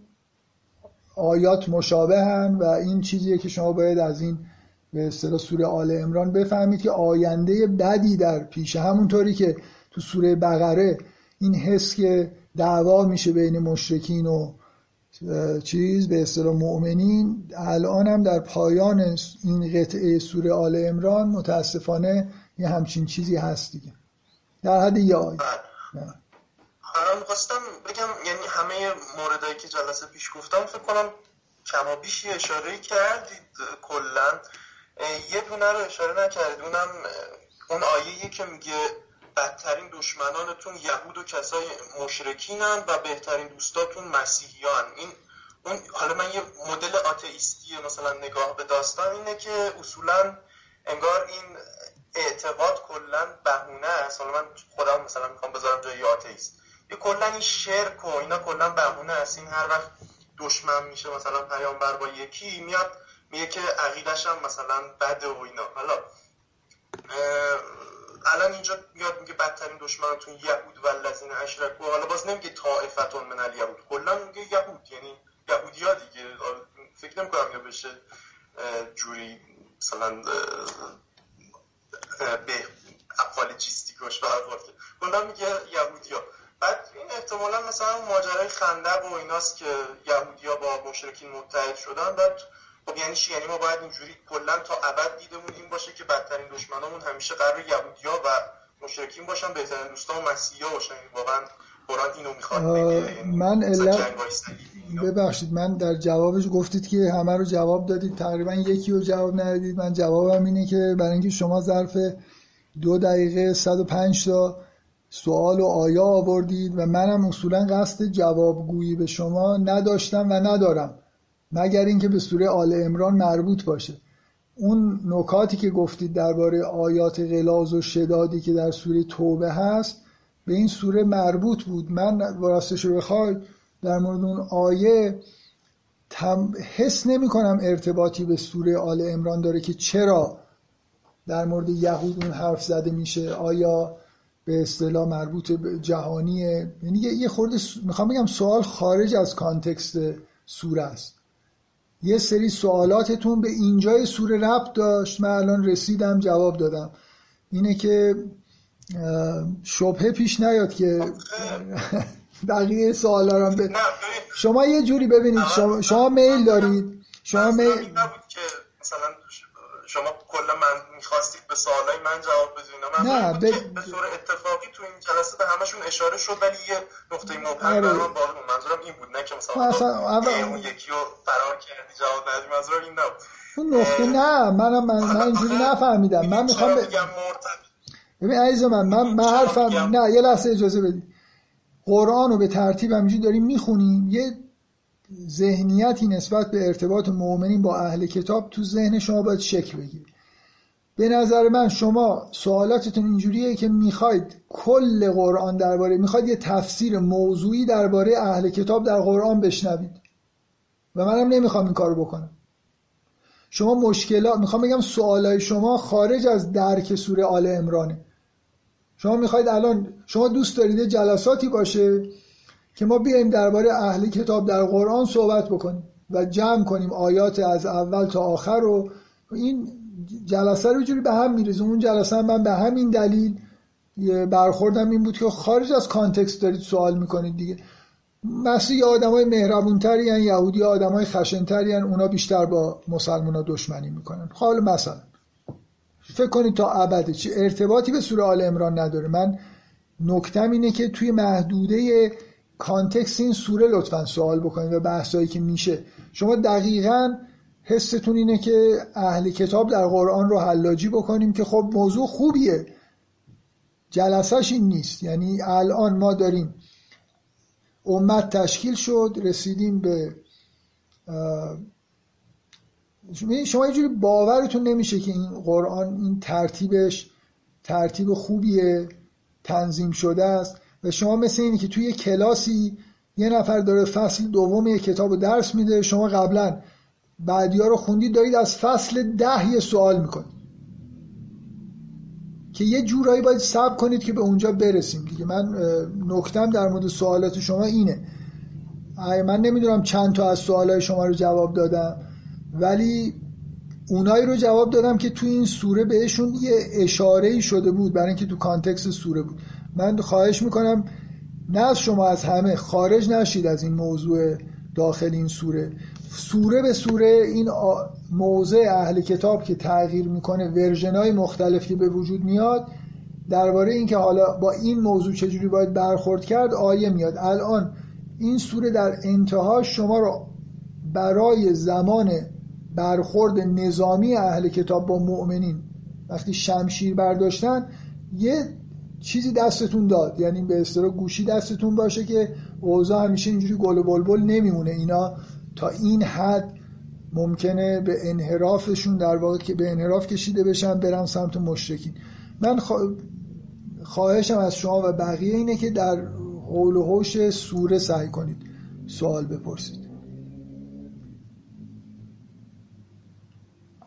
آیات مشابهن، و این چیزیه که شما باید از این به اصطلاح سوره آل عمران بفهمید که آینده بدی در پیشه. همونطوری که تو سوره بقره این حس که دعوا میشه بین مشرکین و چیز به اصطلاح مؤمنین، الان هم در پایان این قطعه سوره آل عمران متاسفانه یه همچین چیزی هست دیگه، در حد یه آیه. حالا می‌خواستم بگم یعنی همه موردایی که جلسه پیش گفتم فکر کنم کما بیش اشاره کردید کلا، یه دونه رو اشاره نکردید، اونم اون آیه‌ای که میگه بدترین دشمنانتون یهود و کسای مشرکینن و بهترین دوستاتون مسیحیان. این اون حالا من یه مدل آتئیستی مثلا نگاه به داستان اینه که اصولا انگار این اعتقاد کلا بهونه است. حالا من خودم مثلا میخوام بذارم جای آتئیست، یه کلا این شرک و اینا کلا بهونه است. این هر وقت دشمن میشه مثلا پیامبر با یکی، میاد میگه که عقیده‌ش هم مثلا بده و اینا. حالا الان اینجا میاد میگه بدترین دشمنتون یهود و لذین اشرکو، حالا باز نمیگه طائفتون من الیهود، کلا میگه یهود، یعنی یهودیا دیگه. فکر نمی کنم یا بشه جوری مثلا به اپالوجیستیک و شبهات، کلا میگه یهودیا. بعد این احتمالا مثلا ماجرای خندق و ایناست که یهودیا با مشرکین متحد شدن. بعد خب یعنی چی؟ یعنی ما باید اینجوری کلا تا ابد دیدمون این باشه که بدترین دشمنامون همیشه قراره یهودیا و مشرکین باشن، بهترین دوستان مسیحا باشن. واقعا قرآن اینو میخواد بگه. من الا ببخشید، من در جوابش گفتید که همه رو جواب دادید، تقریبا یکی رو جواب ندادید. من جوابم اینه که برای اینکه شما ظرف دو دقیقه صد و پنج تا سوال و آیه آوردید و منم اصولا قصد جوابگویی به شما نداشتم و ندارم، مگر اینکه به سوره آل عمران مربوط باشه. اون نکاتی که گفتید درباره آیات غلاظ و شدادی که در سوره توبه هست به این سوره مربوط بود. من راستش رو بخوام در مورد اون آیه تم حس نمی کنم ارتباطی به سوره آل عمران داره که چرا در مورد یهود اون حرف زده میشه. آیا به اصطلاح مربوط به جهانیه؟ یعنی یه خورده س... میخوام بگم سوال خارج از کانتکست سوره است. یه سری سوالاتتون به اینجای سوره ربط داشت، من الان رسیدم جواب دادم. اینه که شبهه پیش نیاد که بقیه سوالا رو به شما یه جوری ببینید. شما, شما میل دارید، شما میل نبود که مثلا شما کلا من می‌خواستید به سوالای من جواب بدید. نه ب... به طور اتفاقی تو این جلسه به همشون اشاره شد، ولی یه نقطه مبهم برام باقی بود. منظورم این بود نه که مثلا اصلا اون یکی رو فرار کردی جواب ندادی، منظورم این نبود. اون نقطه نه، منم من اینجوری نفهمیدم. من می‌خوام بگم ببین عزیز من، من من حرفم نه، یه لحظه اجازه بدید. قرآن رو به ترتیب همینجوری داریم می‌خونیم، یه ذهنیتی نسبت به ارتباط مؤمنین با اهل کتاب تو ذهن شما باید شکل بگیره. به نظر من شما سوالاتتون اینجوریه که میخواید کل قرآن درباره، میخواید یه تفسیر موضوعی درباره اهل کتاب در قرآن بشنوید، و منم نمیخوام این کارو بکنم. شما مشکلات، میخوام بگم سوالای شما خارج از درک سوره آل عمرانه. شما میخواید الان، شما دوست دارید جلساتی باشه که ما بیایم درباره اهل کتاب در قرآن صحبت بکنیم و جمع کنیم آیات از اول تا آخر رو، این جلسه رو جوری به هم میریزه. اون جلسه من به همین دلیل برخوردم این بود که خارج از کانتکست دارید سوال میکنید دیگه. مسیحی آدمای مهربونترین، یعنی یهودی آدمای خشنترین، یعنی اونا بیشتر با مسلمانا دشمنی میکنن. حال مثلا فکر کنید تا ابد چه ارتباطی به سوره آل عمران نداره. من نکتم اینه که توی محدوده کانتکست این سوره لطفاً سوال بکنید و بحثایی که میشه. شما دقیقاً حستون اینه که اهل کتاب در قرآن رو حلاجی بکنیم که خب موضوع خوبیه، جلسه‌ش این نیست. یعنی الان ما داریم امت تشکیل شد، رسیدیم به شما یه جوری باورتون نمیشه که این قرآن این ترتیبش ترتیب خوبیه، تنظیم شده است، و شما مثل اینی که توی یه کلاسی یه نفر داره فصل دوم یه کتاب رو درس میده، شما قبلا بعدیا رو خوندید، دارید از فصل ده یه سوال میکنید که یه جورایی باید صبر کنید که به اونجا برسیم دیگه. من نکتم در مورد سوالات شما اینه. من نمیدونم چند تا از سوالای شما رو جواب دادم، ولی اونایی رو جواب دادم که تو این سوره بهشون یه اشاره‌ای شده بود، برای اینکه تو کانتکست سوره بود. من خواهش میکنم نه از شما، از همه خارج نشید از این موضوع داخل این سوره. سوره به سوره این موضع اهل کتاب که تغییر میکنه، ورژن‌های مختلفی به وجود میاد درباره این که حالا با این موضوع چجوری باید برخورد کرد آیه میاد. الان این سوره در انتها شما رو برای زمان برخورد نظامی اهل کتاب با مؤمنین، وقتی شمشیر برداشتن، یه چیزی دستتون داد، یعنی به اصطلاح گوشی دستتون باشه که اوضاع همیشه اینجوری گل و بلبل نمیمونه. اینا تا این حد ممکنه به انحرافشون در واقع که به انحراف کشیده بشن، برن سمت مشرکین. من خواهشم از شما و بقیه اینه که در حول و حوش سوره سعی کنید سوال بپرسید.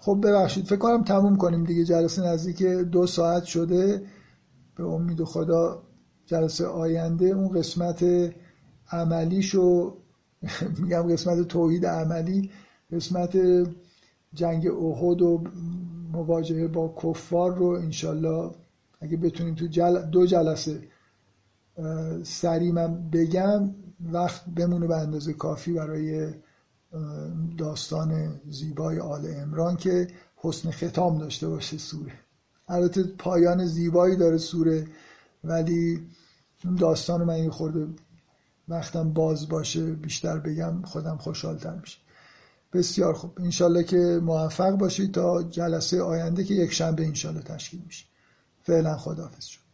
خب ببخشید، فکر کنم تموم کنیم دیگه، جلسه نزدیک دو ساعت شده. به امید خدا جلسه آینده اون قسمت عملیشو میگم قسمت توحید عملی، قسمت جنگ احد و مواجهه با کفار رو انشالله اگه بتونیم تو جل... دو جلسه سریع من بگم، وقت بمونه به اندازه کافی برای داستان زیبای آل عمران که حسن ختام داشته باشه سوره. البته پایان زیبایی داره سوره، ولی اون داستان رو من این خورده وقتم باز باشه بیشتر بگم، خودم خوشحال‌تر میشه. بسیار خوب، انشالله که موفق باشید تا جلسه آینده که یک شنبه انشالله تشکیل میشه. فعلا خداحافظ شد.